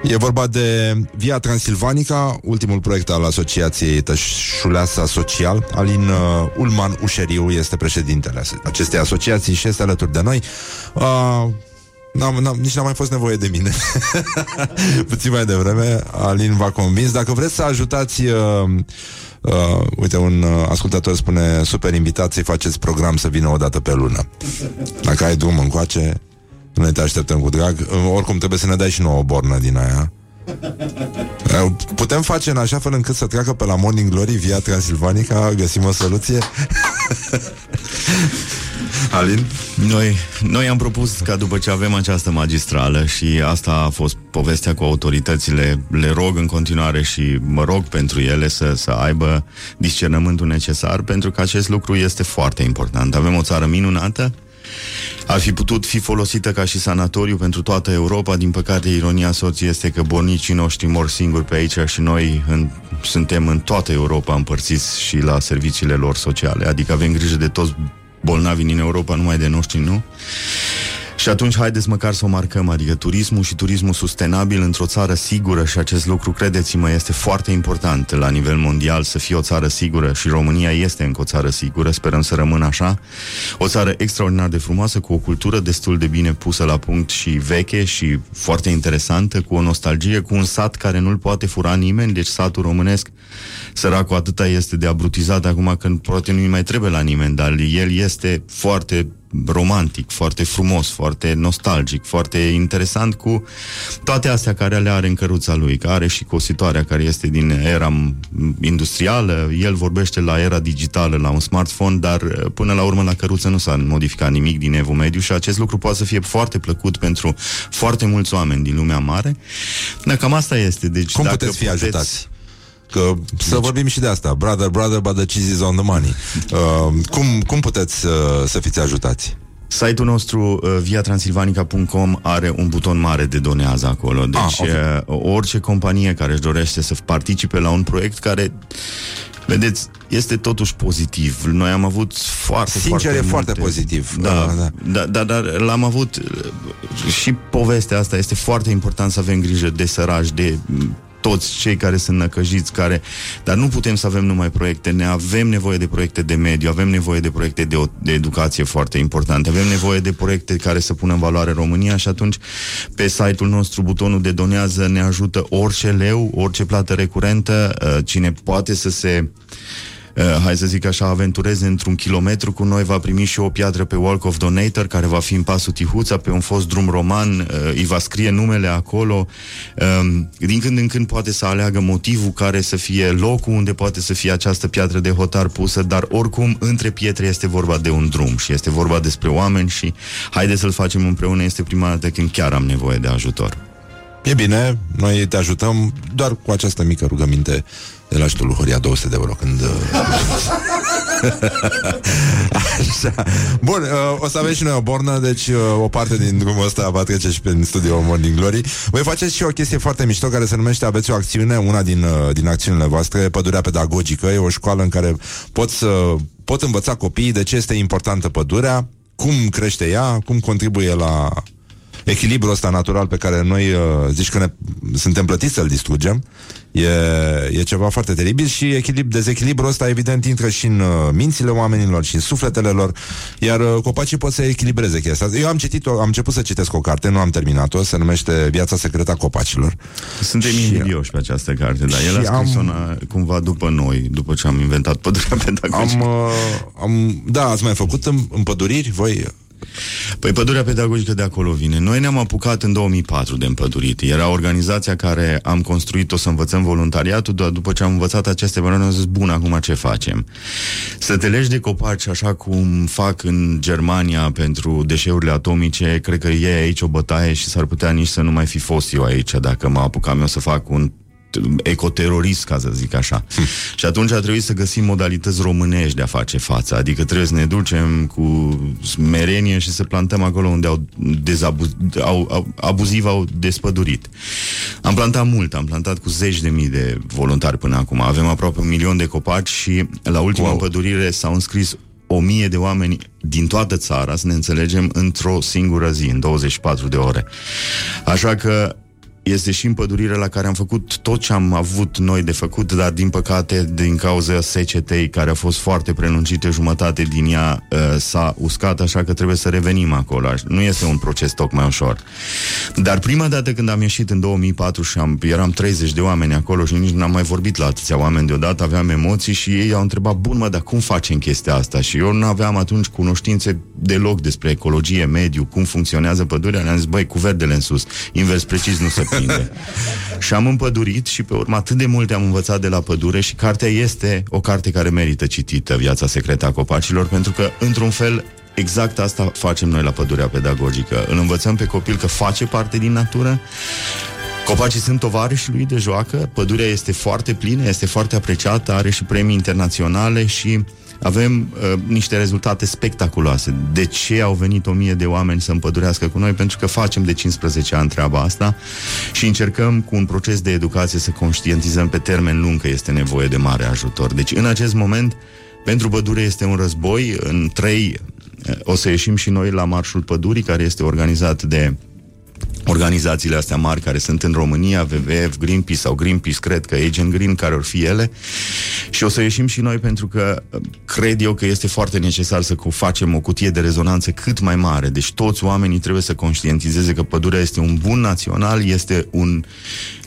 E vorba de Via Transilvanica, ultimul proiect al Asociației Tășuleasa Social. Alin uh, Ulman Ușeriu este președintele acestei asociații și este alături de noi. uh, N-am, n-am, nici n-a mai fost nevoie de mine. Puțin mai devreme Alin v-a convins. Dacă vreți să ajutați uh, uh, uite, un uh, ascultător spune, super invitat, să-i faceți program să vină o dată pe lună. Dacă ai drum încoace, noi te așteptăm cu drag. uh, Oricum trebuie să ne dai și nouă o bornă din aia. uh, Putem face în așa fel încât să treacă pe la Morning Glory Via Transilvanica. Găsim o soluție. Alin? Noi, noi am propus ca după ce avem această magistrală, și asta a fost povestea cu autoritățile, le rog în continuare și mă rog pentru ele să, să aibă discernământul necesar, pentru că acest lucru este foarte important. Avem o țară minunată Ar fi putut fi folosită ca și sanatoriu pentru toată Europa. Din păcate, ironia sorții este că bolnicii noștri mor singuri pe aici și noi în, suntem în toată Europa împărțiți și la serviciile lor sociale. Adică avem grijă de toți bolnavii din Europa, numai de noștri, nu? Și atunci haideți măcar să o marcăm, adică turismul și turismul sustenabil într-o țară sigură, și acest lucru, credeți-mă, este foarte important la nivel mondial, să fie o țară sigură, și România este încă o țară sigură, sperăm să rămână așa, o țară extraordinar de frumoasă, cu o cultură destul de bine pusă la punct și veche și foarte interesantă, cu o nostalgie, cu un sat care nu-l poate fura nimeni, deci satul românesc, săracul, atâta este de abrutizat acum că poate nu-i mai trebuie la nimeni, dar el este foarte romantic, foarte frumos, foarte nostalgic, foarte interesant, cu toate astea care le are în căruța lui, că are și cositoarea care este din era industrială, el vorbește la era digitală, la un smartphone, dar până la urmă la căruță nu s-a modificat nimic din evul mediu și acest lucru poate să fie foarte plăcut pentru foarte mulți oameni din lumea mare. Dar cam asta este. Deci, cum dacă puteți fi puteți... ajutați? Că, să vorbim și de asta. Brother, brother, but the cheese is on the money. Uh, cum, cum puteți uh, să fiți ajutați? Site-ul nostru uh, via transilvanica punct com are un buton mare de donează acolo. Deci ah, okay. uh, orice companie care își dorește să participe la un proiect care, vedeți, este totuși pozitiv. Noi am avut foarte, Sincer, foarte Sincer, e foarte multe. pozitiv. Da, da, da. da, dar l-am avut și povestea asta. Este foarte important să avem grijă de săraci, de toți cei care sunt năcăjiți, care... Dar nu putem să avem numai proiecte. Ne avem nevoie de proiecte de mediu, avem nevoie de proiecte de, o... de educație foarte importante, avem nevoie de proiecte care să pună în valoare România și atunci pe site-ul nostru butonul de donează ne ajută orice leu, orice plată recurentă, cine poate să se... Uh, hai să zic așa, aventureze într-un kilometru cu noi, va primi și o piatră pe Walk of Donator, care va fi în Pasul Tihuța, pe un fost drum roman, uh, îi va scrie numele acolo. Uh, din când în când poate să aleagă motivul care să fie locul unde poate să fie această piatră de hotar pusă, dar oricum, între pietre este vorba de un drum și este vorba despre oameni și haide să-l facem împreună, este prima dată când chiar am nevoie de ajutor. E bine, noi te ajutăm doar cu această mică rugăminte de la ștul lui Horia, două sute de euro când... Așa. Bun, o să avem și noi o bornă, deci o parte din drumul ăsta va trece și prin studio Morning Glory. Voi faceți și o chestie foarte mișto care se numește Aveți o acțiune, una din, din acțiunile voastre, Pădurea Pedagogică. E o școală în care pot, să, pot învăța copiii de ce este importantă pădurea, cum crește ea, cum contribuie la... echilibrul ăsta natural pe care noi uh, zici că ne, suntem plătiți să-l distrugem. E, e ceva foarte teribil și echilib, dezechilibrul ăsta evident intră și în uh, mințile oamenilor și în sufletele lor, iar uh, copacii pot să echilibreze chestia asta. Eu am citit, am început să citesc o carte, nu am terminat-o, se numește Viața secretă a copacilor. Suntem invidioși pe această carte, dar el a scris-o am... cumva după noi, după ce am inventat Pădurea Pedagogică. Am, uh, am, da, ați mai făcut împăduriri voi? Păi Pădurea Pedagogică de acolo vine. Noi ne-am apucat în două mii patru de împădurit. Era organizația care am construit-o să învățăm voluntariatul, dar după ce am învățat aceste valori, am zis, bun, acum ce facem? Să te legi de copaci așa cum fac în Germania pentru deșeurile atomice, cred că e aici o bătaie și s-ar putea nici să nu mai fi fost eu aici dacă mă apucam eu să fac un ecoterorist, ca să zic așa. Hm. Și atunci a trebuit să găsim modalități românești de a face față. Adică trebuie să ne ducem cu smerenie și să plantăm acolo unde au, dezabuz- au, au abuziv au despădurit. Am plantat mult, am plantat cu zeci de mii de voluntari până acum. Avem aproape un milion de copaci și la ultima wow. împădurire s-au înscris o mie de oameni din toată țara, să ne înțelegem, într-o singură zi, în douăzeci și patru de ore. Așa că este și împădurirea la care am făcut tot ce am avut noi de făcut, dar din păcate, din cauza secetei care a fost foarte prelungită, jumătate din ea uh, s-a uscat, așa că trebuie să revenim acolo. Nu este un proces tocmai ușor. Dar prima dată când am ieșit în două mii patru și am, eram treizeci de oameni acolo și nici n-am mai vorbit la atâția oameni deodată, aveam emoții și ei au întrebat, bun mă, dar cum facem chestia asta? Și eu nu aveam atunci cunoștințe deloc despre ecologie, mediu, cum funcționează pădurea. Le-am zis, băi, cu verdele în sus, invers precis nu se și am împădurit și pe urmă atât de multe am învățat de la pădure și cartea este o carte care merită citită, Viața secretă a copacilor, pentru că într-un fel exact asta facem noi la Pădurea Pedagogică. Îl învățăm pe copil că face parte din natură. Copacii sunt tovarășii lui de joacă. Pădurea este foarte plină, este foarte apreciată, are și premii internaționale și avem uh, niște rezultate spectaculoase. De ce au venit o mie de oameni să împădurească cu noi? Pentru că facem de cincisprezece ani treaba asta și încercăm cu un proces de educație să conștientizăm pe termen lung că este nevoie de mare ajutor. Deci în acest moment, pentru pădure este un război. În trei o să ieșim și noi la Marșul Pădurii, care este organizat de organizațiile astea mari care sunt în România, W W F, Greenpeace sau Greenpeace, cred că Agent Green, care or fi ele. Și o să ieșim și noi pentru că cred eu că este foarte necesar să facem o cutie de rezonanță cât mai mare. Deci toți oamenii trebuie să conștientizeze că pădurea este un bun național, este un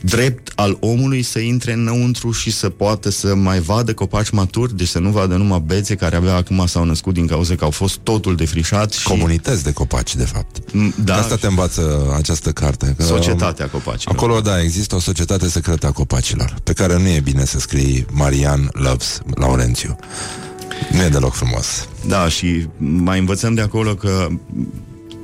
drept al omului să intre înăuntru și să poată să mai vadă copaci maturi, deci să nu vadă numai bețe care abia acum s-au născut din cauza că au fost totul defrișat. Și... comunități de copaci, de fapt. Da. De asta te învață această carte. Că societatea copacilor. Acolo, da, există o societate secretă a copacilor, pe care nu e bine să scrii Marian Loves Laurențiu. Nu e deloc frumos. Da, și mai învățăm de acolo că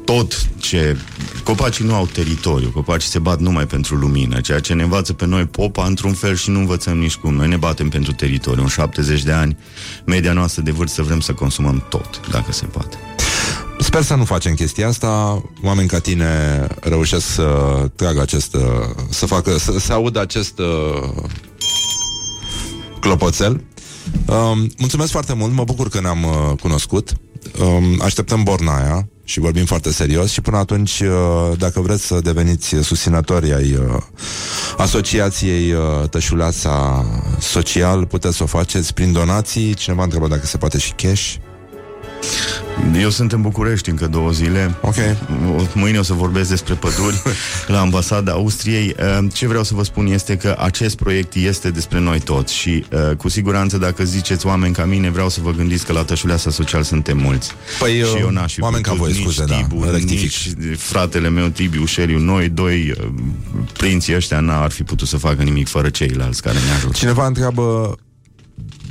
tot ce... copacii nu au teritoriu, copacii se bat numai pentru lumină, ceea ce ne învață pe noi popa într-un fel și nu învățăm nici cum. Noi ne batem pentru teritoriu. În șaptezeci de ani, media noastră de vârstă, vrem să consumăm tot, dacă se poate. Sper să nu facem chestia asta. Oameni ca tine reușesc să tragă acest... să facă, să, să audă acest uh, clopoțel. Um, mulțumesc foarte mult, mă bucur că ne-am uh, cunoscut. Um, așteptăm borna aia și vorbim foarte serios și până atunci, uh, dacă vreți să deveniți susținători ai uh, asociației uh, Tășuleasa Social, puteți să o faceți prin donații. Cineva întrebă dacă se poate și cash. Eu sunt în București încă două zile. Ok. Mâine o să vorbesc despre păduri la ambasada Austriei. Ce vreau să vă spun este că acest proiect este despre noi toți și cu siguranță dacă ziceți oameni ca mine, vreau să vă gândiți că la Tășuleasa Social suntem mulți. Păi și eu n-aș fi oameni putut, ca voi, scuze, nici Tibu, da, nici fratele meu Tibi Ușeriu, noi doi prinții ăștia n-ar fi putut să facă nimic fără ceilalți care ne ajută. Cineva întreabă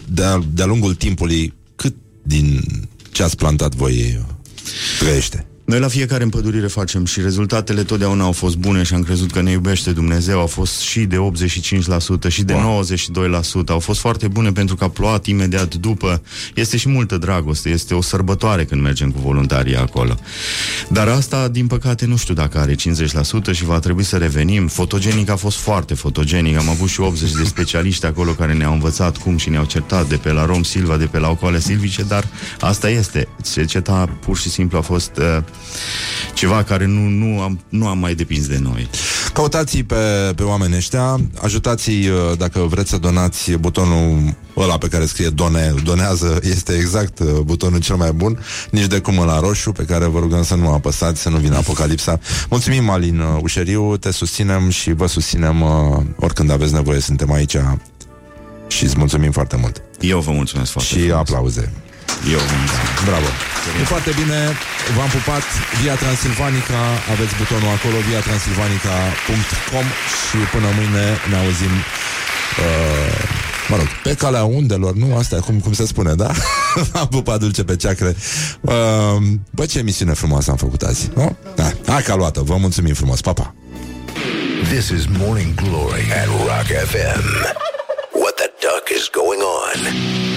de-a, de-a lungul timpului cât din... ce ați plantat voi trăiește. Noi la fiecare împădurire facem și rezultatele totdeauna au fost bune și am crezut că ne iubește Dumnezeu. Au fost și de optzeci și cinci la sută și de wow. nouăzeci și doi la sută. Au fost foarte bune pentru că a plouat imediat după. Este și multă dragoste, este o sărbătoare când mergem cu voluntarii acolo. Dar asta, din păcate, nu știu dacă are cincizeci la sută și va trebui să revenim. Fotogenic a fost foarte fotogenic. Am avut și optzeci de specialiști acolo care ne-au învățat cum și ne-au certat de pe la Rom Silva, de pe la ocoale silvice, dar asta este. Seceta pur și simplu a fost... Uh, ceva care nu, nu, am, nu am mai depins de noi. Căutați pe, pe oamenii ăștia, ajutați-i dacă vreți să donați, butonul ăla pe care scrie done, donează este exact butonul cel mai bun, nici de cum la roșu, pe care vă rugăm să nu apăsați, să nu vină apocalipsa. Mulțumim, Alin Ușeriu, te susținem și vă susținem oricând aveți nevoie, suntem aici și îți mulțumim foarte mult. Eu vă mulțumesc foarte mult. Și frumos. Aplauze. Eu da. Bravo. E foarte bine, v-am pupat. Via Transilvanica, aveți butonul acolo, via transilvanica punct com și până mâine ne auzim uh, mă rog, pe calea undelor, nu? Asta cum, cum se spune, da? Am pupat dulce pe ceacre. Uh, bă, ce emisiune frumoasă am făcut azi, nu? Da. Hai că a luat-o, vă mulțumim frumos, pa, pa. This is Morning Glory at Rock F M. What the duck is going on?